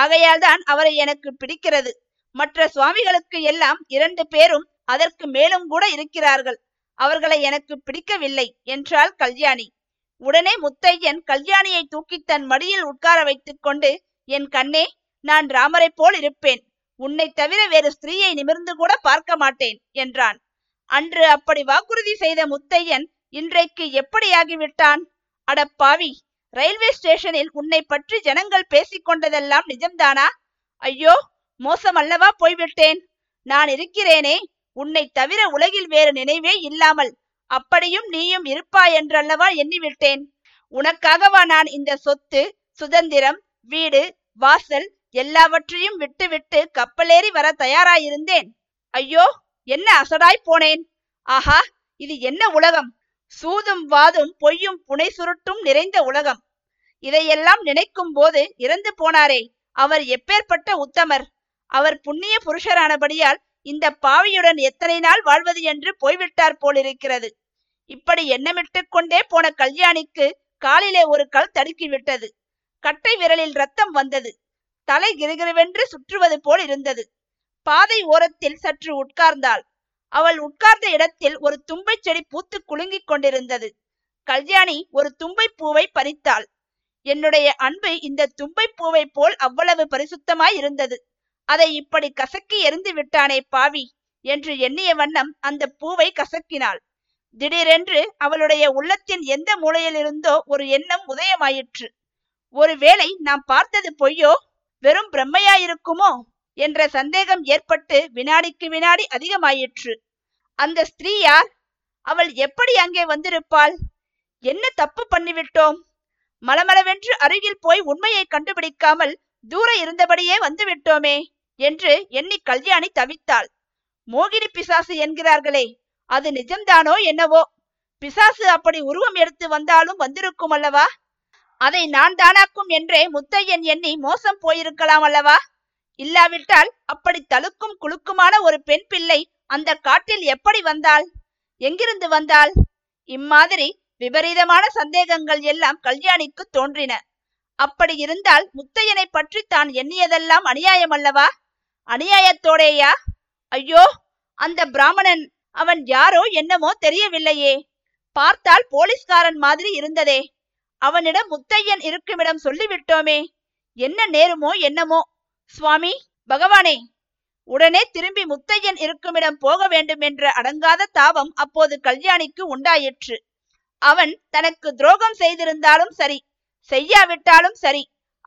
ஆகையால் தான் அவரை எனக்கு பிடிக்கிறது, மற்ற சுவாமிகளுக்கு எல்லாம் 2 பேரும் அதற்கு மேலும் கூட இருக்கிறார்கள், அவர்களை எனக்கு பிடிக்கவில்லை என்றாள் கல்யாணி. உடனே முத்தையன் கல்யாணியை தூக்கி தன் மடியில் உட்கார வைத்துக் கொண்டு, என் கண்ணே, நான் ராமரை போல் இருப்பேன், உன்னை தவிர வேறு ஸ்திரீயை நிமிர்ந்து கூட பார்க்க மாட்டேன் என்றான். அன்று அப்படி வாக்குறுதி செய்த முத்தையன் இன்றைக்கு எப்படியாகிவிட்டான்? அடப்பாவி, ரயில்வே ஸ்டேஷனில் உன்னை பற்றி ஜனங்கள் பேசிக்கொண்டதெல்லாம் நிஜம்தானா? ஐயோ, மோசம் அல்லவா போய்விட்டேன். நான் இருக்கிறேனே, உன்னை தவிர உலகில் வேறு நினைவே இல்லாமல், அப்படியும் நீயும் இருப்பாய் என்றல்லவா எண்ணிவிட்டேன். உனக்காகவா நான் இந்த சொத்து, சுதந்திரம், வீடு, வாசல் எல்லாவற்றையும் விட்டுவிட்டு கப்பலேறி வர தயாராயிருந்தேன்? ஐயோ, என்ன அசடாய் போனேன்! ஆஹா, இது என்ன உலகம்! சூதும் வாதும் பொய்யும் புனை சுருட்டும் நிறைந்த உலகம்! இதையெல்லாம் நினைக்கும் போது இறந்து போனாரே, அவர் எப்பேற்பட்ட உத்தமர்! அவர் புண்ணிய புருஷரானபடியால் இந்த பாவியுடன் எத்தனை நாள் வாழ்வது என்று போய்விட்டார் போலிருக்கிறது. இப்படி எண்ணமிட்டு கொண்டே போன கல்யாணிக்கு காலிலே ஒரு கல் தடுக்கிவிட்டது. கட்டை விரலில் ரத்தம் வந்தது. தலை கிருகிருவென்று சுற்றுவது போல் இருந்தது. பாதை ஓரத்தில் சற்று உட்கார்ந்தாள். அவள் உட்கார்ந்த இடத்தில் ஒரு தும்பை செடி பூத்து குலுங்கிக் கொண்டிருந்தது. கல்யாணி ஒரு தும்பை பூவை பறித்தாள். என்னுடைய அன்பு இந்த தும்பை பூவை போல் அவ்வளவு பரிசுத்தமாய் இருந்தது, அதை இப்படி கசக்கி எரிந்து விட்டானே பாவி என்று எண்ணிய வண்ணம் அந்த பூவை கசக்கினாள். திடீரென்று அவளுடைய உள்ளத்தின் எந்த மூலையிலிருந்தோ ஒரு எண்ணம் உதயமாயிற்று. ஒருவேளை நாம் பார்த்தது பொய்யோ, வெறும் பிரம்மையாயிருக்குமோ என்ற சந்தேகம் ஏற்பட்டு வினாடிக்கு வினாடி அதிகமாயிற்று. அந்த ஸ்திரீ யார்? அவள் எப்படி அங்கே வந்திருப்பாள்? என்ன தப்பு பண்ணிவிட்டோம்? மலமளவென்று அருகில் போய் உண்மையை கண்டுபிடிக்காமல் தூர இருந்தபடியே வந்துவிட்டோமே என்று எண்ணி கல்யாணி தவித்தாள். மோகினி பிசாசு என்கிறார்களே, அது நிஜம்தானோ என்னவோ? பிசாசு அப்படி உருவம் எடுத்து வந்தாலும் வந்திருக்கும் அல்லவா? அதை நான் தானாக்கும் என்றே முத்தையன் எண்ணி மோசம் போயிருக்கலாம் அல்லவா? இல்லாவிட்டால் அப்படி தழுக்கும் குலுக்குமான ஒரு பெண் பிள்ளை அந்த காட்டில் எப்படி வந்தாள், எங்கிருந்து வந்தாள்? இம்மாதிரி விபரீதமான சந்தேகங்கள் எல்லாம் கல்யாணிக்கு தோன்றின. அப்படி இருந்தால் முத்தையனை பற்றி தான் எண்ணியதெல்லாம் அநியாயம் அல்லவா? அநியாயத்தோடேயா? ஐயோ, அந்த பிராமணன் அவன் யாரோ என்னமோ தெரியவில்லையே, பார்த்தால் போலீஸ்காரன் மாதிரி இருந்ததே. அவனிடம் முத்தையன் இருக்குமிடம் சொல்லிவிட்டோமே, என்ன நேருமோ என்னமோ. சுவாமி பகவானே! உடனே திரும்பி முத்தையன் இருக்குமிடம் போக வேண்டும் என்ற அடங்காத தாபம் அப்போது கல்யாணிக்கு உண்டாயிற்று. அவன் தனக்கு துரோகம் செய்திருந்தாலும் சரி, செய்யாவிட்டாலும் சரி,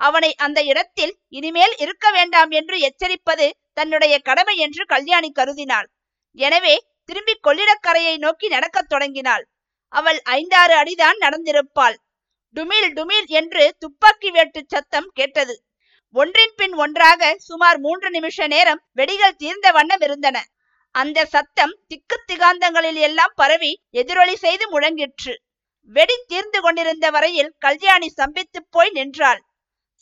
அவனை அந்த இடத்தில் இனிமேல் இருக்க வேண்டாம் என்று எச்சரிப்பது தன்னுடைய கடமை என்று கல்யாணி கருதினாள். எனவே திரும்பி கொள்ளிடக்கரையை நோக்கி நடக்கத் தொடங்கினாள். அவள் 5-6 அடிதான் நடந்திருப்பாள். டுமில் டுமில் என்று துப்பாக்கி வேட்டு சத்தம் கேட்டது. ஒன்றின் பின் ஒன்றாக சுமார் 3 நிமிஷ நேரம் வெடிகள் தீர்ந்த வண்ணம் இருந்தன. அந்த சத்தம் திக்கு திகாந்தங்களில் எல்லாம் பரவி எதிரொலி செய்து முழங்கிற்று. வெடி தீர்ந்து கொண்டிருந்த வரையில் கல்யாணி சம்பித்து போய் நின்றாள்.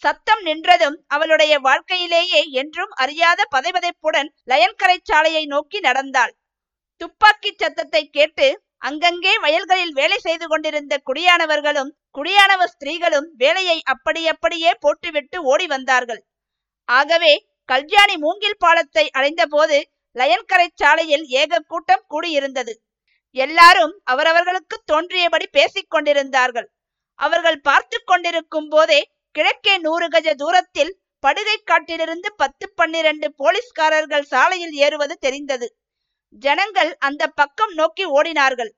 சத்தம் நின்றதும் அவளுடைய வாழ்க்கையிலேயே என்றும் அறியாத பதைபதைப்புடன் லயன்கரை சாலையை நோக்கி நடந்தாள். துப்பாக்கி சத்தத்தை கேட்டு அங்கங்கே வயல்களில் வேலை செய்து கொண்டிருந்த குடியானவர்களும் குடியானவ ஸ்திரீகளும் வேலையை அப்படியே போட்டுவிட்டு ஓடி வந்தார்கள். ஆகவே கல்யாணி மூங்கில் பாலத்தை அடைந்த போது லயன்கரை சாலையில் ஏக கூட்டம் கூடியிருந்தது. எல்லாரும் அவரவர்களுக்கு தோன்றியபடி பேசிக் கொண்டிருந்தார்கள். அவர்கள் பார்த்து கொண்டிருக்கும் போதே கிழக்கே 100 கஜ தூரத்தில் படுகை காட்டிலிருந்து 10-12 போலீஸ்காரர்கள் சாலையில் ஏறுவது தெரிந்தது. ஜனங்கள் அந்த பக்கம் நோக்கி ஓடினார்கள்.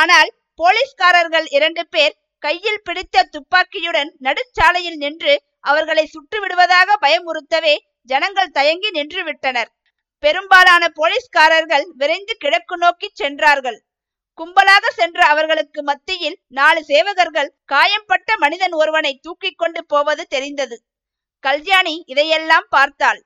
ஆனால் போலீஸ்காரர்கள் 2 பேர் கையில் பிடித்த துப்பாக்கியுடன் நடுச்சாலையில் நின்று அவர்களை சுட்டு விடுவதாக பயமுறுத்தவே ஜனங்கள் தயங்கி நின்று விட்டனர். பெரும்பாலான போலீஸ்காரர்கள் விரைந்து கிழக்கு நோக்கி சென்றார்கள். கும்பலாக சென்ற அவர்களுக்கு மத்தியில் 4 சேவகர்கள் காயம்பட்ட மனிதன் ஒருவனை தூக்கி கொண்டு போவது தெரிந்தது. கல்யாணி இதையெல்லாம் பார்த்தாள்.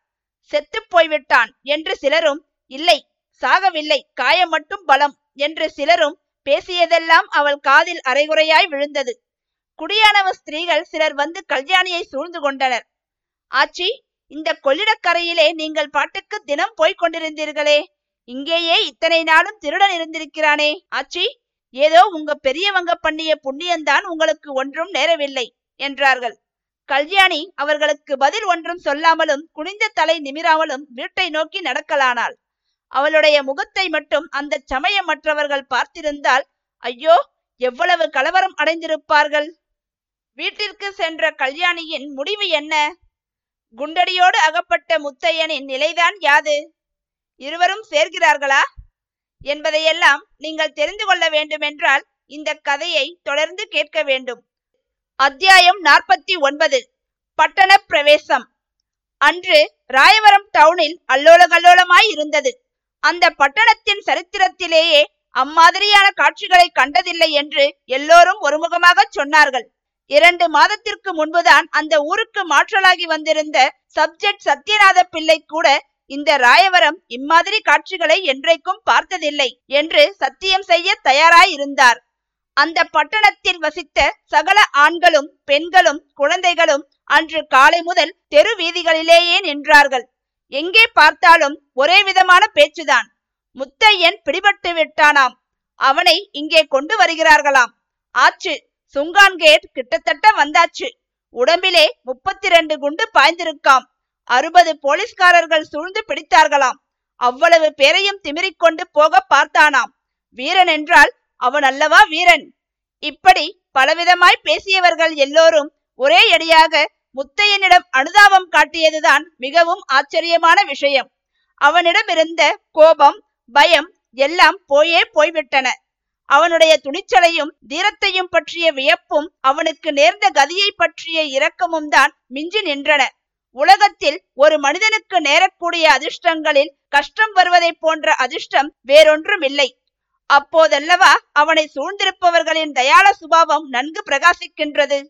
செத்து போய்விட்டான் என்று சிலரும், இல்லை சாகவில்லை, காயம் மட்டும் பலம் என்று சிலரும் பேசியதெல்லாம் அவள் காதில் அரைகுறையாய் விழுந்தது. குடியானவ ஸ்திரீகள் சிலர் வந்து கல்யாணியை சூழ்ந்து கொண்டனர். ஆச்சி, இந்த கொள்ளிடக்கரையிலே நீங்கள் பாட்டுக்கு தினம் போய் கொண்டிருந்தீர்களே, இங்கேயே இத்தனை நாளும் திருடன் இருந்திருக்கிறானே ஆச்சி, ஏதோ உங்க பெரியவங்க பண்ணிய புண்ணியந்தான், உங்களுக்கு ஒன்றும் நேரவில்லை என்றார்கள். கல்யாணி அவர்களுக்கு பதில் ஒன்றும் சொல்லாமலும் குனிந்த தலை நிமிராமலும் வீட்டை நோக்கி நடக்கலானாள். அவளுடைய முகத்தை மட்டும் அந்த சமயமற்றவர்கள் பார்த்திருந்தால் ஐயோ எவ்வளவு கலவரம் அடைந்திருப்பார்கள். வீட்டிற்கு சென்ற கல்யாணியின் முடிவு என்ன? குண்டடியோடு அகப்பட்ட முத்தையனின் நிலைதான் யாது? இருவரும் சேர்கிறார்களா என்பதையெல்லாம் நீங்கள் தெரிந்து கொள்ள வேண்டுமென்றால் இந்த கதையை தொடர்ந்து கேட்க வேண்டும். அத்தியாயம் 49, பட்டண பிரவேசம். அன்று ராயவரம் டவுனில் அல்லோல கல்லோலமாய் இருந்தது. அந்த பட்டணத்தின் சரித்திரத்திலேயே அம்மாதிரியான காட்சிகளை கண்டதில்லை என்று எல்லோரும் ஒருமுகமாக சொன்னார்கள். 2 மாதத்திற்கு முன்புதான் அந்த ஊருக்கு மாற்றலாகி வந்திருந்த சப்ஜெக்ட் சத்யநாத பிள்ளை கூட இந்த ராயவரம் இம்மாதிரி காட்சிகளை என்றைக்கும் பார்த்ததில்லை என்று சத்தியம் செய்ய தயாராயிருந்தார். அந்த பட்டணத்தில் வசித்த சகல ஆண்களும் பெண்களும் குழந்தைகளும் அன்று காலை முதல் தெரு வீதிகளிலேயே நின்றார்கள். எங்கே பார்த்தாலும் ஒரே விதமான பேச்சுதான். முத்தையன் பிடிபட்டு விட்டானாம், அவனை இங்கே கொண்டு வருகிறார்களாம், ஆச்சு சுங்கான் கேட் கிட்டத்தட்ட வந்தாச்சு, உடம்பிலே 32 குண்டு பாய்ந்திருக்காம், 60 போலீஸ்காரர்கள் சூழ்ந்து பிடித்தார்களாம், அவ்வளவு பேரையும் திமிரிக்கொண்டு போக பார்த்தானாம், வீரன் என்றால் அவன் அல்லவா வீரன். இப்படி பலவிதமாய் பேசியவர்கள் எல்லோரும் ஒரே அடியாக முத்தையனிடம் அனுதாபம் காட்டியதுதான் மிகவும் ஆச்சரியமான விஷயம். அவனிடம் இருந்த கோபம் பயம் எல்லாம் போயே போய்விட்டன. அவனுடைய துணிச்சலையும் தீரத்தையும் பற்றிய வியப்பும் அவனுக்கு நேர்ந்த கதியை பற்றிய இரக்கமும் தான் மிஞ்சி நின்றன. உலகத்தில் ஒரு மனிதனுக்கு நேரக்கூடிய அதிர்ஷ்டங்களில் கஷ்டம் வருவதை போன்ற அதிர்ஷ்டம் வேறொன்றும் இல்லை. அப்போதல்லவா அவனை சூழ்ந்திருப்பவர்களின் தயாள சுபாவம் நன்கு பிரகாசிக்கின்றது.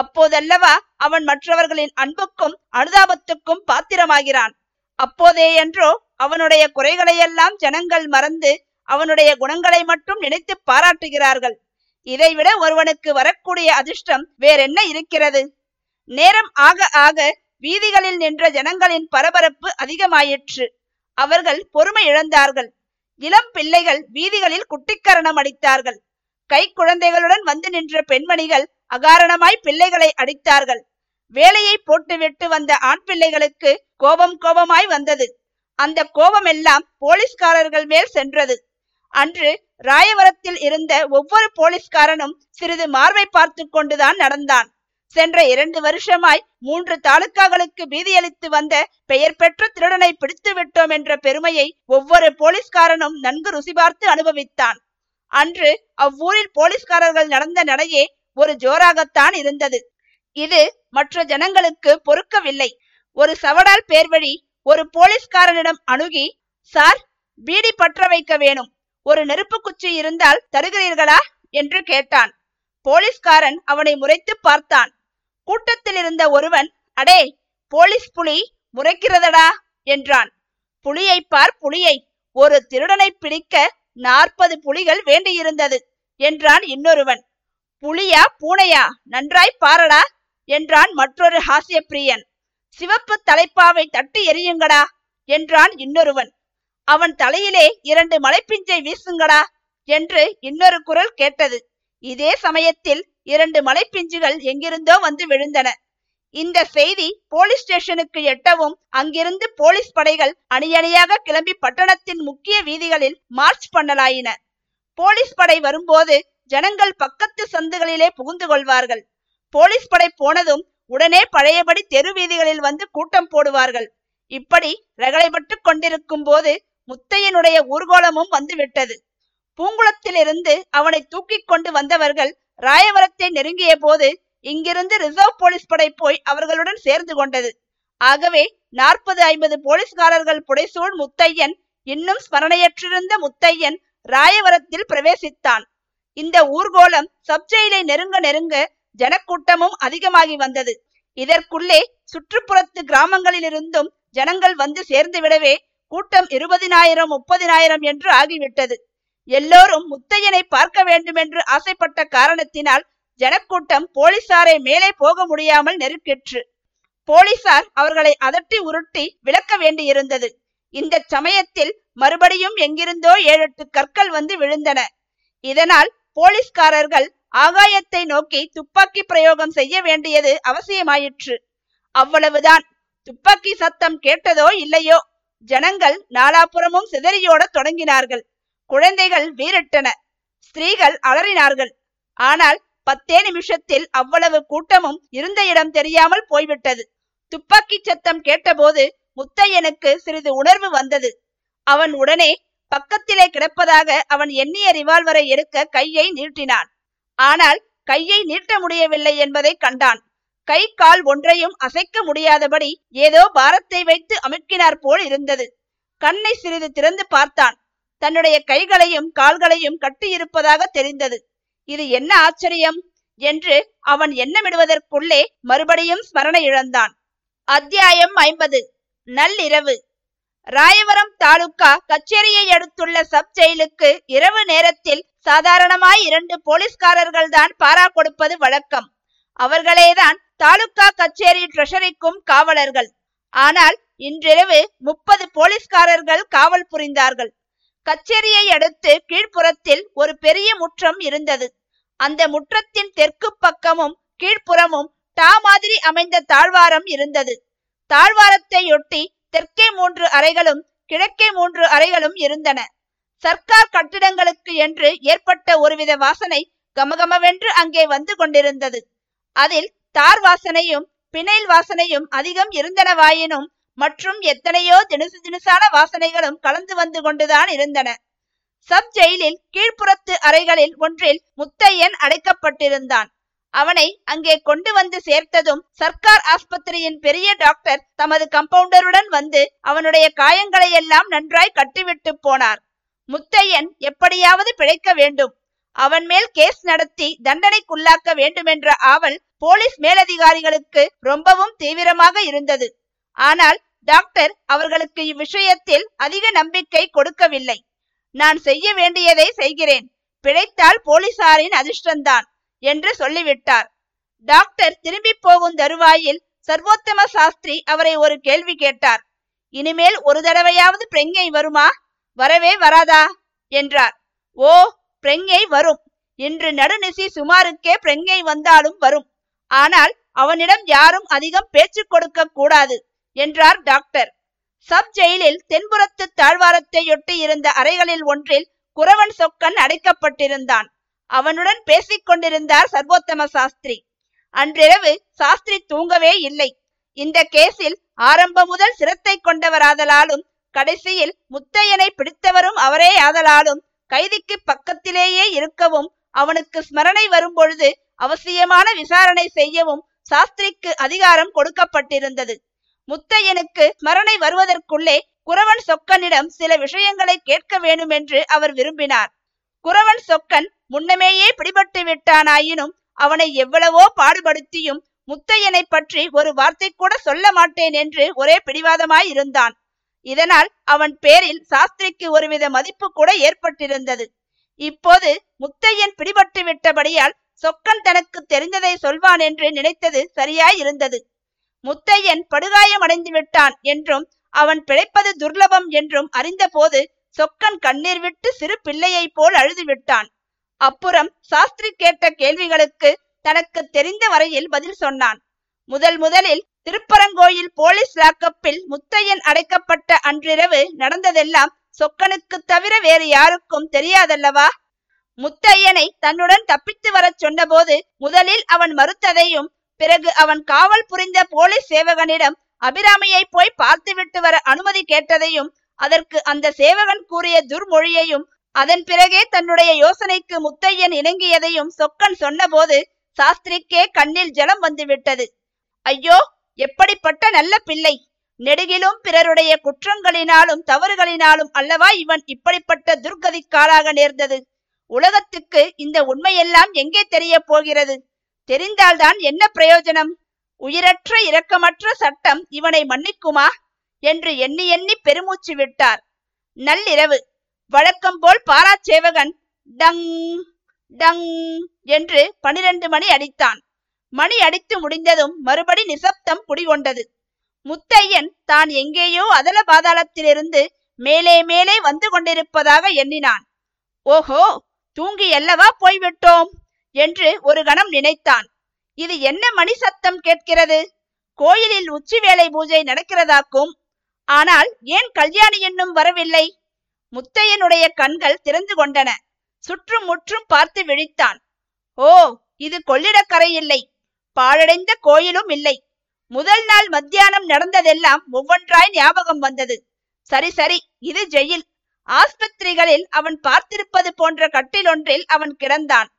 அப்போதல்லவா அவன் மற்றவர்களின் அன்புக்கும் அனுதாபத்துக்கும் பாத்திரமாகிறான். அப்போதேயன்றோ அவனுடைய குறைகளையெல்லாம் ஜனங்கள் மறந்து அவனுடைய குணங்களை மட்டும் நினைத்து பாராட்டுகிறார்கள். இதைவிட ஒருவனுக்கு வரக்கூடிய அதிர்ஷ்டம் வேறென்ன இருக்கிறது? நேரம் ஆக ஆக வீதிகளில் நின்ற ஜனங்களின் பரபரப்பு அதிகமாயிற்று. அவர்கள் பொறுமை இழந்தார்கள். இளம் பிள்ளைகள் வீதிகளில் குட்டிக்கரணம் அடித்தார்கள். கை குழந்தைகளுடன் வந்து நின்ற பெண்மணிகள் அகாரணமாய் பிள்ளைகளை அடித்தார்கள். வேலையை போட்டுவிட்டு வந்த ஆண் பிள்ளைகளுக்கு கோபம் கோபமாய் வந்தது. அந்த கோபமெல்லாம் போலீஸ்காரர்கள் மேல் சென்றது. அன்று ராயவரத்தில் இருந்த ஒவ்வொரு போலீஸ்காரனும் சிறிது மார்பை பார்த்து கொண்டுதான் நடந்தான். சென்ற 2 வருஷமாய் 3 தாலுக்காக்களுக்கு பீதியளித்து வந்த பெயர் பெற்ற திருடனை பிடித்து விட்டோம் என்ற பெருமையை ஒவ்வொரு போலீஸ்காரனும் நன்கு ருசி பார்த்து அனுபவித்தான். அன்று அவ்வூரில் போலீஸ்காரர்கள் நடந்த நடையே ஒரு ஜோராகத்தான் இருந்தது. இது மற்ற ஜனங்களுக்கு பொறுக்கவில்லை. ஒரு சவடால் பேர் வழி ஒரு போலீஸ்காரனிடம் அணுகி, சார், பீடி பற்ற வைக்க வேணும், ஒரு நெருப்பு குச்சி இருந்தால் தருகிறீர்களா என்று கேட்டான். போலீஸ்காரன் அவனை முறைத்து பார்த்தான். கூட்டத்தில் இருந்த ஒருவன், அடே போலீஸ் புலி, முறைக்கிறதடா என்றான். புலியை பார் புலியை, ஒரு திருடனை பிடிக்க 40 புலிகள் வேண்டியிருந்தது என்றான் இன்னொருவன். புலியா பூனையா, நன்றாய் பாரடா என்றான் மற்றொரு ஹாசிய பிரியன். சிவப்பு தலைப்பாவை தட்டி எரியுங்கடா என்றான் இன்னொருவன். அவன் தலையிலே 2 மலைப்பிஞ்சை வீசுங்கடா என்று இன்னொரு குரல் கேட்டது. இதே சமயத்தில் 2 மலைப்பிஞ்சுகள் எங்கிருந்தோ வந்து விழுந்தன. இந்த செய்தி போலீஸ் ஸ்டேஷனுக்கு எட்டவும் அங்கிருந்து போலீஸ் படைகள் அணியணியாக கிளம்பி பட்டணத்தின் முக்கிய வீதிகளில் மார்ச் பண்ணலாயின. போலீஸ் படை வரும்போது ஜனங்கள் பக்கத்து சந்துகளிலே புகுந்து கொள்வார்கள். போலீஸ் படை போனதும் உடனே பழையபடி தெரு வீதிகளில் வந்து கூட்டம் போடுவார்கள். இப்படி ரகளைப்பட்டு கொண்டிருக்கும் போது முத்தையனுடைய ஊர்கோலமும் வந்து விட்டது. பூங்குளத்திலிருந்து அவனை தூக்கி கொண்டு வந்தவர்கள் ராயவரத்தை நெருங்கிய போது இங்கிருந்து ரிசர்வ் போலீஸ் படை போய் அவர்களுடன் சேர்ந்து கொண்டது. ஆகவே 40-50 போலீஸ்காரர்கள் புடைசூழ் முத்தையன், இன்னும் ஸ்மரணையற்றிருந்த முத்தையன் ராயவரத்தில் பிரவேசித்தான். இந்த ஊர்கோலம் சப்ஜெயிலை நெருங்க நெருங்க ஜனக்கூட்டமும் அதிகமாகி வந்தது. இதற்குள்ளே சுற்றுப்புறத்து கிராமங்களிலிருந்தும் ஜனங்கள் வந்து சேர்ந்து விடவே கூட்டம் 20,000-30,000 என்று ஆகிவிட்டது. எல்லோரும் முத்தையனை பார்க்க வேண்டும் என்று ஆசைப்பட்ட காரணத்தினால் ஜனக்கூட்டம் போலீசாரை மேலே போக முடியாமல் நெருக்கிற்று. போலீசார் அவர்களை அதட்டி உருட்டி விளக்க வேண்டியிருந்தது. இந்த சமயத்தில் மறுபடியும் எங்கிருந்தோ 7-8 கற்கள் வந்து விழுந்தன. இதனால் போலீஸ்காரர்கள் ஆகாயத்தை நோக்கி துப்பாக்கி பிரயோகம் செய்ய வேண்டியது அவசியமாயிற்று. அவ்வளவுதான், துப்பாக்கி சத்தம் கேட்டதோ இல்லையோ, ஜனங்கள் நாலாபுறமும் சிதறியோட தொடங்கினார்கள். குழந்தைகள் வீறிட்டன, ஸ்திரீகள் அலறினார்கள். ஆனால் 10 நிமிஷத்தில் அவ்வளவு கூட்டமும் இருந்த இடம் தெரியாமல் போய்விட்டது. துப்பாக்கி சத்தம் கேட்டபோது முத்தையனுக்கு சிறிது உணர்வு வந்தது. அவன் உடனே பக்கத்திலே கிடப்பதாக அவன் எண்ணிய ரிவால்வரை எடுக்க கையை நீட்டினான். ஆனால் கையை நீட்ட முடியவில்லை என்பதை கண்டான். கை கால் ஒன்றையும் அசைக்க முடியாதபடி ஏதோ பாரத்தை வைத்து அமுக்கினார் போல் இருந்தது. கண்ணை சிறிது திறந்து பார்த்தான். தன்னுடைய கைகளையும் கால்களையும் கட்டியிருப்பதாக தெரிந்தது. இது என்ன ஆச்சரியம் என்று அவன் எண்ணமிடுவதற்குள்ளே மறுபடியும் ஸ்மரணை இழந்தான். அத்தியாயம் 50. நள்ளிரவு. ராயவரம் தாலுக்கா கச்சேரியை அடுத்துள்ள சப் ஜெயிலுக்கு இரவு நேரத்தில் சாதாரணமாய் 2 போலீஸ்காரர்கள் தான் பாரா கொடுப்பது வழக்கம். அவர்களேதான் தாலுக்கா கச்சேரி ட்ரெஷரிக்கும் காவலர்கள். ஆனால் இன்றிரவு 30 போலீஸ்காரர்கள் காவல் புரிந்தார்கள். கச்சேரியை அடுத்து கீழ்ப்புறத்தில் ஒரு பெரிய முற்றம் இருந்தது. அந்த முற்றத்தின் தெற்கு பக்கமும் கீழ்ப்புறமும் டா மாதிரி அமைந்த தாழ்வாரம் இருந்தது. தாழ்வாரத்தையொட்டி தெற்கே 3 அறைகளும் கிழக்கே 3 அறைகளும் இருந்தன. சர்க்கார் கட்டிடங்களுக்கு என்று ஏற்பட்ட ஒருவித வாசனை கமகமவென்று அங்கே வந்து கொண்டிருந்தது. அதில் தார் வாசனையும் பிணைல் வாசனையும் அதிகம் இருந்தனவாயினும் மற்றும் எத்தனையோ திணுசு திணுசான வாசனைகளும் கலந்து வந்து கொண்டுதான் இருந்தன. சப் ஜெயிலில் கீழ்ப்புறத்து அறைகளில் ஒன்றில் முத்தையன் அடைக்கப்பட்டிருந்தான். அவனை அங்கே கொண்டு வந்து சேர்த்ததும் சர்க்கார் ஆஸ்பத்திரியின் பெரிய டாக்டர் தமது கம்பவுண்டருடன் வந்து அவனுடைய காயங்களை எல்லாம் நன்றாய் கட்டிவிட்டு போனார். முத்தையன் எப்படியாவது பிழைக்க வேண்டும், அவன் மேல் கேஸ் நடத்தி தண்டனைக்குள்ளாக்க வேண்டுமென்ற ஆவல் போலீஸ் மேலதிகாரிகளுக்கு ரொம்பவும் தீவிரமாக இருந்தது. ஆனால் டாக்டர் அவர்களுக்கு இவ்விஷயத்தில் அதிக நம்பிக்கை கொடுக்கவில்லை. நான் செய்ய வேண்டியதை செய்கிறேன், பிழைத்தால் போலீசாரின் அதிர்ஷ்டம்தான் என்று சொல்லிவிட்டார். டாக்டர் திரும்பி போகும் தருவாயில் சர்வோத்தம சாஸ்திரி அவரை ஒரு கேள்வி கேட்டார். இனிமேல் ஒரு தடவையாவது பிரங்கை வருமா? வரவே வராதா என்றார். ஓ, பிரங்கை வரும். இன்று நடுநிசி சுமாருக்கே பிரங்கை வந்தாலும் வரும். ஆனால் அவனிடம் யாரும் அதிகம் பேச்சு கொடுக்க கூடாது என்றார் டாக்டர். சப் ஜெயிலில் தென்புறத்து தாழ்வாரத்தையொட்டி இருந்த அறைகளில் ஒன்றில் குறவன் சொக்கன் அடைக்கப்பட்டிருந்தான். அவனுடன் பேசிக் கொண்டிருந்தார் சர்வோத்தம சாஸ்திரி. அன்றிரவு சாஸ்திரி தூங்கவே இல்லை. இந்த கேஸில் ஆரம்ப முதல் சிரத்தை கொண்டவராதலாலும் கடைசியில் முத்தையனை பிடித்தவரும் அவரே ஆதலாலும் கைதிக்கு பக்கத்திலேயே இருக்கவும் அவனுக்கு ஸ்மரணை வரும்பொழுது அவசியமான விசாரணை செய்யவும் சாஸ்திரிக்கு அதிகாரம் கொடுக்கப்பட்டிருந்தது. முத்தையனுக்கு ஸ்மரணை வருவதற்குள்ளே குறவன் சொக்கனிடம் சில விஷயங்களை கேட்க வேண்டும் என்று அவர் விரும்பினார். குறவன் சொக்கன் முன்னமேயே பிடிபட்டு விட்டானாயினும் அவனை எவ்வளவோ பாடுபடுத்தியும் முத்தையனை பற்றி ஒரு வார்த்தை கூட சொல்ல மாட்டேன் என்று ஒரே பிடிவாதமாயிருந்தான். இதனால் அவன் பேரில் சாஸ்திரிக்கு ஒருவித மதிப்பு கூட ஏற்பட்டிருந்தது. இப்போது முத்தையன் பிடிபட்டு விட்டபடியால் சொக்கன் தனக்கு தெரிந்ததை சொல்வான் என்று நினைத்தது சரியாயிருந்தது. முத்தையன் படுகாயமடைந்து விட்டான் என்றும் அவன் பிழைப்பது துர்லபம் என்றும் அறிந்த போது சொக்கன் கண்ணீர் விட்டு சிறு பிள்ளையை போல் அழுது விட்டான். அப்புறம் சாஸ்திரி கேட்ட கேள்விகளுக்கு தனக்கு தெரிந்த வரையில் பதில் சொன்னான். முதலில் திருப்பரங்கோயில் போலீஸ் லாக்கப்பில் முத்தையன் அடைக்கப்பட்ட அன்றிரவு நடந்ததெல்லாம் சொக்கனுக்கு தவிர வேறு யாருக்கும் தெரியாதல்லவா? முத்தையனை தன்னுடன் தப்பித்து வர சொன்னபோது முதலில் அவன் மறுத்ததையும் பிறகு அவன் காவல் புரிந்த போலீஸ் சேவகனிடம் அபிராமியை போய் பார்த்துவிட்டு வர அனுமதி கேட்டதையும் அதற்கு அந்த சேவகன் கூறிய துர்மொழியையும் அதன் பிறகே தன்னுடைய யோசனைக்கு முத்தையன் இணங்கியதையும் சொக்கன் சொன்னபோது சாஸ்திரிக்கே கண்ணில் ஜலம் வந்துவிட்டது. ஐயோ, எப்படிப்பட்ட நல்ல பிள்ளை! நெடுகிலும் பிறருடைய குற்றங்களினாலும் தவறுகளினாலும் அல்லவா இவன் இப்படிப்பட்ட துர்கதிக்காலாக நேர்ந்தது. உலகத்துக்கு இந்த உண்மையெல்லாம் எங்கே தெரிய போகிறது? தெரிந்தால்தான் என்ன பிரயோஜனம்? உயிரற்ற இரக்கமற்ற சட்டம் இவனை மன்னிக்குமா என்று எண்ணி பெருமூச்சு விட்டார். நள்ளிரவு வழக்கம் போல் பாராச்சேவகன் டங் டங் என்று 12 மணி அடித்தான். மணி அடித்து முடிந்ததும் மறுபடி நிசப்தம் குடிகொண்டது. முத்தையன் தான் எங்கேயோ அதல பாதாளத்திலிருந்து மேலே மேலே வந்து கொண்டிருப்பதாக எண்ணினான். ஓஹோ, தூங்கி அல்லவா போய்விட்டோம் என்று ஒரு கணம் நினைத்தான். இது என்ன மணி சத்தம் கேட்கிறது? கோயிலில் உச்சி வேளை பூஜை நடக்கிறதாக்கும். ஆனால் ஏன் கல்யாணி இன்னும் வரவில்லை? முத்தையனுடைய கண்கள் திறந்து கொண்டன. சுற்றும் முற்றும் பார்த்து விழித்தான். ஓ, இது கொள்ளிடக்கரை இல்லை, பாழடைந்த கோயிலும் இல்லை. முதல் நாள் மத்தியானம் நடந்ததெல்லாம் ஒவ்வொன்றாய் ஞாபகம் வந்தது. சரி, இது ஜெயில். ஆஸ்பத்திரிகளில் அவன் பார்த்திருப்பது போன்ற கட்டிலொன்றில் அவன் கிடந்தான்.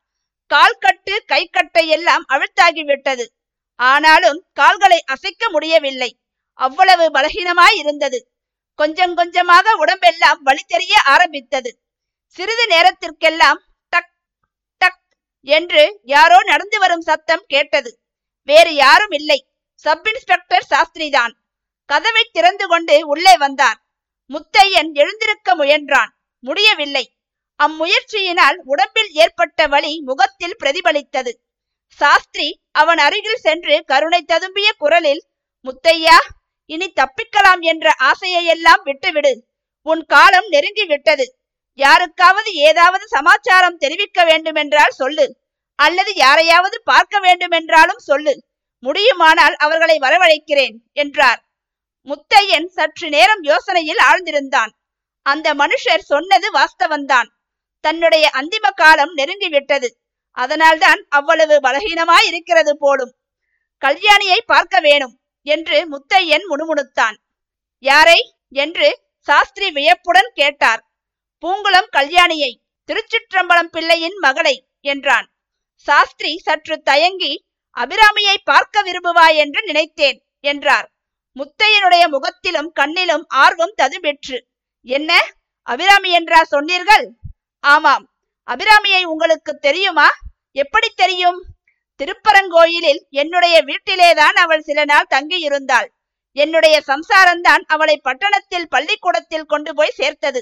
கால்கட்டு கைக்கட்டை எல்லாம் அழுத்தாகிவிட்டது. ஆனாலும் கால்களை அசைக்க முடியவில்லை. அவ்வளவு பலகீனமாய் இருந்தது. கொஞ்சம் கொஞ்சமாக உடம்பெல்லாம் வலி தெரிய ஆரம்பித்தது. சிறிது நேரத்திற்கெல்லாம் டக் டக் என்று யாரோ நடந்து வரும் சத்தம் கேட்டது. வேறு யாரும் இல்லை, சப் இன்ஸ்பெக்டர் சாஸ்திரிதான். கதவை திறந்து கொண்டு உள்ளே வந்தார். முத்தையன் எழுந்திருக்க முயன்றான். முடியவில்லை. அம்முயற்சியினால் உடம்பில் ஏற்பட்ட வலி முகத்தில் பிரதிபலித்தது. சாஸ்திரி அவன் அருகில் சென்று கருணை ததும்பிய குரலில், முத்தையா, இனி தப்பிக்கலாம் என்ற ஆசையெல்லாம் விட்டுவிடு. உன் காலம் நெருங்கி விட்டது. யாருக்காவது ஏதாவது சமாச்சாரம் தெரிவிக்க வேண்டுமென்றால் சொல்லு, அல்லது யாரையாவது பார்க்க வேண்டுமென்றாலும் சொல்லு. முடியுமானால் அவர்களை வரவழைக்கிறேன் என்றார். முத்தையன் சற்று நேரம் யோசனையில் ஆழ்ந்திருந்தான். அந்த மனுஷர் சொன்னது வாஸ்தவந்தான். தன்னுடைய அந்திம காலம் நெருங்கிவிட்டது. அதனால்தான் அவ்வளவு பலகீனமாய் இருக்கிறது போலும். கல்யாணியை பார்க்க வேணும் என்று முத்தையன் முணுமுணுத்தான். யாரை என்று சாஸ்திரி வியப்புடன் கேட்டார். பூங்குளம் கல்யாணியை, திருச்சிற்றம்பலம் பிள்ளையின் மகளை என்றான். சாஸ்திரி சற்று தயங்கி, அபிராமியை பார்க்க விரும்புவாய் என்று நினைத்தேன் என்றார். முத்தையனுடைய முகத்திலும் கண்ணிலும் ஆர்வம் ததும்பிற்று. என்ன, அபிராமி என்றா சொன்னீர்கள்? ஆமாம். அபிராமியை உங்களுக்கு தெரியுமா? எப்படி தெரியும்? திருப்பரங்கோயிலில் என்னுடைய வீட்டிலேதான் அவள் சில நாள் தங்கியிருந்தாள். என்னுடைய சம்சாரம்தான் அவளை பட்டணத்தில் பள்ளிக்கூடத்தில் கொண்டு போய் சேர்த்தது.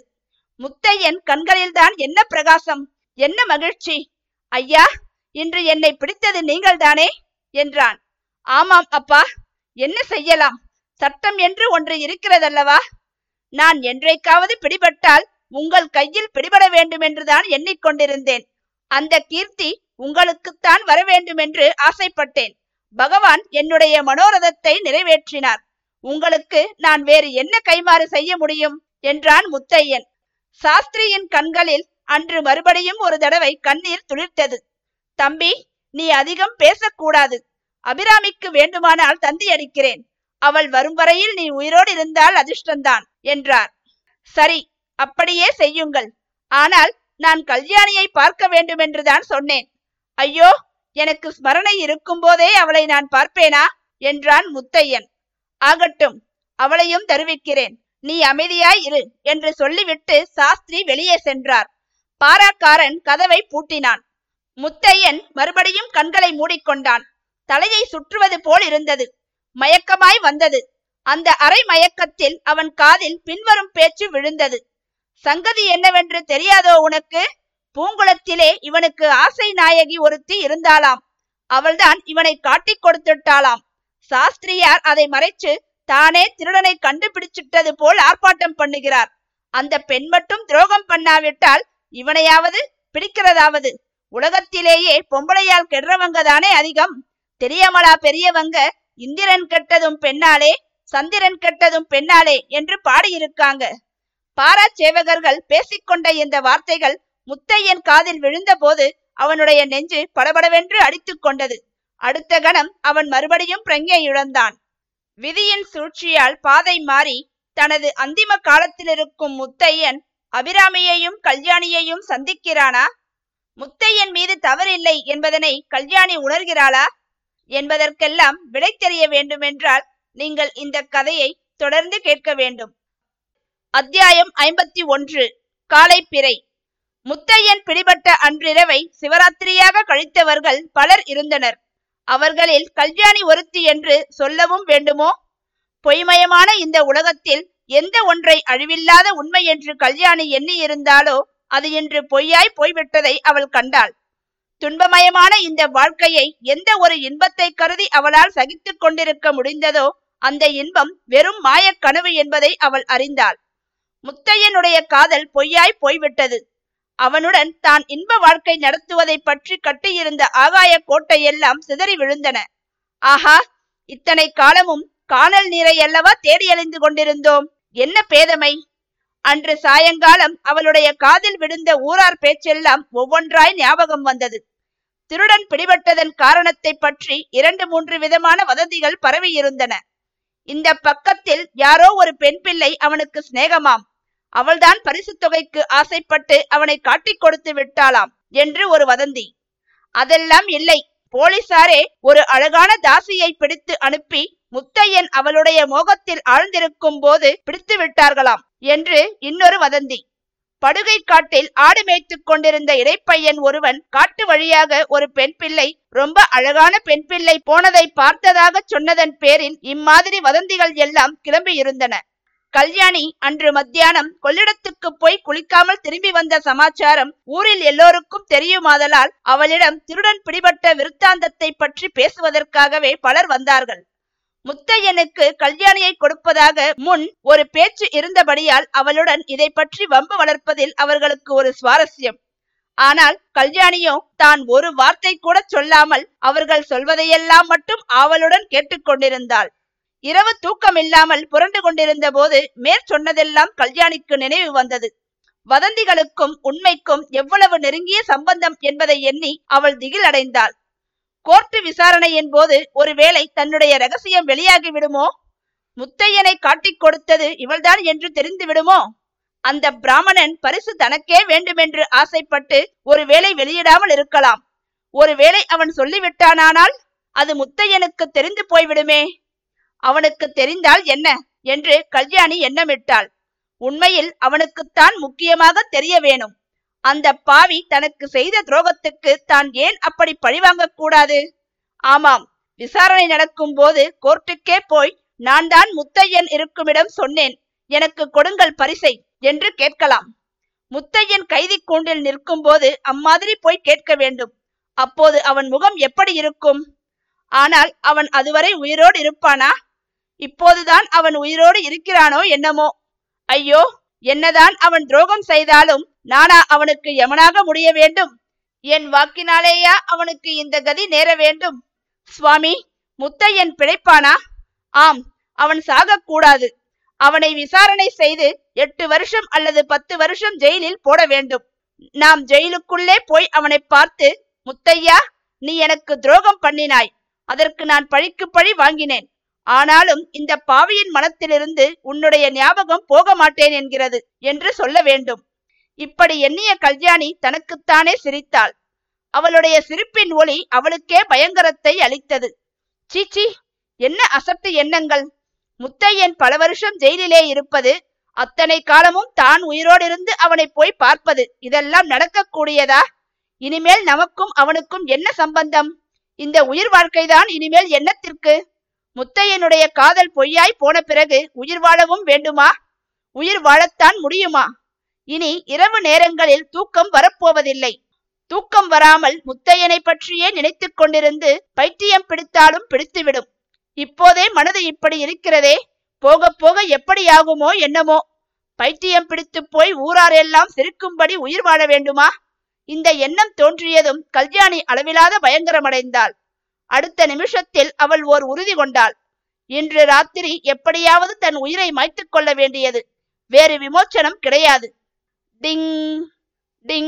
முத்தையன் கண்களில்தான் என்ன பிரகாசம், என்ன மகிழ்ச்சி! ஐயா, இன்று என்னை பிடித்தது நீங்கள் தானே என்றான். ஆமாம் அப்பா, என்ன செய்யலாம்? சட்டம் என்று ஒன்று இருக்கிறதல்லவா? நான் என்றைக்காவது பிடிபட்டால் உங்கள் கையில் பிடிபட வேண்டும் என்றுதான் எண்ணிக்கொண்டிருந்தேன். அந்த கீர்த்தி உங்களுக்குத்தான் வர வேண்டும் என்று ஆசைப்பட்டேன். பகவான் என்னுடைய மனோரதத்தை நிறைவேற்றினார். உங்களுக்கு நான் வேறு என்ன கைமாறு செய்ய முடியும் என்றான் முத்தையன். சாஸ்திரியின் கண்களில் அன்று மறுபடியும் ஒரு தடவை கண்ணீர் துளிர்த்தது. தம்பி, நீ அதிகம் பேசக்கூடாது. அபிராமிக்கு வேண்டுமானால் தந்தி அடிக்கிறேன். அவள் வரும் வரையில் நீ உயிரோடு இருந்தால் அதிர்ஷ்டம்தான் என்றார். சரி, அப்படியே செய்யுங்கள். ஆனால் நான் கல்யாணியை பார்க்க வேண்டும் என்றுதான் சொன்னேன். ஐயோ, எனக்கு ஸ்மரணை இருக்கும் போதே அவளை நான் பார்ப்பேனா என்றான் முத்தையன். ஆகட்டும், அவளையும் தருவிக்கிறேன். நீ அமைதியாய் இரு என்று சொல்லிவிட்டு சாஸ்திரி வெளியே சென்றார். பாராக்காரன் கதவை பூட்டினான். முத்தையன் மறுபடியும் கண்களை மூடிக்கொண்டான். தலையை சுற்றுவது போல் இருந்தது. மயக்கமாய் வந்தது. அந்த அரை மயக்கத்தில் அவன் காதில் பின்வரும் பேச்சு விழுந்தது. சங்கதி என்னவென்று தெரியாதோ உனக்கு? பூங்குளத்திலே இவனுக்கு ஆசை நாயகி ஒருத்தி இருந்தாளாம். அவள்தான் இவனை காட்டி கொடுத்துட்டாளாம். சாஸ்திரியார் அதை மறைச்சு தானே திருடனை கண்டுபிடிச்சிட்டது போல் ஆர்ப்பாட்டம் பண்ணுகிறார். அந்த பெண் மட்டும் துரோகம் பண்ணாவிட்டால் இவனையாவது பிடிக்கிறதாவது. உலகத்திலேயே பொம்பளையால் கெடுறவங்க தானே அதிகம். தெரியாமலா பெரியவங்க இந்திரன் கெட்டதும் பெண்ணாலே சந்திரன் கெட்டதும் பெண்ணாலே என்று பாடியிருக்காங்க. பாரா சேவகர்கள் பேசிக்கொண்ட இந்த வார்த்தைகள் முத்தையன் காதில் விழுந்த போது அவனுடைய நெஞ்சு படபடவென்று அடித்து கொண்டது. அடுத்த கணம் அவன் மறுபடியும் பிரஞ்சை இழந்தான். விதியின் சூழ்ச்சியால் பாதை மாறி தனது அந்திம காலத்திலிருக்கும் முத்தையன் அபிராமியையும் கல்யாணியையும் சந்திக்கிறானா? முத்தையன் மீது தவறில்லை என்பதனை கல்யாணி உணர்கிறாளா என்பதற்கெல்லாம் விடை தெரிய வேண்டுமென்றால் நீங்கள் இந்த கதையை தொடர்ந்து கேட்க வேண்டும். அத்தியாயம் 51. காலை பிறை. முத்தையன் பிடிபட்ட அன்றிரவை சிவராத்திரியாக கழித்தவர்கள் பலர் இருந்தனர். அவர்களில் கல்யாணி ஒருத்தி என்று சொல்லவும் வேண்டுமோ? பொய்மயமான இந்த உலகத்தில் எந்த ஒன்றை அழிவில்லாத உண்மை என்று கல்யாணி எண்ணி இருந்தாலோ அது இன்று பொய்யாய் போய்விட்டதை அவள் கண்டாள். துன்பமயமான இந்த வாழ்க்கையை எந்த ஒரு இன்பத்தை கருதி அவளால் சகித்து கொண்டிருக்க முடிந்ததோ அந்த இன்பம் வெறும் மாயக் கனவு என்பதை அவள் அறிந்தாள். முத்தையனுடைய காதல் பொய்யாய் போய்விட்டது. அவனுடன் தான் இன்ப வாழ்க்கை நடத்துவதை பற்றி கட்டியிருந்த ஆகாய கோட்டை எல்லாம் சிதறி விழுந்தன. ஆஹா, இத்தனை காலமும் காணல் நீரை அல்லவா தேடி அழிந்து கொண்டிருந்தோம். என்ன பேதமை! அன்று சாயங்காலம் அவளுடைய காதில் விழுந்த ஊரார் பேச்செல்லாம் ஒவ்வொன்றாய் ஞாபகம் வந்தது. திருடன் பிடிபட்டதன் காரணத்தை பற்றி 2-3 விதமான வதந்திகள் பரவியிருந்தன. இந்த பக்கத்தில் யாரோ ஒரு பெண் பிள்ளை அவனுக்கு சிநேகமாம். அவள்தான் பரிசு தொகைக்கு ஆசைப்பட்டு அவனை காட்டி கொடுத்து விட்டாளாம் என்று ஒரு வதந்தி. அதெல்லாம் இல்லை. போலீசாரே ஒரு அழகான தாசியை பிடித்து அனுப்பி முத்தையன் அவளுடைய மோகத்தில் ஆழ்ந்திருக்கும் போது பிடித்து விட்டார்களாம் என்று இன்னொரு வதந்தி. படுகை காட்டில் ஆடு மேய்த்து கொண்டிருந்த இடைப்பையன் ஒருவன் காட்டு வழியாக ஒரு பெண் பிள்ளை, ரொம்ப அழகான பெண் பிள்ளை போனதை பார்த்ததாக சொன்னதன் பேரில் இம்மாதிரி வதந்திகள் எல்லாம் கிளம்பி இருந்தன. கல்யாணி அன்று மத்தியானம் கொள்ளிடத்துக்கு போய் குளிக்காமல் திரும்பி வந்த சமாச்சாரம் ஊரில் எல்லோருக்கும் தெரியுமாதலால் அவளிடம் திருடன் பிடிபட்ட விருத்தாந்தத்தை பற்றி பேசுவதற்காகவே பலர் வந்தார்கள். முத்தையனுக்கு கல்யாணியை கொடுப்பதாக முன் ஒரு பேச்சு இருந்தபடியால் அவளுடன் இதை பற்றி வம்பு வளர்ப்பதில் அவர்களுக்கு ஒரு சுவாரஸ்யம். ஆனால் கல்யாணியோ தான் ஒரு வார்த்தை கூட சொல்லாமல் அவர்கள் சொல்வதையெல்லாம் மட்டும் ஆவலுடன் கேட்டுக்கொண்டிருந்தாள். இரவு தூக்கம் இல்லாமல் புரண்டு கொண்டிருந்த போது மேற்சொன்னதெல்லாம் கல்யாணிக்கு நினைவு வந்தது. வதந்திகளுக்கும் உண்மைக்கும் எவ்வளவு நெருங்கிய சம்பந்தம் என்பதை எண்ணி அவள் திகில் அடைந்தாள். கோர்ட்டு விசாரணையின் போது ஒருவேளை தன்னுடைய ரகசியம் வெளியாகி விடுமோ? முத்தையனை காட்டிக் கொடுத்தது இவள்தான் என்று தெரிந்து விடுமோ? அந்த பிராமணன் பரிசு தனக்கே வேண்டுமென்று ஆசைப்பட்டு ஒருவேளை வெளியிடாமல் இருக்கலாம். ஒருவேளை அவன் சொல்லிவிட்டானால் அது முத்தையனுக்கு தெரிந்து போய்விடுமே. அவனுக்கு தெரிந்தால் என்ன என்று கல்யாணி எண்ணமிட்டாள். உண்மையில் அவனுக்குத்தான் முக்கியமாக தெரிய வேணும். அந்த பாவி தனக்கு செய்த துரோகத்துக்கு தான் ஏன் அப்படி பழிவாங்க கூடாது? ஆமாம், விசாரணை நடக்கும் போது கோர்ட்டுக்கே போய் நான் தான் முத்தையன் இருக்குமிடம் சொன்னேன், எனக்கு கொடுங்கள் பரிசை என்று கேட்கலாம். முத்தையன் கைதி கூண்டில் நிற்கும் போது அம்மாதிரி போய் கேட்க வேண்டும். அப்போது அவன் முகம் எப்படி இருக்கும்? ஆனால் அவன் அதுவரை உயிரோடு இருப்பானா? இப்போதுதான் அவன் உயிரோடு இருக்கிறானோ என்னமோ. ஐயோ, என்னதான் அவன் துரோகம் செய்தாலும் நானா அவனுக்கு யமனாக முடிய வேண்டும்? என் வாக்கினாலேயா அவனுக்கு இந்த கதி நேர வேண்டும்? சுவாமி, முத்தையன் பிழைப்பானா? ஆம், அவன் சாகக்கூடாது. அவனை விசாரணை செய்து 8 வருஷம் அல்லது 10 வருஷம் ஜெயிலில் போட வேண்டும். நாம் ஜெயிலுக்குள்ளே போய் அவனை பார்த்து, முத்தையா, நீ எனக்கு துரோகம் பண்ணினாய், அதற்கு நான் பழிக்கு பழி வாங்கினேன். ஆனாலும் இந்த பாவியின் மனத்திலிருந்து உன்னுடைய ஞாபகம் போக மாட்டேன் என்கிறது என்று சொல்ல வேண்டும். இப்படி எண்ணிய கல்யாணி தனக்குத்தானே சிரித்தாள். அவளுடைய சிரிப்பின் ஒளி அவளுக்கே பயங்கரத்தை அளித்தது. சீச்சி, என்ன அசட்டு எண்ணங்கள்! முத்தையன் பல வருஷம் ஜெயிலிலே இருப்பது, அத்தனை காலமும் தான் உயிரோடு இருந்து அவனை போய் பார்ப்பது, இதெல்லாம் நடக்கக்கூடியதா? இனிமேல் நமக்கும் அவனுக்கும் என்ன சம்பந்தம்? இந்த உயிர் வாழ்க்கைதான் இனிமேல் என்னத்திற்கு? முத்தையனுடைய காதல் பொய்யாய் போன பிறகு உயிர் வாழவும் வேண்டுமா? உயிர் வாழத்தான் முடியுமா? இனி இரவு நேரங்களில் தூக்கம் வரப்போவதில்லை. தூக்கம் வராமல் முத்தையனை பற்றியே நினைத்து கொண்டிருந்து பைத்தியம் பிடித்தாலும் பிடித்துவிடும். இப்போதே மனது இப்படி இருக்கிறதே, போக போக எப்படியாகுமோ என்னமோ. பைத்தியம் பிடித்து போய் ஊராரெல்லாம் சிரிக்கும்படி உயிர் வாழ வேண்டுமா? இந்த எண்ணம் தோன்றியதும் கல்யாணி அளவிலாத பயங்கரமடைந்தாள். அடுத்த நிமிஷத்தில் அவள் ஓர் உறுதி கொண்டாள். இன்று ராத்திரி எப்படியாவது தன் உயிரை மாய்த்து கொள்ள வேண்டியது, வேறு விமோச்சனம் கிடையாது. டிங் டிங்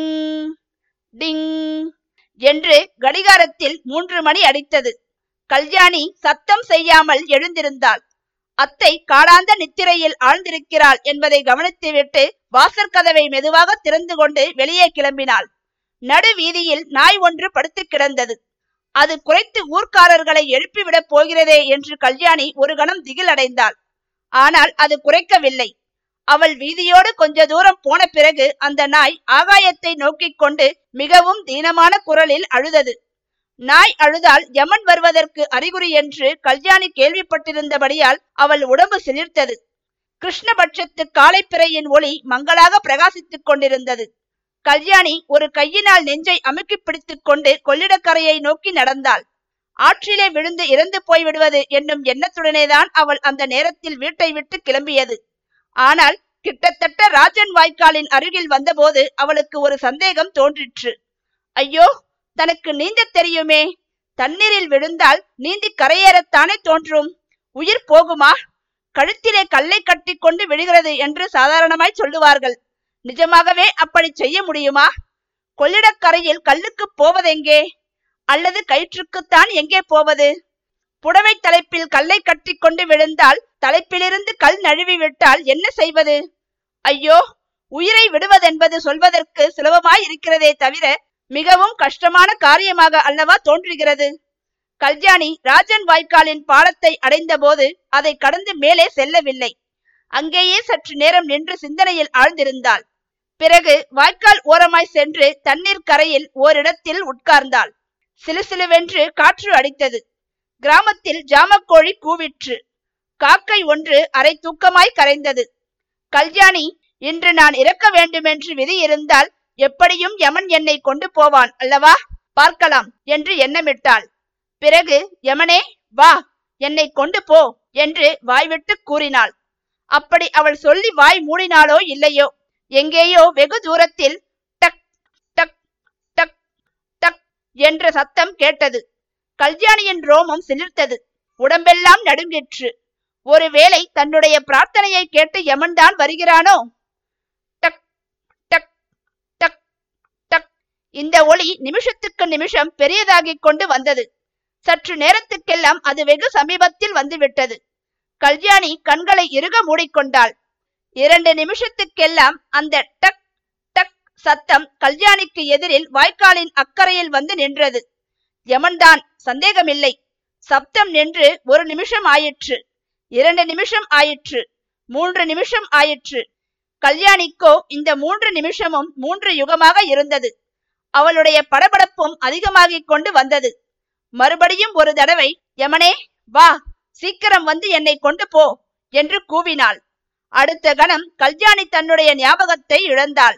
டிங் என்று கடிகாரத்தில் 3 மணி அடித்தது. கல்யாணி சத்தம் செய்யாமல் எழுந்திருந்தாள். அத்தை காடாந்த நித்திரையில் ஆழ்ந்திருக்கிறாள் என்பதை கவனித்துவிட்டு வாசற்கதவை மெதுவாக திறந்து கொண்டு வெளியே கிளம்பினாள். நடு வீதியில் நாய் ஒன்று படுத்து கிடந்தது. அது குறைத்து ஊர்க்காரர்களை எழுப்பிவிடப் போகிறதே என்று கல்யாணி ஒரு கணம் திகில் அடைந்தாள். ஆனால் அது குறைக்கவில்லை. அவள் வீதியோடு கொஞ்ச தூரம் போன பிறகு அந்த நாய் ஆகாயத்தை நோக்கி கொண்டு மிகவும் தீனமான குரலில் அழுதது. நாய் அழுதால் யமன் வருவதற்கு அறிகுறி என்று கல்யாணி கேள்விப்பட்டிருந்தபடியால் அவள் உடம்பு சிலிர்த்தது. கிருஷ்ணபட்சத்து காலைப்பிறையின் ஒளி மங்களாக பிரகாசித்துக் கொண்டிருந்தது. கல்யாணி ஒரு கையினால் நெஞ்சை அமுக்கி பிடித்து கொண்டு கொள்ளிடக்கரையை நோக்கி நடந்தாள். ஆற்றிலே விழுந்து இறந்து போய்விடுவது என்னும் எண்ணத்துடனேதான் அவள் அந்த நேரத்தில் வீட்டை விட்டு கிளம்பியது. ஆனால் கிட்டத்தட்ட ராஜன் வாய்க்காலின் அருகில் வந்தபோது அவளுக்கு ஒரு சந்தேகம் தோன்றிற்று. ஐயோ, தனக்கு நீந்த தெரியுமே, தண்ணீரில் விழுந்தால் நீந்தி கரையேறத்தானே தோன்றும், உயிர் போகுமா? கழுத்திலே கல்லை கட்டி கொண்டு விழுகிறது என்று சாதாரணமாய் சொல்லுவார்கள். நிஜமாகவே அப்படி செய்ய முடியுமா? கொள்ளிடக்கரையில் கல்லுக்கு போவதெங்கே? அல்லது கயிற்றுக்குத்தான் எங்கே போவது? புடவை தலைப்பில் கல்லை கட்டி கொண்டு விழுந்தால், தலைப்பிலிருந்து கல் நழுவி விட்டால் என்ன செய்வது? ஐயோ, உயிரை விடுவதென்பது சொல்வதற்கு சுலபமாய் இருக்கிறதே தவிர மிகவும் கஷ்டமான காரியமாக அல்லவா தோன்றுகிறது. கல்யாணி ராஜன் வாய்க்காலின் பாலத்தை அடைந்த போது அதை கடந்து மேலே செல்லவில்லை. அங்கேயே சற்று நேரம் நின்று சிந்தனையில் ஆழ்ந்திருந்தாள். பிறகு வாய்க்கால் ஓரமாய் சென்று தண்ணீர் கரையில் ஓரிடத்தில் உட்கார்ந்தாள். சிலுசிலுவென்று காற்று அடித்தது. கிராமத்தில் ஜாமக்கோழி கூவிற்று. காக்கை ஒன்று அரை தூக்கமாய் கரைந்தது. கல்யாணி, இன்று நான் இறக்க வேண்டுமென்று விதி இருந்தால் எப்படியும் யமன் என்னை கொண்டு போவான் அல்லவா, பார்க்கலாம் என்று எண்ணமிட்டாள். பிறகு, யமனே வா, என்னை கொண்டு போ என்று வாய்விட்டு கூறினாள். அப்படி அவள் சொல்லி வாய் மூடினாளோ இல்லையோ, எங்கேயோ வெகு தூரத்தில் டக் டக் டக் டக் என்ற சத்தம் கேட்டது. கல்யாணியின் ரோமம் சிலிர்த்தது. உடம்பெல்லாம் நடுங்கிற்று. ஒருவேளை தன்னுடைய பிரார்த்தனையை கேட்டு யமன் தான் வருகிறானோ? டக் டக் டக் டக். இந்த ஒளி நிமிஷத்துக்கு நிமிஷம் பெரியதாகிக் கொண்டு வந்தது. சற்று நேரத்துக்கெல்லாம் அது வெகு சமீபத்தில் வந்துவிட்டது. கல்யாணி கண்களை இறுக மூடிக்கொண்டாள். 2 நிமிஷத்துக்கெல்லாம் அந்த டக் டக் சத்தம் கல்யாணிக்கு எதிரில் வாய்க்காலின் அக்கறையில் வந்து நின்றது. யமன்தான், சந்தேகமில்லை. சப்தம் நின்று 1 நிமிஷம் ஆயிற்று, 2 நிமிஷம் ஆயிற்று, 3 நிமிஷம் ஆயிற்று. கல்யாணிக்கோ இந்த 3 நிமிஷமும் 3 யுகமாக இருந்தது. அவளுடைய படபடப்பும் அதிகமாகிக் கொண்டு வந்தது. மறுபடியும் ஒரு தடவை, யமனே வா, சீக்கிரம் வந்து என்னை கொண்டு போ என்று கூவினாள். அடுத்த கணம் கல்யாணி தன்னுடைய ஞாபகத்தை இழந்தாள்.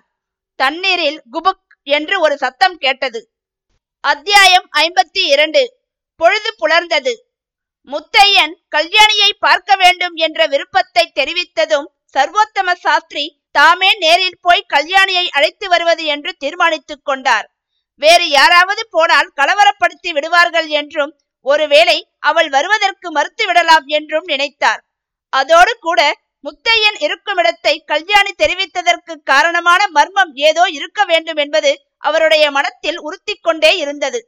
தண்ணீரில் குபுக் என்று ஒரு சத்தம் கேட்டது. அத்தியாயம் 52. பொழுது புலர்ந்தது. முத்தையன் கல்யாணியை பார்க்க வேண்டும் என்ற விருப்பத்தை தெரிவித்ததும் சர்வோத்தம சாஸ்திரி தாமே நேரில் போய் கல்யாணியை அழைத்து வருவது என்று தீர்மானித்துக் கொண்டார். வேறு யாராவது போனால் கலவரப்படுத்தி விடுவார்கள் என்றும் ஒருவேளை அவள் வருவதற்கு மறுத்து விடலாம் என்றும் நினைத்தார். அதோடு கூட முத்தையன் இருக்கும் இடத்தை கல்யாணி தெரிவித்ததற்கு காரணமான மர்மம் ஏதோ இருக்க வேண்டும் என்பது அவருடைய மனத்தில் உறுத்தி கொண்டே இருந்தது.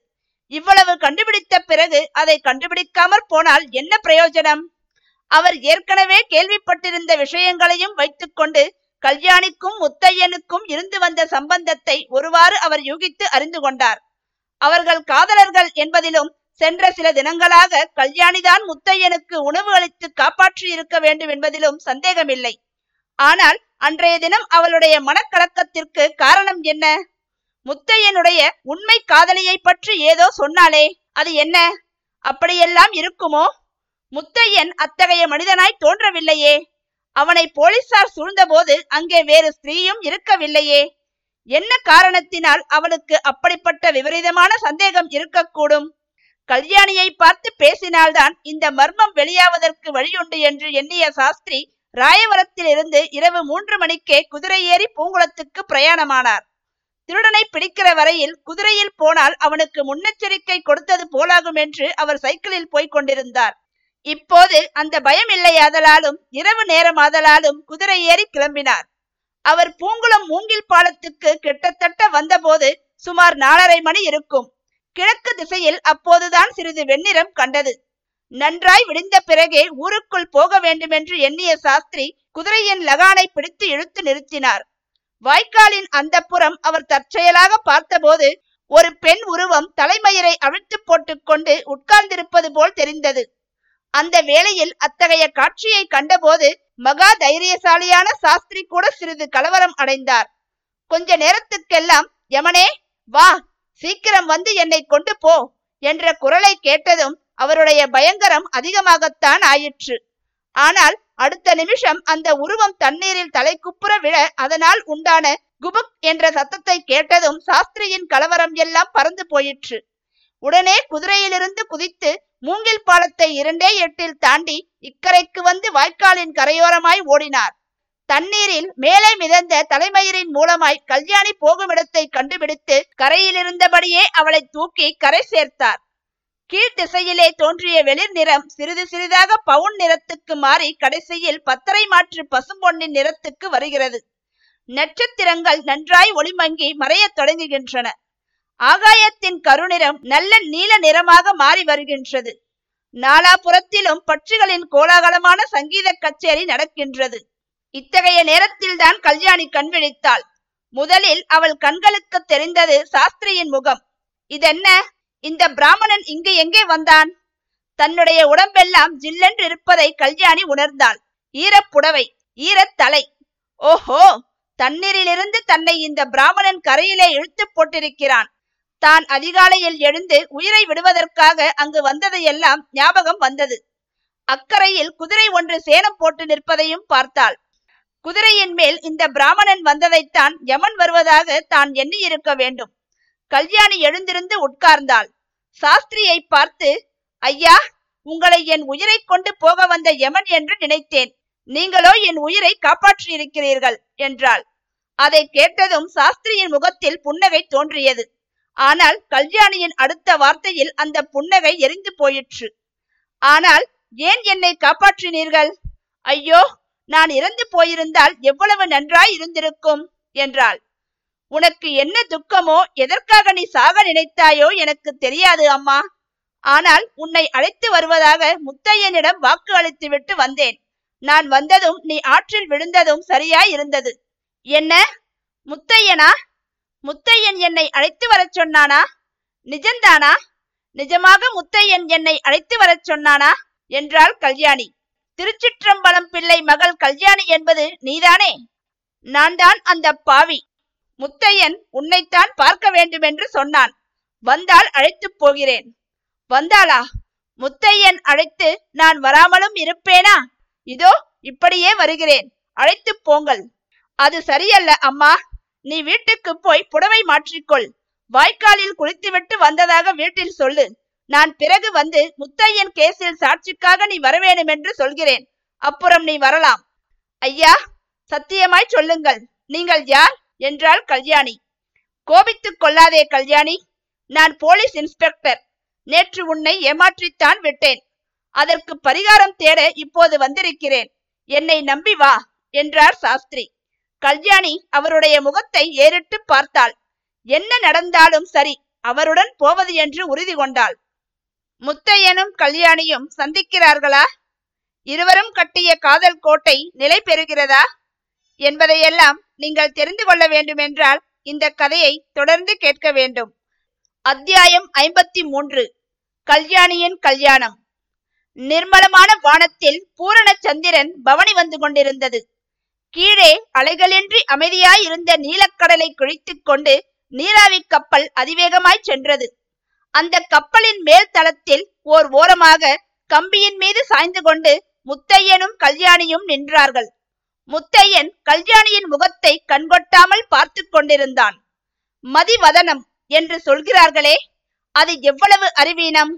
இவ்வளவு கண்டுபிடித்த பிறகு அதை கண்டுபிடிக்காமற் போனால் என்ன பிரயோஜனம்? அவர் ஏற்கனவே கேள்விப்பட்டிருந்த விஷயங்களையும் வைத்துக்கொண்டு கல்யாணிக்கும் முத்தையனுக்கும் இருந்து வந்த சம்பந்தத்தை ஒருவாறு அவர் யூகித்து அறிந்து கொண்டார். அவர்கள் காதலர்கள் என்பதிலும் சென்ற சில தினங்களாக கல்யாணிதான் முத்தையனுக்கு உணவு அளித்து காப்பாற்றி இருக்க வேண்டும் என்பதிலும் சந்தேகமில்லை. ஆனால் அன்றைய தினம் அவளுடைய மனக்கலக்கத்திற்கு காரணம் என்ன? முத்தையனுடைய உண்மை காதலியை பற்றி ஏதோ சொன்னாலே அது என்ன? அப்படியெல்லாம் இருக்குமோ? முத்தையன் அத்தகைய மனிதனாய் தோன்றவில்லையே. அவனை போலீசார் சூழ்ந்தபோது அங்கே வேறு ஸ்திரீயும் இருக்கவில்லையே. என்ன காரணத்தினால் அவளுக்கு அப்படிப்பட்ட விபரீதமான சந்தேகம் இருக்கக்கூடும்? கல்யாணியை பார்த்து பேசினால்தான் இந்த மர்மம் வெளியாவதற்கு வழியுண்டு என்று எண்ணிய சாஸ்திரி ராயவரத்தில் இருந்து இரவு 3 மணிக்கே குதிரை ஏறி பூங்குளத்துக்கு பிரயாணமானார். திருடனை பிடிக்கிற வரையில் குதிரையில் போனால் அவனுக்கு முன்னெச்சரிக்கை கொடுத்தது போலாகும் என்று அவர் சைக்கிளில் போய் கொண்டிருந்தார். இப்போது அந்த பயம் இல்லையாதலாலும் இரவு நேரமாதலாலும் குதிரை ஏறி கிளம்பினார். அவர் பூங்குளம் மூங்கில் பாலத்துக்கு கிட்டத்தட்ட வந்தபோது சுமார் 4:30 மணி இருக்கும். கிழக்கு திசையில் அப்போதுதான் சிறிது வெண்ணிறம் கண்டது. நன்றாய் விடிந்த பிறகே ஊருக்குள் போக வேண்டுமென்று எண்ணிய சாஸ்திரி குதிரையின் லகானை பிடித்து இழுத்து நிறுத்தினார். வாய்க்காலின் அந்த புறம் அவர் தற்செயலாக பார்த்தபோது ஒரு பெண் உருவம் தலைமயிரை அவிழ்த்து போட்டுக்கொண்டு உட்கார்ந்திருப்பது போல் தெரிந்தது. அந்த வேளையில் அத்தகைய காட்சியை கண்டபோது மகா தைரியசாலியான சாஸ்திரி கூட சிறிது கலவரம் அடைந்தார். கொஞ்ச நேரத்துக்கெல்லாம் யமனே வா, சீக்கிரம் வந்து என்னை கொண்டு போ என்ற குரலை கேட்டதும் அவருடைய பயங்கரம் அதிகமாகத்தான் ஆயிற்று. ஆனால் அடுத்த நிமிஷம் அந்த உருவம் தண்ணீரில் தலைக்குப்புற விழ அதனால் உண்டான குபுக் என்ற சத்தத்தை கேட்டதும் சாஸ்திரியின் கலவரம் எல்லாம் பறந்து போயிற்று. உடனே குதிரையிலிருந்து குதித்து மூங்கில் பாலத்தை 2.8 தாண்டி இக்கரைக்கு வந்து வாய்க்காலின் கரையோரமாய் ஓடினார். தண்ணீரில் மேலே மிதந்த தலைமயிரின் மூலமாய் கல்யாணி போகும் இடத்தை கண்டுபிடித்து கரையிலிருந்தபடியே அவளை தூக்கி கரை சேர்த்தார். கீழ் திசையிலே தோன்றிய வெளிர் நிறம் சிறிது சிறிதாக பவுன் நிறத்துக்கு மாறி கடைசியில் பத்தரை மாற்று பசும்பொன்னின் நிறத்துக்கு வருகிறது. நட்சத்திரங்கள் நன்றாய் ஒளிமங்கி மறைய தொடங்குகின்றன. ஆகாயத்தின் கருநிறம் நல்ல நீல நிறமாக மாறி வருகின்றது. நாலாபுறத்திலும் பட்சிகளின் கோலாகலமான சங்கீத கச்சேரி நடக்கின்றது. இத்தகைய நேரத்தில்தான் கல்யாணி கண்விழித்தாள். முதலில் அவள் கண்களுக்கு தெரிந்தது சாஸ்திரியின் முகம். இதென்ன, இந்த பிராமணன் இங்கு எங்கே வந்தான்? தன்னுடைய உடம்பெல்லாம் ஜில்லென்று இருப்பதை கல்யாணி உணர்ந்தாள். ஈரப்புடவை, ஈரத்தலை. ஓஹோ, தண்ணீரிலிருந்து தன்னை இந்த பிராமணன் கரையிலே இழுத்து போட்டிருக்கிறான். தான் அதிகாலையில் எழுந்து உயிரை விடுவதற்காக அங்கு வந்ததையெல்லாம் ஞாபகம் வந்தது. அக்கரையில் குதிரை ஒன்று சேணம் போட்டு நிற்பதையும் பார்த்தாள். குதிரையின் மேல் இந்த பிராமணன் வந்ததைத்தான் யமன் வருவதாக தான் எண்ணி இருக்க வேண்டும். கல்யாணி எழுந்திருந்து உட்கார்ந்தாள். சாஸ்திரியை பார்த்து, ஐயா, உங்களை என் உயிரை கொண்டு போக வந்த யமன் என்று நினைத்தேன். நீங்களோ என் உயிரை காப்பாற்றியிருக்கிறீர்கள் என்றாள். அதை கேட்டதும் சாஸ்திரியின் முகத்தில் புன்னகை தோன்றியது. ஆனால் கல்யாணியின் அடுத்த வார்த்தையில் அந்த புன்னகை எரிந்து போயிற்று. ஆனால் ஏன் என்னை காப்பாற்றினீர்கள்? ஐயோ, நான் இறந்து போயிருந்தால் எவ்வளவு நன்றாய் இருந்திருக்கும் என்றாள். உனக்கு என்ன துக்கமோ, எதற்காக நீ சாக நினைத்தாயோ எனக்கு தெரியாது அம்மா. ஆனால் உன்னை அழைத்து வருவதாக முத்தையனிடம் வாக்கு அளித்து விட்டு வந்தேன். நான் வந்ததும் நீ ஆற்றில் விழுந்ததும் சரியாய் இருந்தது. என்ன, முத்தையனா? முத்தையன் என்னை அழைத்து வர சொன்னானா? நிஜந்தானா? நிஜமாக முத்தையன் என்னை அழைத்து வர சொன்னானா என்றாள் கல்யாணி. திருச்சிற்றம்பலம் பிள்ளை மகள் கல்யாணி என்பது நீதானே? நான் தான் அந்த பாவி. முத்தையன் உன்னைத்தான் பார்க்க வேண்டும் என்று சொன்னான். வந்தால் அழைத்து போகிறேன். வந்தாளா? முத்தையன் அழைத்து நான் வராமலும் இருப்பேனா? இதோ இப்படியே வருகிறேன், அழைத்து போங்கள். அது சரியல்ல அம்மா. நீ வீட்டுக்கு போய் புடவை மாற்றிக்கொள். வாய்க்காலில் குளித்துவிட்டு வந்ததாக வீட்டில் சொல்லு. நான் பிறகு வந்து முத்தையன் கேஸில் சாட்சிக்காக நீ வரவேணும் என்று சொல்கிறேன். அப்புறம் நீ வரலாம். ஐயா, சத்தியமாய் சொல்லுங்கள், நீங்கள் யார் என்றாள் கல்யாணி. கோபித்துக் கொள்ளாதே கல்யாணி, நான் போலீஸ் இன்ஸ்பெக்டர். நேற்று உன்னை ஏமாற்றித்தான் விட்டேன். அதற்கு பரிகாரம் தேட இப்போது வந்திருக்கிறேன். என்னை நம்பி வா என்றார் சாஸ்திரி. கல்யாணி அவருடைய முகத்தை ஏறிட்டு பார்த்தாள். என்ன நடந்தாலும் சரி, அவருடன் போவது என்று உறுதி கொண்டாள். முத்தையனும் கல்யாணியும் சந்திக்கிறார்களா? இருவரும் கட்டிய காதல் கோட்டை நிலை பெறுகிறதா என்பதையெல்லாம் நீங்கள் தெரிந்து கொள்ள வேண்டுமென்றால் இந்த கதையை தொடர்ந்து கேட்க வேண்டும். அத்தியாயம் 53. கல்யாணியின் கல்யாணம். நிர்மலமான வானத்தில் பூரண சந்திரன் பவனி வந்து கொண்டிருந்தது. கீழே அலைகளின்றி அமைதியாய் இருந்த நீலக்கடலை குழித்து கொண்டு நீராவி கப்பல் அதிவேகமாய் சென்றது. அந்த கப்பலின் மேல் தளத்தில் ஓர் ஓரமாக கம்பியின் மீது சாய்ந்து கொண்டு முத்தையனும் கல்யாணியும் நின்றார்கள். முத்தையன் கல்யாணியின் முகத்தை கண்கொட்டாமல் பார்த்து கொண்டிருந்தான். மதிவதனம் என்று சொல்கிறார்களே, அது எவ்வளவு அறிவீனம்!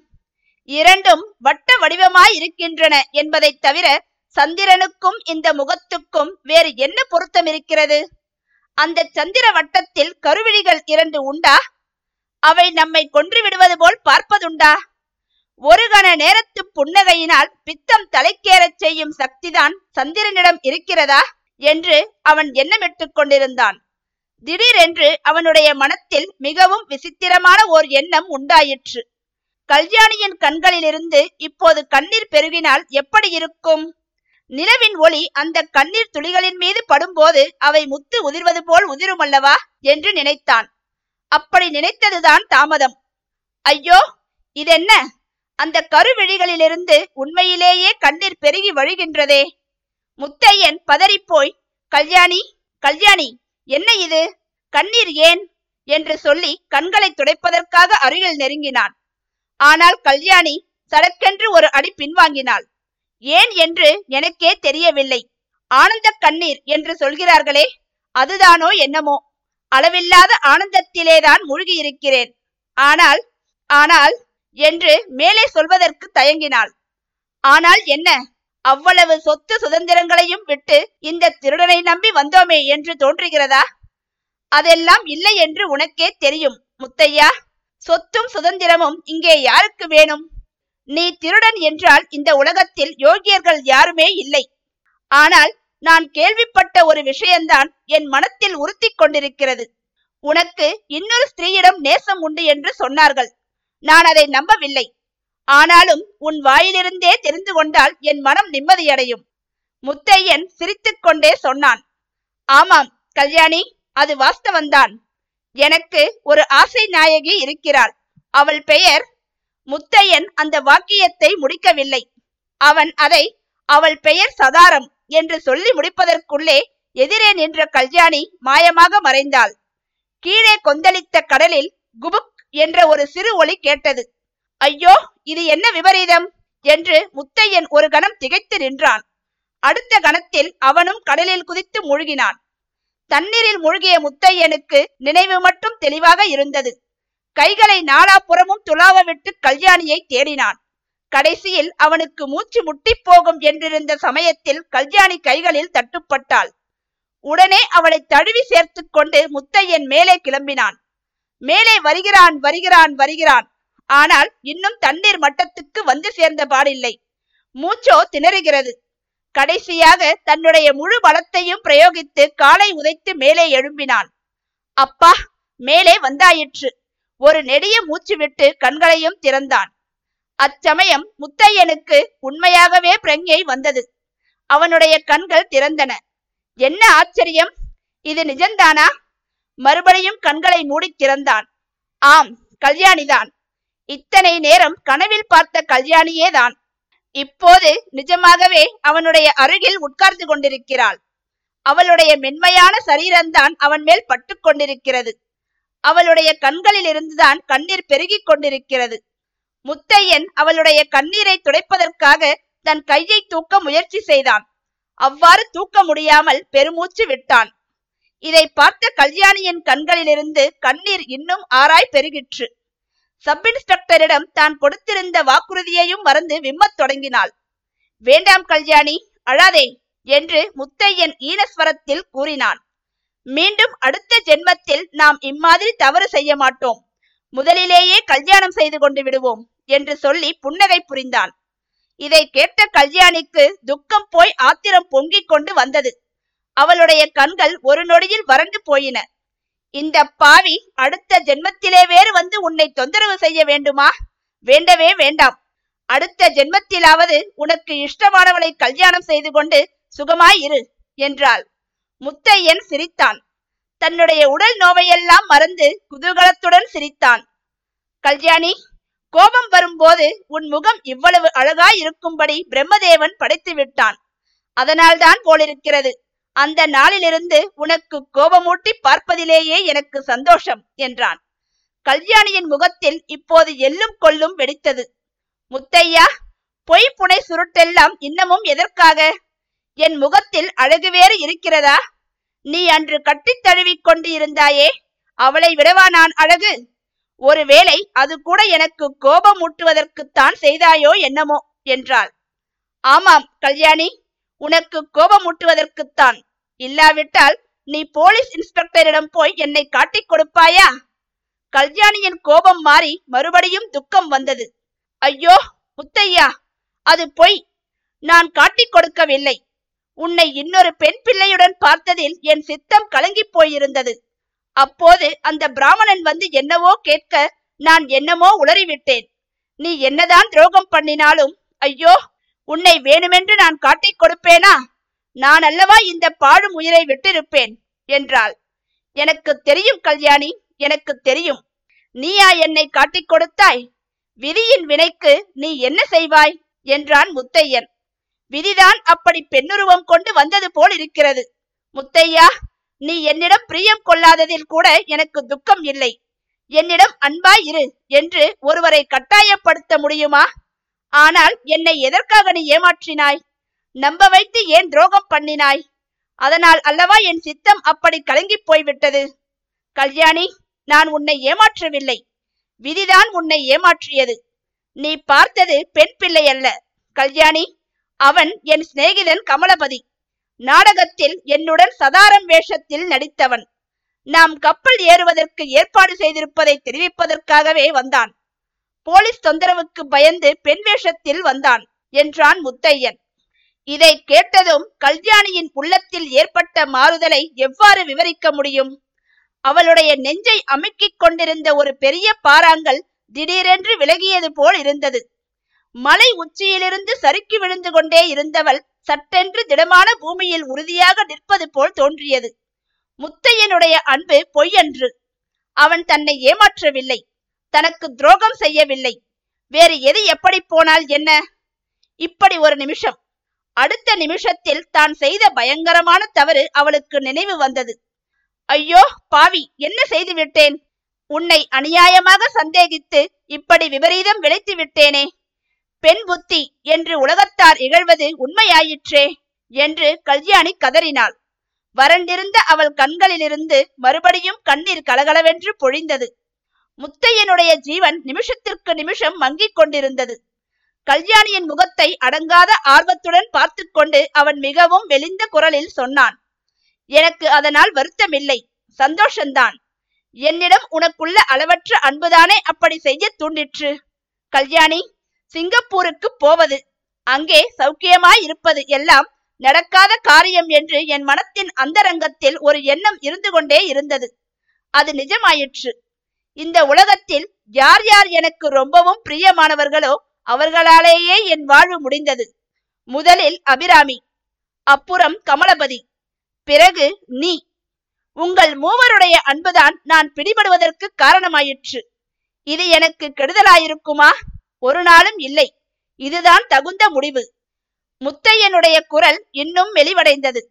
இரண்டும் வட்ட வடிவமாய் இருக்கின்றன என்பதை தவிர சந்திரனுக்கும் இந்த முகத்துக்கும் வேறு என்ன பொருத்தம் இருக்கிறது? அந்த சந்திர வட்டத்தில் கருவிழிகள் இரண்டு உண்டா? அவை நம்மை கொன்று விடுவது போல் பார்ப்பதுண்டா? ஒரு கண நேரத்து புன்னகையினால் பித்தம் தலைக்கேறச் செய்யும் சக்திதான் சந்திரனிடம் இருக்கிறதா என்று அவன் எண்ணமிட்டு கொண்டிருந்தான். திடீரென்று அவனுடைய மனத்தில் மிகவும் விசித்திரமான ஓர் எண்ணம் உண்டாயிற்று. கல்யாணியின் கண்களிலிருந்து இப்போது கண்ணீர் பெருகினால் எப்படி இருக்கும்? நிலவின் ஒளி அந்த கண்ணீர் துளிகளின் மீது படும்போது அவை முத்து உதிர்வது போல் உதிருமல்லவா என்று நினைத்தான். அப்படி நினைத்ததுதான் தாமதம். ஐயோ, இதென்ன? அந்த கருவிழிகளிலிருந்து உண்மையிலேயே கண்ணீர் பெருகி வழிகின்றதே. முத்தையன் பதறிப்போய் கல்யாணி கல்யாணி என்ன இது? கண்ணீர் ஏன் என்று சொல்லி கண்களை துடைப்பதற்காக அருகில் நெருங்கினான். ஆனால் கல்யாணி சடக்கென்று ஒரு அடி பின்வாங்கினாள். ஏன் என்று எனக்கே தெரியவில்லை. ஆனந்த கண்ணீர் என்று சொல்கிறார்களே, அதுதானோ என்னமோ? அளவில்லாத ஆனந்தத்திலேதான் மூழ்கி இருக்கிறேன். ஆனால் என்று மேலே சொல்வதற்கு தயங்கினாள். ஆனால் என்ன, அவ்வளவு சொத்து சுதந்திரங்களையும் விட்டு இந்த திருடனை நம்பி வந்தோமே என்று தோன்றுகிறதா? அதெல்லாம் இல்லை என்று உனக்கே தெரியும் முத்தையா. சொத்தும் சுதந்திரமும் இங்கே யாருக்கு வேணும்? நீ திருடன் என்றால் இந்த உலகத்தில் யோகியர்கள் யாருமே இல்லை. ஆனால் நான் கேள்விப்பட்ட ஒரு விஷயம்தான் என் மனத்தில் உறுத்தி கொண்டிருக்கிறது. உனக்கு இன்னொரு ஸ்திரீயிடம் நேசம் உண்டு என்று சொன்னார்கள். நான் அதை நம்பவில்லை. ஆனாலும் உன் வாயிலிருந்தே தெரிந்து கொண்டால் என் மனம் நிம்மதியடையும். முத்தையன் சிரித்துக் கொண்டே சொன்னான். ஆமாம் கல்யாணி, அது வாஸ்தவந்தான். எனக்கு ஒரு ஆசை நாயகி இருக்கிறாள். அவள் பெயர்... முத்தையன் அந்த வாக்கியத்தை முடிக்கவில்லை. அவன் அதை அவள் பெயர் சதாரம் என்று சொல்லி முடிப்பதற்குள்ளே எதிரே நின்ற கல்யாணி மாயமாக மறைந்தாள். கீழே கொந்தளித்த கடலில் குபுக் என்ற ஒரு சிறு ஒளி கேட்டது. ஐயோ, இது என்ன விபரீதம் என்று முத்தையன் ஒரு கணம் திகைத்து நின்றான். அடுத்த கணத்தில் அவனும் கடலில் குதித்து மூழ்கினான். தண்ணீரில் மூழ்கிய முத்தையனுக்கு நினைவு மட்டும் தெளிவாக இருந்தது. கைகளை நாலாபுறமும் துளாவ விட்டு கல்யாணியை தேடினான். கடைசியில் அவனுக்கு மூச்சு முட்டி போகும் என்றிருந்த சமயத்தில் கல்யாணி கைகளில் தட்டுப்பட்டாள். உடனே அவளை தழுவி சேர்த்து கொண்டு முத்தையன் மேலே கிளம்பினான். மேலே வருகிறான். ஆனால் இன்னும் தண்ணீர் மட்டத்துக்கு வந்து சேர்ந்த பாடில்லை. மூச்சோ திணறுகிறது. கடைசியாக தன்னுடைய முழு பலத்தையும் பிரயோகித்து காலை உதைத்து மேலே எழும்பினான். அப்பா, மேலே வந்தாயிற்று. ஒரு நெடிய மூச்சு விட்டு கண்களையும் திறந்தான். அச்சமயம் முத்தையனுக்கு உண்மையாகவே பிரஞ்ஞை வந்தது. அவனுடைய கண்கள் திறந்தன. என்ன ஆச்சரியம்! இது நிஜம்தானா? மறுபடியும் கண்களை மூடி திறந்தான். ஆம், கல்யாணிதான். இத்தனை நேரம் கனவில் பார்த்த கல்யாணியேதான் இப்போது நிஜமாகவே அவனுடைய அருகில் உட்கார்ந்து கொண்டிருக்கிறாள். அவளுடைய மென்மையான சரீரம்தான் அவன் மேல் பட்டு கொண்டிருக்கிறது. அவளுடைய கண்களில் இருந்துதான் கண்ணீர் பெருகிக் கொண்டிருக்கிறது. முத்தையன் அவளுடைய கண்ணீரை துடைப்பதற்காக தன் கையை தூக்க முயற்சி செய்தான். அவ்வாறு தூக்க முடியாமல் பெருமூச்சு விட்டான். இதை பார்த்த கல்யாணியின் கண்களிலிருந்து கண்ணீர் இன்னும் ஆறாய் பெருகிற்று. சப் இன்ஸ்பெக்டரிடம் தான் கொடுத்திருந்த வாக்குறுதியையும் மறந்து விம்மத் தொடங்கினாள். வேண்டாம் கல்யாணி, அழாதே என்று முத்தையன் ஈனஸ்வரத்தில் கூறினான். மீண்டும் அடுத்த ஜென்மத்தில் நாம் இம்மாதிரி தவறு செய்ய மாட்டோம், முதலிலேயே கல்யாணம் செய்து கொண்டு விடுவோம் என்று சொல்லி புன்னகை புரிந்தான். இதை கேட்ட கல்யாணிக்கு துக்கம் போய் ஆத்திரம் பொங்கிக் கொண்டு வந்தது. அவளுடைய கண்கள் ஒரு நொடியில் வறண்டு போயின. இந்த பாவி அடுத்த ஜென்மத்திலே வேறு வந்து உன்னை தொந்தரவு செய்ய வேண்டுமா? வேண்டவே வேண்டாம். அடுத்த ஜென்மத்திலாவது உனக்கு இஷ்டமானவளை கல்யாணம் செய்து கொண்டு சுகமாயிரு என்றாள். முத்தையன் சிரித்தான். தன்னுடைய உடல் நோவையெல்லாம் மறந்து குதூகலத்துடன் சிரித்தான். கல்யாணி, கோபம் வரும்போது உன் முகம் இவ்வளவு அழகாய் இருக்கும்படி பிரம்மதேவன் படைத்து விட்டான். அதனால்தான் போலிருக்கிறது. அந்த நாளிலிருந்து உனக்கு கோபமூட்டி பார்ப்பதிலேயே எனக்கு சந்தோஷம் என்றான். கல்யாணியின் முகத்தில் இப்போது எல்லும் கொல்லும் வெடித்தது. முத்தையா, பொய் புனை சுருட்டெல்லாம் இன்னமும் எதற்காக? என் முகத்தில் அழகு வேறு இருக்கிறதா? நீ அன்று கட்டி தழுவி கொண்டு இருந்தாயே, அவளை விடவா நான் அழகு? ஒருவேளை அது கூட எனக்கு கோபம் ஊட்டுவதற்குத்தான் செய்தாயோ என்னமோ என்றாள். ஆமாம் கல்யாணி, உனக்கு கோபம் ஊட்டுவதற்குத்தான். இல்லாவிட்டால் நீ போலீஸ் இன்ஸ்பெக்டரிடம் போய் என்னை காட்டிக் கொடுப்பாயா? கல்யாணியின் கோபம் மாறி மறுபடியும் துக்கம் வந்தது. ஐயோ முத்தையா, அது பொய். நான் காட்டிக் கொடுக்கவில்லை. உன்னை இன்னொரு பெண் பிள்ளையுடன் பார்த்ததில் என் சித்தம் கலங்கி போயிருந்தது. அப்போது அந்த பிராமணன் வந்து என்னவோ கேட்க நான் என்னமோ உளறிவிட்டேன். நீ என்னதான் துரோகம் பண்ணினாலும், ஐயோ, உன்னை வேணுமென்று நான் காட்டிக் கொடுப்பேனா? நான் அல்லவா இந்த பாழும் உயிரை விட்டிருப்பேன் என்றாள். எனக்கு தெரியும் கல்யாணி, எனக்கு தெரியும். நீயா என்னை காட்டிக் கொடுத்தாய்? விதியின் வினைக்கு நீ என்ன செய்வாய் என்றான் முத்தையன். விதிதான் அப்படி பெண்ணுருவம் கொண்டு வந்தது போல் இருக்கிறது. முத்தையா, நீ என்னிடம் பிரியம் கொள்ளாததில் கூட எனக்கு துக்கம் இல்லை. என்னிடம் அன்பாய் இரு என்று ஒருவரை கட்டாயப்படுத்த முடியுமா? ஆனால் என்னை எதற்காக நீ ஏமாற்றினாய்? நம்ப வைத்து ஏன் துரோகம் பண்ணினாய்? அதனால் அல்லவா என் சித்தம் அப்படி கலங்கி போய்விட்டது. கல்யாணி, நான் உன்னை ஏமாற்றவில்லை. விதிதான் உன்னை ஏமாற்றியது. நீ பார்த்தது பெண் பிள்ளை அல்ல கல்யாணி. அவன் என் சிநேகிதன் கமலபதி. நாடகத்தில் என்னுடன் சதாரம் வேஷத்தில் நடித்தவன். நாம் கப்பல் ஏறுவதற்கு ஏற்பாடு செய்திருப்பதை தெரிவிப்பதற்காகவே வந்தான். போலீஸ் தொந்தரவுக்கு பயந்து பெண் வேஷத்தில் வந்தான் என்றான் முத்தையன். இதை கேட்டதும் கல்யாணியின் உள்ளத்தில் ஏற்பட்ட மாறுதலை எவ்வாறு விவரிக்க முடியும்? அவளுடைய நெஞ்சை அமுக்கிக் கொண்டிருந்த ஒரு பெரிய பாறாங்கல் திடீரென்று விலகியது போல் இருந்தது. மலை உச்சியிலிருந்து சறுக்கி விழுந்து கொண்டே இருந்தவள் சட்டென்று திடமான பூமியில் உறுதியாக நிற்பது போல் தோன்றியது. முத்தையனுடைய அன்பு பொய்யன்று. அவன் தன்னை ஏமாற்றவில்லை, தனக்கு துரோகம் செய்யவில்லை. வேறு எது எப்படி போனால் என்ன? இப்படி ஒரு நிமிஷம். அடுத்த நிமிஷத்தில் தான் செய்த பயங்கரமான தவறு அவளுக்கு நினைவு வந்தது. ஐயோ பாவி, என்ன செய்து விட்டேன்? உன்னை அநியாயமாக சந்தேகித்து இப்படி விபரீதம் விளைத்து விட்டேனே. பெண் புத்தி என்று உலகத்தார் இகழ்வது உண்மையாயிற்றே என்று கல்யாணி கதறினாள். வறண்டிருந்த அவள் கண்களிலிருந்து மறுபடியும் கண்ணீர் கலகலவென்று பொழிந்தது. முத்தையனுடைய ஜீவன் நிமிஷத்திற்கு நிமிஷம் மங்கிக் கொண்டிருந்தது. கல்யாணியின் முகத்தை அடங்காத ஆர்வத்துடன் பார்த்து கொண்டு அவன் மிகவும் மெலிந்த குரலில் சொன்னான். எனக்கு அதனால் வருத்தமில்லை, சந்தோஷந்தான். என்னிடம் உனக்குள்ள அளவற்ற அன்புதானே அப்படி செய்ய தூண்டிற்று. கல்யாணி, சிங்கப்பூருக்கு போவது, அங்கே சௌக்கியமாய் இருப்பது எல்லாம் நடக்காத காரியம் என்று என் மனத்தின் அந்தரங்கத்தில் ஒரு எண்ணம் இருந்து கொண்டே இருந்தது. அது நிஜமாயிற்று. இந்த உலகத்தில் யார் யார் எனக்கு ரொம்பவும் பிரியமானவர்களோ அவர்களாலேயே என் வாழ்வு முடிந்தது. முதலில் அபிராமி, அப்புறம் கமலபதி, பிறகு நீ. உங்கள் மூவருடைய அன்புதான் நான் பிடிபடுவதற்கு காரணமாயிற்று. இது எனக்கு கெடுதலாயிருக்குமா? ஒரு நாளும் இல்லை. இதுதான் தகுந்த முடிவு. முத்தையனுடைய குரல் இன்னும் மெலிவடைந்தது.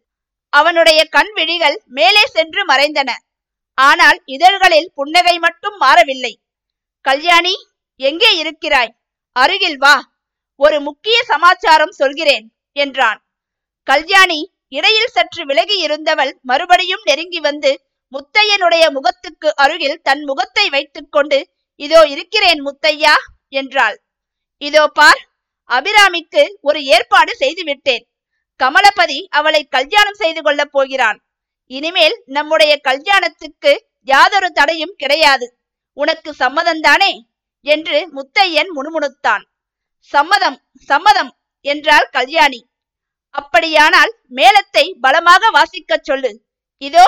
அவனுடைய கண் விழிகள் மேலே சென்று மறைந்தன. ஆனால் இதழ்களில் புன்னகை மட்டும் மாறவில்லை. கல்யாணி, எங்கே இருக்கிறாய்? அருகில் வா, ஒரு முக்கிய சமாச்சாரம் சொல்கிறேன் என்றான். கல்யாணி இடையில் சற்று விலகி இருந்தவள் மறுபடியும் நெருங்கி வந்து முத்தையனுடைய முகத்துக்கு அருகில் தன் முகத்தை வைத்துக் கொண்டு இதோ இருக்கிறேன் முத்தையா என்றாள். இதோ பார், அபிராமிக்கு ஒரு ஏற்பாடு செய்து விட்டேன். கமலபதி அவளை கல்யாணம் செய்து கொள்ளப் போகிறான். இனிமேல் நம்முடைய கல்யாணத்துக்கு யாதொரு தடையும் கிடையாது. உனக்கு சம்மதம்தானே என்று முத்தையன் முணுமுணுத்தான். சம்மதம் சம்மதம் என்றாள் கல்யாணி. அப்படியானால் மேளத்தை பலமாக வாசிக்க சொல்லு. இதோ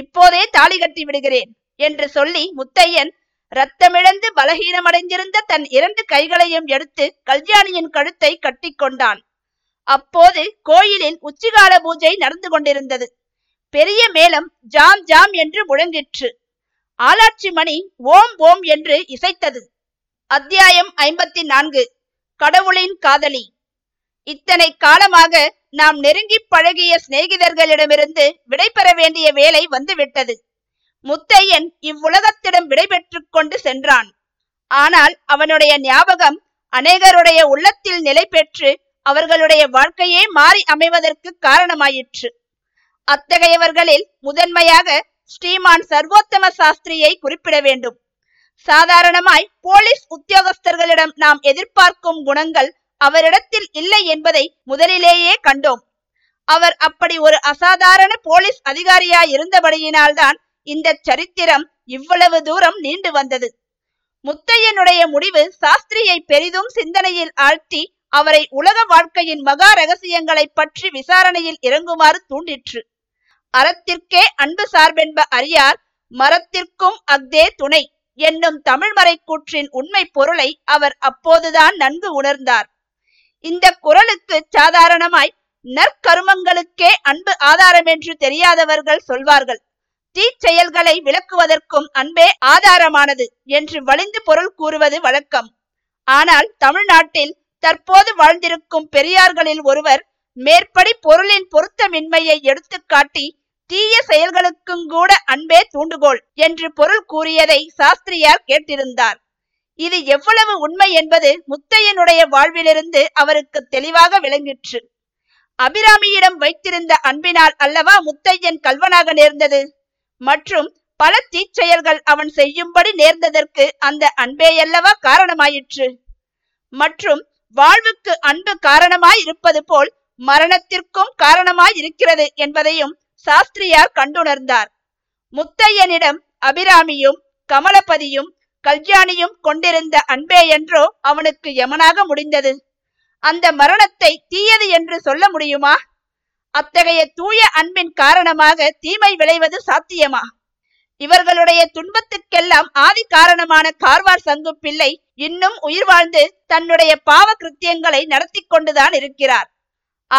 இப்போதே தாலி கட்டி விடுகிறேன் என்று சொல்லி முத்தையன் ரத்தமிழந்து பலகீனமடைந்திருந்த தன் இரண்டு கைகளையும் எடுத்து கல்யாணியின் கழுத்தை கட்டி கொண்டான். அப்போது கோயிலில் உச்சிகால பூஜை நடந்து கொண்டிருந்தது. பெரிய மேளம் ஜாம் ஜாம் என்று முழங்கிற்று. ஆளாட்சி மணி ஓம் ஓம் என்று இசைத்தது. அத்தியாயம் 54. கடவுளின் காதலி. இத்தனை காலமாக நாம் நெருங்கி பழகிய சிநேகிதர்களிடமிருந்து விடைபெற வேண்டிய வேலை வந்துவிட்டது. முத்தையன் இவ்வுலகத்திடம் விடைபெற்று கொண்டு சென்றான். ஆனால் அவனுடைய ஞாபகம் அநேகருடைய உள்ளத்தில் நிலை பெற்று அவர்களுடைய வாழ்க்கையே மாறி அமைவதற்கு காரணமாயிற்று. அத்தகையவர்களில் முதன்மையாக ஸ்ரீமான் சர்வோத்தம சாஸ்திரியை குறிப்பிட வேண்டும். சாதாரணமாய் போலீஸ் உத்தியோகஸ்தர்களிடம் நாம் எதிர்பார்க்கும் குணங்கள் அவரிடத்தில் இல்லை என்பதை முதலிலேயே கண்டோம். அவர் அப்படி ஒரு அசாதாரண போலீஸ் அதிகாரியாய் இருந்தபடியினால்தான் இந்த சரித்திரம் இவ்வளவு தூரம் நீண்டு வந்தது. முத்தையனுடைய முடிவு சாஸ்திரியை பெரிதும் சிந்தனையில் ஆழ்த்தி அவரை உலக வாழ்க்கையின் மகா ரகசியங்களை பற்றி விசாரணையில் இறங்குமாறு தூண்டிற்று. அறத்திற்கே அன்பு சார்பென்ப அறியார், மரத்திற்கும் அஃதே துணை என்னும் தமிழ்மறை கூற்றின் உண்மை பொருளை அவர் அப்போதுதான் நன்கு உணர்ந்தார். இந்த குரலுக்கு சாதாரணமாய் நற்கருமங்களுக்கே அன்பு ஆதாரம் என்று தெரியாதவர்கள் சொல்வார்கள். தீச்செயல்களை விளக்குவதற்கும் அன்பே ஆதாரமானது என்று வலிந்து பொருள் கூறுவது வழக்கம். ஆனால் தமிழ்நாட்டில் தற்போது வாழ்ந்திருக்கும் பெரியார்களில் ஒருவர் மேற்படி பொருளின் பொருத்தமின்மையை எடுத்து காட்டி தீய செயல்களுக்கும் கூட அன்பே தூண்டுகோள் என்று பொருள் கூறியதை சாஸ்திரியார் கேட்டிருந்தார். இது எவ்வளவு உண்மை என்பது முத்தையனுடைய வாழ்விலிருந்து அவருக்கு தெளிவாக விளங்கிற்று. அபிராமியிடம் வைத்திருந்த அன்பினால் அல்லவா முத்தையன் கல்வனாக நேர்ந்தது. மற்றும் பல தீச்செயல்கள் அவன் செய்யும்படி நேர்ந்ததற்கு அந்த அன்பேயல்லவா காரணமாயிற்று. மற்றும் வாழ்வுக்கு அன்பு காரணமாய் இருப்பது போல் மரணத்திற்கும் காரணமாய் இருக்கிறது என்பதையும் சாஸ்திரியார் கண்டுணர்ந்தார். முத்தையனிடம் அபிராமியும் கமலபதியும் கல்யாணியும் கொண்டிருந்த அன்பே என்றோ அவனுக்கு யமனாக முடிந்தது. அந்த மரணத்தை தீயது என்று சொல்ல முடியுமா? அத்தகைய தூய அன்பின் காரணமாக தீமை விளைவது சாத்தியமா? இவர்களுடைய துன்பத்துக்கெல்லாம் ஆதி காரணமான கார்வார் சங்கு பிள்ளை இன்னும் உயிர் வாழ்ந்து தன்னுடைய பாவ கிருத்தியங்களை நடத்தி கொண்டுதான் இருக்கிறார்.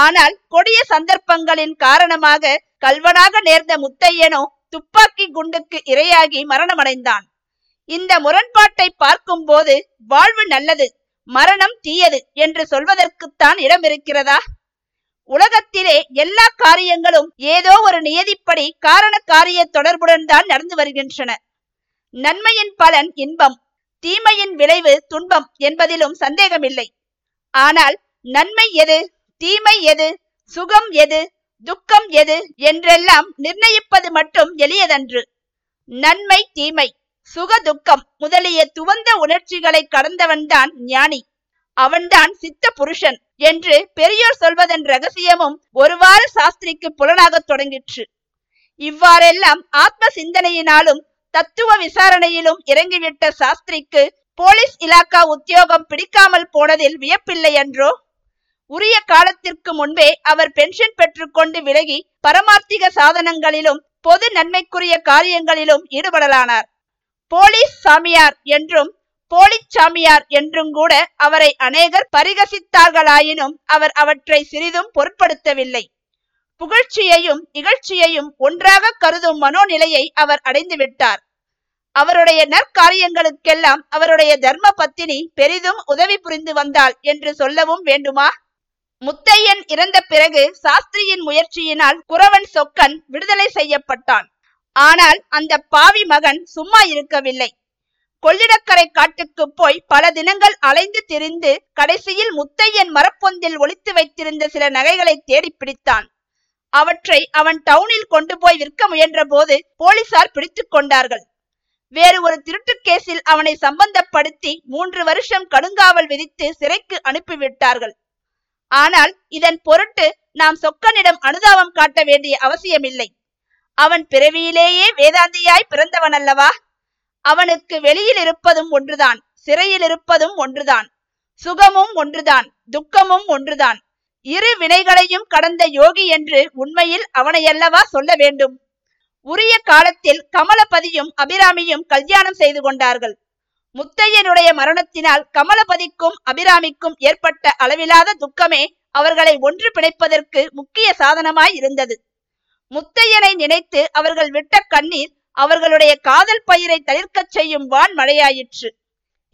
ஆனால் கொடிய சந்தர்ப்பங்களின் காரணமாக கல்வனாக நேர்ந்த முத்தையனோ துப்பாக்கி குண்டுக்கு இரையாகி மரணமடைந்தான். இந்த முரண்பாட்டை பார்க்கும் போது வாழ்வு நல்லது, மரணம் தீயது என்று சொல்வதற்குத்தான் இடம் இருக்கிறதா? உலகத்திலே எல்லா காரியங்களும் ஏதோ ஒரு நியதிப்படி காரண காரிய தொடர்புடன் தான் நடந்து வருகின்றன. நன்மையின் பலன் இன்பம், தீமையின் விளைவு துன்பம் என்பதிலும் சந்தேகமில்லை. ஆனால் நன்மை எது, தீமை எது, சுகம் எது, துக்கம் எது என்றெல்லாம் நிர்ணயிப்பது மட்டும் எளியதன்று. நன்மை தீமை சுக துக்கம் முதலிய துவந்த உணர்ச்சிகளை கடந்தவன்தான் ஞானி. அவன்தான் சித்த புருஷன் என்று பெரியோர் சொல்வதன் ரகசியமும் ஒருவாறு சாஸ்திரிக்கு புலனாக தொடங்கிற்று. இவ்வாறெல்லாம் ஆத்ம சிந்தனையினாலும் தத்துவ விசாரணையிலும் இறங்கிவிட்ட சாஸ்திரிக்கு போலீஸ் இலாக்கா உத்தியோகம் பிடிக்காமல் போனதில் வியப்பில்லை என்றோ. உரிய காலத்திற்கு முன்பே அவர் பென்ஷன் பெற்றுக்கொண்டு விலகி பரமார்த்திக சாதனங்களிலும் பொது நன்மைக்குரிய காரியங்களிலும் ஈடுபடலானார். போலீஸ் சாமியார் என்றும் போலிச்சாமியார் என்றும் கூட அவரை அநேகர் பரிகசித்தார்களாயினும் அவர் அவற்றை சிறிதும் பொருட்படுத்தவில்லை. புகழ்ச்சியையும் இகழ்ச்சியையும் ஒன்றாக கருதும் மனோநிலையை அவர் அடைந்து விட்டார். அவருடைய நற்காரியங்களுக்கெல்லாம் அவருடைய தர்ம பத்தினி பெரிதும் உதவி புரிந்து வந்தாள் என்று சொல்லவும் வேண்டுமா? முத்தையன் இறந்த பிறகு சாஸ்திரியின் முயற்சியினால் குறவன் சொக்கன் விடுதலை செய்யப்பட்டான். ஆனால் அந்த பாவி மகன் சும்மா இருக்கவில்லை. கொள்ளிடக்கரை காட்டுக்கு போய் பல தினங்கள் அலைந்து திரிந்து கடைசியில் முத்தையன் மரப்பொந்தில் ஒளித்து வைத்திருந்த சில நகைகளை தேடி பிடித்தான். அவற்றை அவன் டவுனில் கொண்டு போய் விற்க முயன்ற போது போலீசார் பிடித்து கொண்டார்கள். வேறு ஒரு திருட்டு கேஸில் அவனை சம்பந்தப்படுத்தி 3 வருஷம் கடுங்காவல் விதித்து சிறைக்கு அனுப்பிவிட்டார்கள். ஆனால் இதன் பொருட்டு நாம் சொக்கனிடம் அனுதாபம் காட்ட வேண்டிய அவசியமில்லை. அவன் பிறவியிலேயே வேதாந்தியாய் பிறந்தவன் அல்லவா? அவனுக்கு வெளியில் இருப்பதும் ஒன்றுதான், சிறையில் இருப்பதும் ஒன்றுதான், சுகமும் ஒன்றுதான், துக்கமும் ஒன்றுதான். இரு வினைகளையும் கடந்த யோகி என்று உண்மையில் அவனையல்லவா சொல்ல வேண்டும். உரிய காலத்தில் கமலபதியும் அபிராமியும் கல்யாணம் செய்து கொண்டார்கள். முத்தையனுடைய மரணத்தினால் கமலபதிக்கும் அபிராமிக்கும் ஏற்பட்ட அளவிலாத துக்கமே அவர்களை ஒன்று பிணைப்பதற்கு முக்கிய சாதனமாய் இருந்தது. முத்தையனை நினைத்து அவர்கள் விட்ட கண்ணீர் அவர்களுடைய காதல் பயிரை தளிர்க்கச் செய்யும் வான் மழையாயிற்று.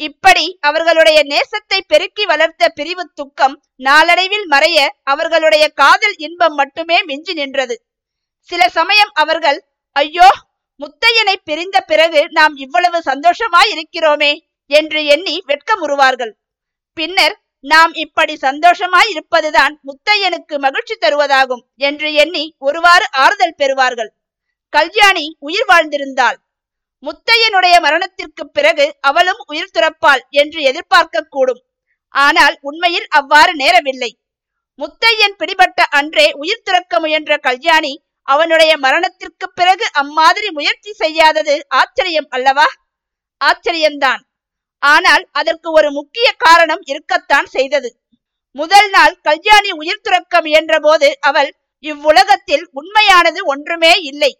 இப்படி அவர்களுடைய நேசத்தை பெருக்கி வளர்த்த பிரிவு துக்கம் நாளடைவில் மறைய அவர்களுடைய காதல் இன்பம் மட்டுமே மிஞ்சி நின்றது. சில சமயம் அவர்கள், ஐயோ, முத்தையனை பிரிந்த பிறகு நாம் இவ்வளவு சந்தோஷமாய் இருக்கிறோமே என்று எண்ணி வெட்கமுறுவார்கள். பின்னர் நாம் இப்படி சந்தோஷமாய் இருப்பதுதான் முத்தையனுக்கு மகிழ்ச்சி தருவதாகும் என்று எண்ணி ஒருவாறு ஆறுதல் பெறுவார்கள். கல்யாணி உயிர் வாழ்ந்திருந்தாள். முத்தையனுடைய மரணத்திற்கு பிறகு அவளும் உயிர் துறப்பாள் என்று எதிர்பார்க்க கூடும். ஆனால் உண்மையில் அவ்வாறு நேரவில்லை. முத்தையன் பிடிபட்ட அன்றே உயிர் துறக்க முயன்ற கல்யாணி அவனுடைய மரணத்திற்கு பிறகு அம்மாதிரி முயற்சி செய்யாதது ஆச்சரியம் அல்லவா? ஆச்சரியம்தான். ஆனால் அதற்கு ஒரு முக்கிய காரணம் இருக்கத்தான் செய்தது. முதல் நாள் கல்யாணி உயிர் துறக்க முயன்ற போது அவள், இவ்வுலகத்தில் உண்மையானது ஒன்றுமே இல்லை,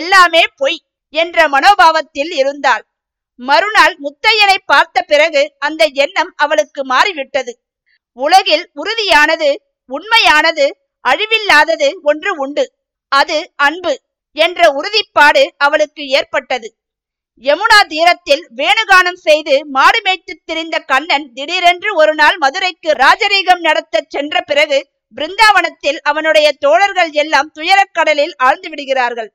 எல்லாமே பொய் என்ற மனோபாவத்தில் இருந்தாள். மறுநாள் முத்தையனை பார்த்த பிறகு அந்த எண்ணம் அவளுக்கு மாறிவிட்டது. உலகில் உறுதியானது, உண்மையானது, அழிவில்லாதது ஒன்று உண்டு, அது அன்பு என்ற உறுதிப்பாடு அவளுக்கு ஏற்பட்டது. யமுனா தீரத்தில் வேணுகானம் செய்து மாடு மேய்த்து திரிந்த கண்ணன் திடீரென்று ஒரு நாள் மதுரைக்கு ராஜரீகம் நடத்த சென்ற பிறகு பிருந்தாவனத்தில் அவனுடைய தோழர்கள் எல்லாம் துயரக்கடலில் ஆழ்ந்து விடுகிறார்கள்.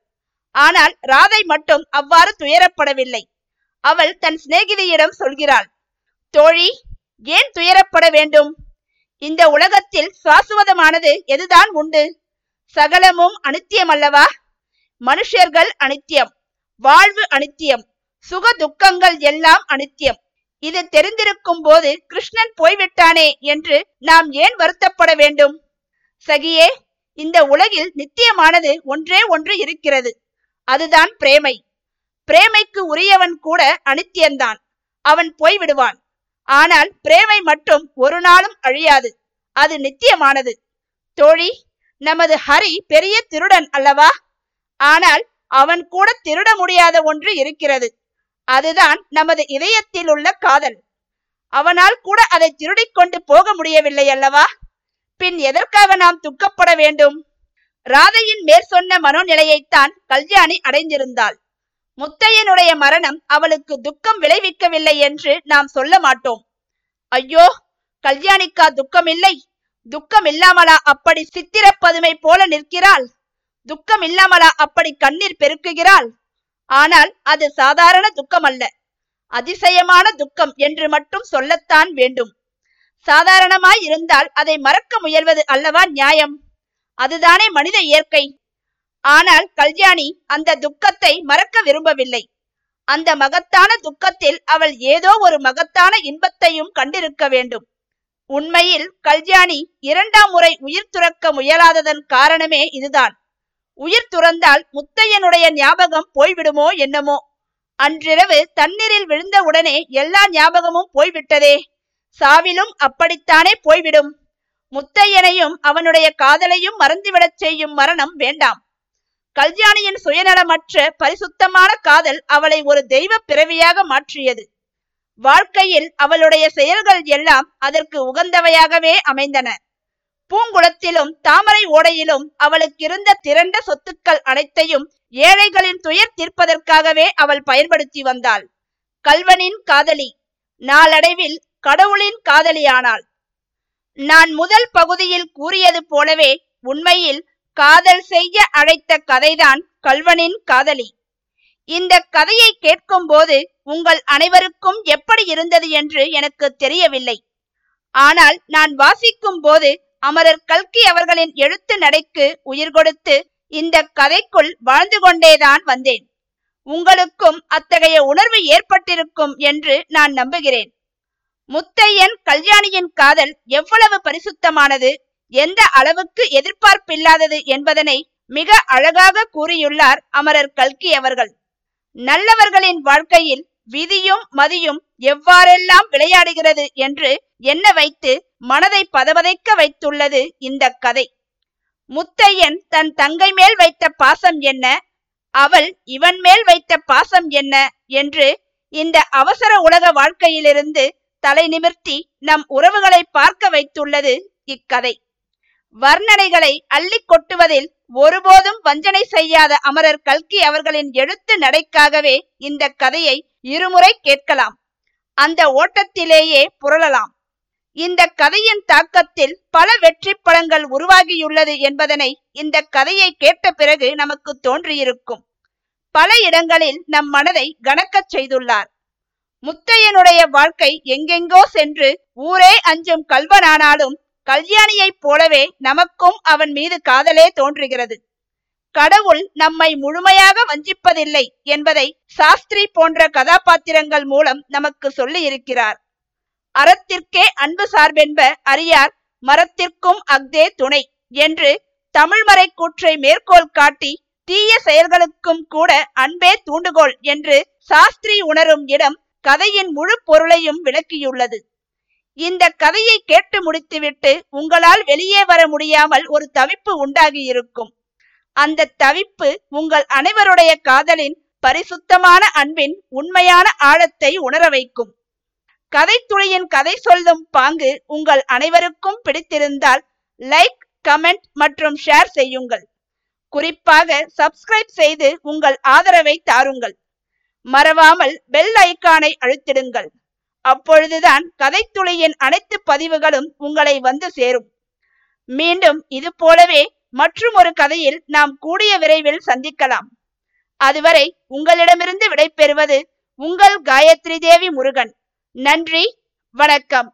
ஆனால் ராதை மட்டும் அவ்வாறு துயரப்படவில்லை. அவள் தன் சிநேகிதியிடம் சொல்கிறாள், தோழி, ஏன் துயரப்பட வேண்டும்? இந்த உலகத்தில் சாசுவதமானது எதுதான் உண்டு? சகலமும் அனித்தியம் அல்லவா? மனுஷர்கள் அனித்தியம், வாழ்வு அனித்தியம், சுக துக்கங்கள் எல்லாம் அனித்தியம். இது தெரிந்திருக்கும் போது கிருஷ்ணன் போய்விட்டானே என்று நாம் ஏன் வருத்தப்பட வேண்டும்? சகியே, இந்த உலகில் நித்தியமானது ஒன்றே ஒன்று இருக்கிறது, அதுதான் பிரேமை. பிரேமைக்கு உரியவன் கூட அனித்தியந்தான், அவன் போய்விடுவான். ஆனால் பிரேமை மட்டும் ஒரு நாளும் அழியாது, அது நித்தியமானது. தோழி, நமது ஹரி பெரிய திருடன் அல்லவா? ஆனால் அவன் கூட திருட முடியாத ஒன்று இருக்கிறது, அதுதான் நமது இதயத்தில் உள்ள காதல். அவனால் கூட அதை திருடிக்கொண்டு போக முடியவில்லை அல்லவா? பின் எதற்காக நாம் துக்கப்பட வேண்டும்? ராதையின் மேற்சொன்ன மனோநிலையைத்தான் கல்யாணி அடைந்திருந்தாள். முத்தையனுடைய மரணம் அவளுக்கு துக்கம் விளைவிக்கவில்லை என்று நாம் சொல்ல மாட்டோம். ஐயோ, கல்யாணிக்கா துக்கம் இல்லை, துக்கம் இல்லாமலா அப்படி சித்திர பதுமை போல நிற்கிறாள், துக்கம் இல்லாமலா அப்படி கண்ணீர் பெருக்குகிறாள்? ஆனால் அது சாதாரண துக்கம் அல்ல, அதிசயமான துக்கம் என்று மட்டும் சொல்லத்தான் வேண்டும். சாதாரணமாய் இருந்தால் அதை மறக்க முயல்வது அல்லவா நியாயம்? அதுதானே மனித இயற்கை. ஆனால் கல்யாணி அந்த துக்கத்தை மறக்க விரும்பவில்லை. அந்த மகத்தான துக்கத்தில் அவள் ஏதோ ஒரு மகத்தான இன்பத்தையும் கண்டிருக்க வேண்டும். உண்மையில் கல்யாணி 2ஆம் முறை உயிர் துறக்க முயலாததன் காரணமே இதுதான். உயிர் துறந்தால் முத்தையனுடைய ஞாபகம் போய்விடுமோ என்னமோ. அன்றிரவு தண்ணீரில் விழுந்த உடனே எல்லா ஞாபகமும் போய்விட்டதே, சாவிலும் அப்படித்தானே போய்விடும். முத்தையனையும் அவனுடைய காதலையும் மறந்துவிடச் செய்யும் மரணம் வேண்டாம். கல்யாணியின் சுயநலமற்ற பரிசுத்தமான காதல் அவளை ஒரு தெய்வ பிறவியாக மாற்றியது. வாழ்க்கையில் அவளுடைய செயல்கள் எல்லாம் அதற்கு உகந்தவையாகவே அமைந்தன. பூங்குளத்திலும் தாமரை ஓடையிலும் அவளுக்கிருந்த திரண்ட சொத்துக்கள் அனைத்தையும் ஏழைகளின் துயர் தீர்ப்பதற்காகவே அவள் பயன்படுத்தி வந்தாள். கல்வனின் காதலி நாளடைவில் கடவுளின் காதலியானாள். நான் முதல் பகுதியில் கூறியது போலவே உண்மையில் காதல் செய்ய அழைத்த கதைதான் கல்வனின் காதலி. இந்த கதையை கேட்கும் போது உங்கள் அனைவருக்கும் எப்படி இருந்தது என்று எனக்கு தெரியவில்லை. ஆனால் நான் வாசிக்கும் போது அமரர் கல்கி அவர்களின் எழுத்து நடைக்கு உயிர் கொடுத்து இந்த கதைக்குள் வாழ்ந்து கொண்டேதான் வந்தேன். உங்களுக்கும் அத்தகைய உணர்வு ஏற்பட்டிருக்கும் என்று நான் நம்புகிறேன். முத்தையன் கல்யாணியின் காதல் எவ்வளவு பரிசுத்தமானது, எந்த அளவுக்கு எதிர்பார்ப்பில்லாதது என்பதனை மிக அழகாக கூறியுள்ளார் அமரர் கல்கி அவர்கள். நல்லவர்களின் வாழ்க்கையில் விதியும் மதியும் எவ்வாறெல்லாம் விளையாடுகிறது என்று எண்ண வைத்து மனதை பதபதைக்க வைத்துள்ளது இந்த கதை. முத்தையன் தன் தங்கை மேல் வைத்த பாசம் என்ன, அவள் இவன் மேல் வைத்த பாசம் என்ன என்று இந்த அவசர உலக வாழ்க்கையிலிருந்து தலை நிமிர்த்தி நம் உறவுகளை பார்க்க வைத்துள்ளது இக்கதை. வர்ணனைகளை அள்ளி கொட்டுவதில் ஒருபோதும் வஞ்சனை செய்யாத அமரர் கல்கி அவர்களின் எழுத்து நடைக்காகவே இந்த கதையை இருமுறை கேட்கலாம், அந்த ஓட்டத்திலேயே புரளலாம். இந்த கதையின் தாக்கத்தில் பல வெற்றி படங்கள் உருவாகியுள்ளது என்பதனை இந்த கதையை கேட்ட பிறகு நமக்கு தோன்றியிருக்கும். பல இடங்களில் நம் மனதை கனக்கச் செய்துள்ளார். முத்தையனுடைய வாழ்க்கை எங்கெங்கோ சென்று ஊரே அஞ்சும் கல்வனானாலும் கல்யாணியைப் போலவே நமக்கும் அவன் மீது காதலே தோன்றுகிறது. கடவுள் நம்மை முழுமையாக வஞ்சிப்பதில்லை என்பதை சாஸ்திரி போன்ற கதாபாத்திரங்கள் மூலம் நமக்கு சொல்லி இருக்கிறார். அறத்திற்கே அன்பு சார்பென்ப அறியார், மரத்திற்கும் அஃதே துணை என்று தமிழ்மறை கூற்றை மேற்கோள் காட்டி தீய செயல்களுக்கும் கூட அன்பே தூண்டுகோள் என்று சாஸ்திரி உணரும் இடம் கதையின் முழு பொருளையும் விளக்கியுள்ளது. இந்த கதையை கேட்டு முடித்துவிட்டு உங்களால் வெளியே வர முடியாமல் ஒரு தவிப்பு உண்டாகியிருக்கும். அந்த தவிப்பு உங்கள் அனைவருடைய காதலின் பரிசுத்தமான அன்பின் உண்மையான ஆழத்தை உணர வைக்கும். கதைத்துளியின் கதை சொல்லும் பாங்கு உங்கள் அனைவருக்கும் பிடித்திருந்தால் லைக், கமெண்ட் மற்றும் ஷேர் செய்யுங்கள். குறிப்பாக சப்ஸ்கிரைப் செய்து உங்கள் ஆதரவை தாருங்கள். மறவாமல் பெல் ஐக்கானை அழுத்திடுங்கள். அப்பொழுதுதான் கதைத்துளியின் அனைத்து பதிவுகளும் உங்களை வந்து சேரும். மீண்டும் இது போலவே மற்றும் ஒரு கதையில் நாம் கூடிய விரைவில் சந்திக்கலாம். அதுவரை உங்களிடமிருந்து விடைபெறுவது உங்கள் காயத்ரி தேவி முருகன். நன்றி, வணக்கம்.